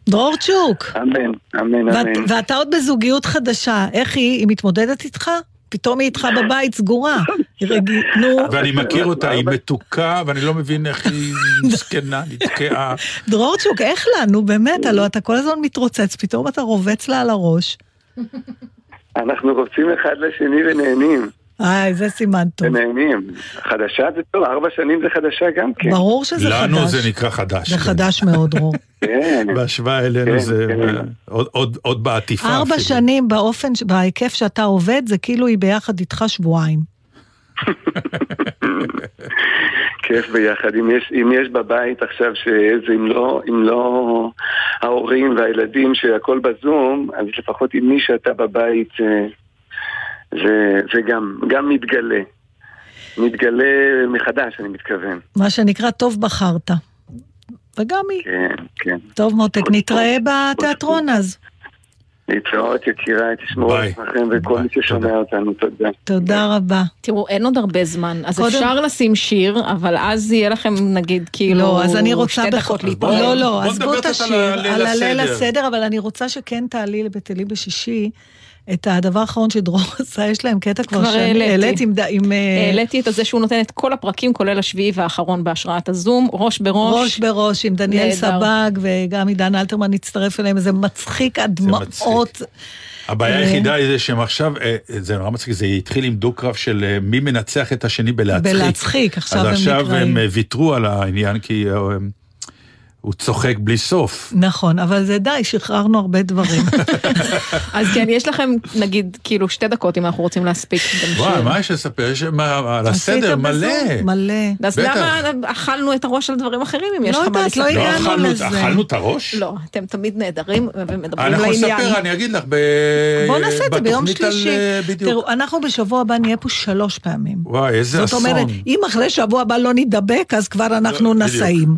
דרור צ'וק. אמן, אמן, ואת, אמן. ואתה עוד בזוגיות חדשה. איך היא? היא מתמודדת איתך? פתאום היא איתך בבית סגורה. רגיל, נו. ואני מכיר אותה, היא מתוקה, ואני לא מבין איך היא מסכנה, נתקעה. דרור צ'וק, איך לה? נו, באמת, הלוא אתה כל הזמן מתרוצץ, פתאום אתה רובץ לה על הראש. אנחנו רובצים אחד לשני ונהנים. איי, זה סימן טוב. ונהנים. חדשה זה טוב, ארבע שנים זה חדשה גם כן. ברור שזה חדש. לנו זה נקרא חדש. זה חדש מאוד, דרור. בהשוואה אלינו זה עוד בעטיפה. ארבע שנים באופן, בהיקף שאתה עובד, זה כאילו היא ביחד איתך שבועיים. כיף ביחד. אם יש בבית עכשיו שזה, אם לא ההורים והילדים שהכל בזום, אז לפחות עם מי שאתה בבית, זה גם מתגלה. מתגלה מחדש, אני מתכוון. מה שנקרא, טוב בחרת. וגם היא. כן, כן. טוב מותק, נתראה בתיאטרון אז. להתראות יקירה, תשמעו עצמכם וכל מי ששומע אותנו, תודה. תודה רבה. תראו, אין עוד הרבה זמן, אז אפשר לשים שיר, אבל אז יהיה לכם נגיד כאילו... לא, אז אני רוצה... לא, לא, אז בוא תשיר על הליל הסדר, אבל אני רוצה שכן תעלי לבטלי בשישי, את הדבר האחרון שדרור עשה, יש להם קטע כבר שהעליתי. העליתי את זה שהוא נותן את כל הפרקים, כולל השביעי והאחרון בהשראת הזום, ראש בראש. ראש בראש, עם דניאל סבג, וגם עידן אלתרמן נצטרף אליהם, זה מצחיק הדמעות. הבעיה היחידה היא זה שהם עכשיו, זה נורא מצחיק, זה התחיל עם דו-קרב של מי מנצח את השני בלהצחיק. בלהצחיק, עכשיו הם נקראים. אז עכשיו הם ויתרו על העניין, כי... הוא צוחק בלי סוף. נכון, אבל זה די, שחררנו הרבה דברים. אז כן, יש לכם, נגיד, כאילו שתי דקות, אם אנחנו רוצים להספיק. וואי, מה יש לספר? על הסדר, מלא. מלא. אז למה אכלנו את הראש על דברים אחרים, אם יש לך מה לספר? לא הגענו לזה. אכלנו את הראש? לא, אתם תמיד נהדרים ומדברים לעניין. אנחנו נספר, אני אגיד לך, בוא נעשה את זה ביום שלישי. תראו, אנחנו בשבוע הבא נהיה פה שלוש פעמים. וואי, איזה אסון. זאת אומרת, אם אחרי שבוע הבא לא נדבק, אז כבר אנחנו נסיים.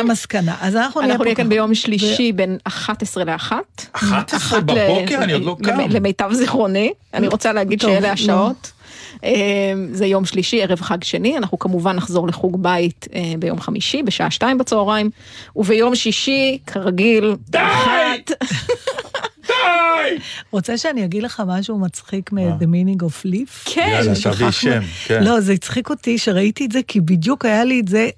המסקנה. אז אנחנו נהיה כאן ביום שלישי בין אחת עשרה לאחת. אחת עשרה בבוקר? אני עוד לא קם. למיטב זיכרוני. אני רוצה להגיד שאלה השעות. זה יום שלישי, ערב חג שני. אנחנו כמובן נחזור לחוג בית ביום חמישי, בשעה שתיים בצהריים. וביום שישי, כרגיל, אחת. די! רוצה שאני אגיד לך משהו מצחיק מ-The Meaning of Life? כן. יאללה, תביא שם. לא, זה הצחיק אותי שראיתי את זה, כי בדיוק היה לי את זה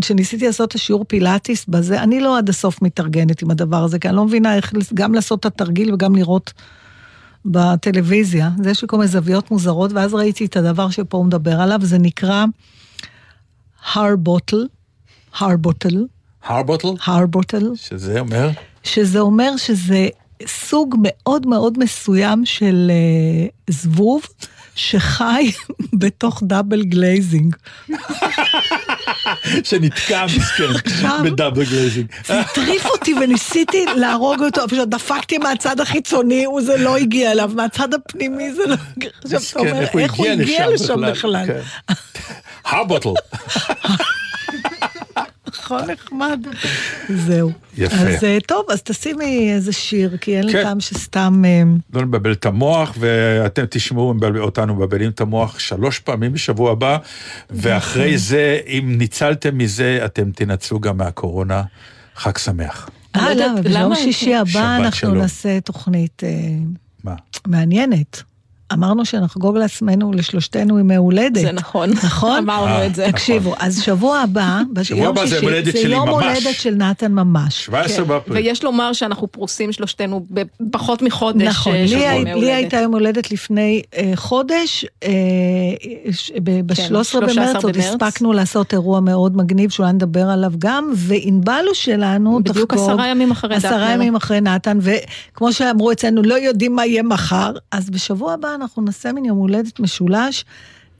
כשניסיתי לעשות את השיעור פילאטיס בזה, אני לא עד הסוף מתארגנת עם הדבר הזה, כי אני לא מבינה איך גם לעשות את התרגיל וגם לראות בטלוויזיה, זה יש לי כל מיני זוויות מוזרות, ואז ראיתי את הדבר שפה הוא מדבר עליו, זה נקרא הרבוטל, הרבוטל, הרבוטל, הרבוטל, שזה אומר? שזה אומר שזה סוג מאוד מאוד מסוים של זבוב, שחי בתוך דאבל גלייזינג. שנתקע מסכן בדאבל גלייזינג. זה הטריף אותי וניסיתי להרוג אותו, פשוט דפקתי מהצד החיצוני, וזה לא הגיע אליו, מהצד הפנימי זה לא... עכשיו אתה אומר, איך הוא הגיע לשם בכלל? הרבוטל. נכון, נחמד. זהו. יפה. אז טוב, אז תשימי איזה שיר, כי אין לי טעם שסתם... לא נבבל את המוח, ואתם תשמעו אותנו מבלים את המוח שלוש פעמים בשבוע הבא, ואחרי זה, אם ניצלתם מזה, אתם תנצלו גם מהקורונה. חג שמח. אה, למה? ביום שישי הבא אנחנו נעשה תוכנית מעניינת. אמרנו שנחגוג לעצמנו, לשלושתנו עם ההולדת. זה נכון. נכון? אמרנו את זה. תקשיבו, אז שבוע הבא, שבוע הבא זה הולדת שלי ממש. זה יום הולדת של נתן ממש. שבעה עשר באפריל. ויש לומר שאנחנו פרוסים שלושתנו בפחות מחודש. נכון, לי הייתה יום הולדת לפני חודש, ב-שלושה עשר במרץ, עוד הספקנו לעשות אירוע מאוד מגניב, שאולי נדבר עליו גם, וענבלו שלנו תחגוג. בדיוק עשרה ימים אחרי נתן. עשרה ימים אחרי נתן, וכמו שאמרו אצלנו, לא יודעים מה יהיה מחר, אז בשבוע הבא אנחנו נעשה מן יום הולדת משולש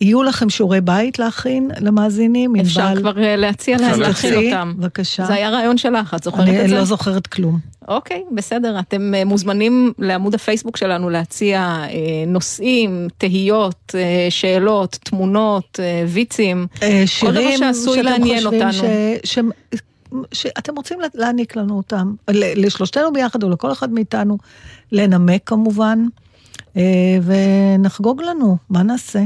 יהיו לכם שיעורי בית להכין למאזינים? אפשר כבר להציע להם להכין אותם. בבקשה. זה היה רעיון שלך, את זוכרת את זה? אני לא זוכרת כלום. אוקיי, בסדר. אתם מוזמנים לעמוד הפייסבוק שלנו להציע נושאים, תהיות, שאלות, תמונות, ויצים. שירים שאתם חושבים ש... שאתם רוצים להעניק לנו אותם, לשלושתנו ביחד או לכל אחד מאיתנו, לנמק כמובן, ונחגוג לנו, מה נעשה?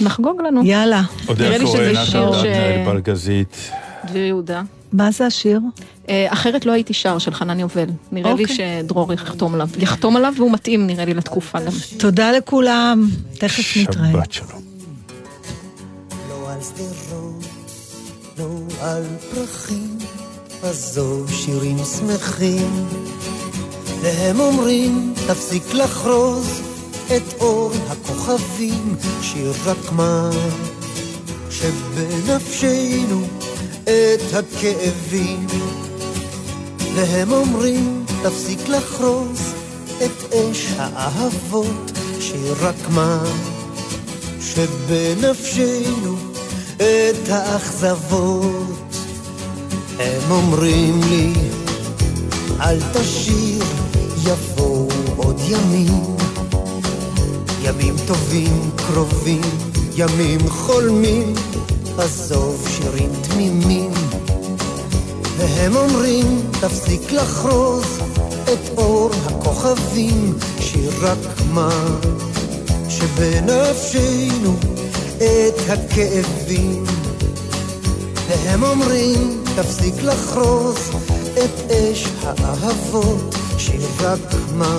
נחגוג לנו. יאללה. נראה לי שזה שיר ש... אינבל גזית. דביר יהודה. מה זה השיר? אחרת לא הייתי שר של חנן יובל. נראה לי שדרור יחתום עליו, והוא מתאים נראה לי לתקופה גם. תודה לכולם. תכף נתראה. שבת שלום. על פרחים, עזוב שירים שמחים, והם אומרים, תפסיק לחרוז את אור הכוכבים, שיר רק מה שבנפשנו את הכאבים, והם אומרים, תפסיק לחרוז את אש האהבות, שיר רק מה שבנפשנו את האכזבות. הם אומרים לי אל תשיר, יבואו עוד ימים, ימים טובים קרובים, ימים חולמים, עזוב שירים תמימים, והם אומרים תפסיק לחרוז את אור הכוכבים, שיר רק מה שבנפשנו את הכאבים, והם אומרים תפסיק לחרוז את אש האהבות, שרק מה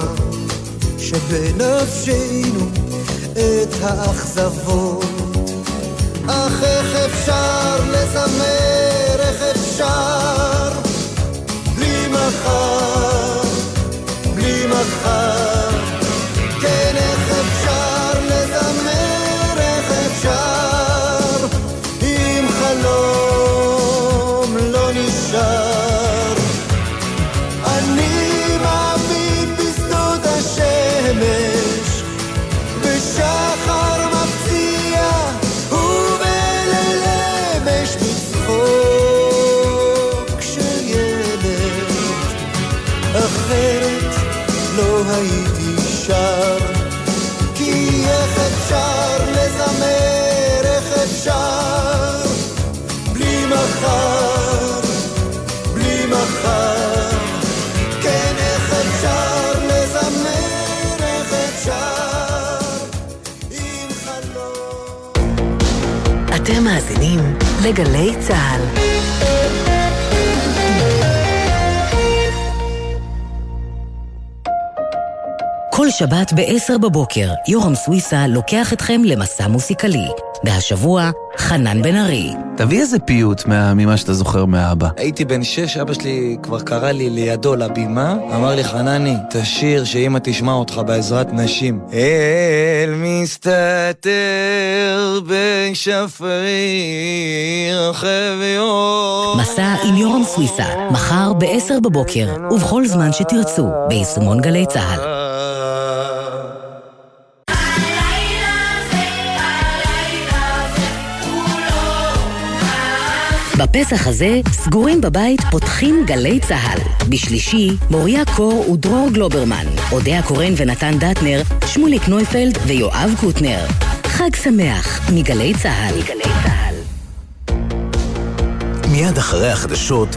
שבנפשנו את האכזבות. אך איך אפשר לזמר, איך אפשר בלי מחר, בלי מחר, כן איך אפשר לזמר אם חלום לא נשאר. אני מביט בשדות השמש, בשחר מפציע ובליל אמש, מצחוק של ילד, אחרת לא הייתי שר, כי איך אפשר לזמר, בלי מחר, בלי מחר, כן איך אפשר לזמר, איך אפשר עם חלום. אתם מאזינים לגלי צהל. כל שבת ב-עשר בבוקר, יורם סוויסה לוקח אתכם למסע מוסיקלי. והשבוע, חנן בן ארי. תביא איזה פיוט ממה שאתה זוכר מהאבא. הייתי בן שש, אבא שלי כבר קרא לי לידו לבימה, אמר לי, חנני, תשיר שאמא תשמע אותך בעזרת נשים. אל מסתתר בשפיר חביון. מסע עם יורם סוויסה, מחר ב-עשר בבוקר, ובכל זמן שתרצו, ביישומון גלי צהל. בפסח הזה, סגורים בבית פותחים גלי צהל. בשלישי, מוריה קור ודרור גלוברמן, אודיה קורן ונתן דטנר, שמוליק נויפלד ויואב קוטנר. חג שמח מגלי צהל. מיד אחרי החדשות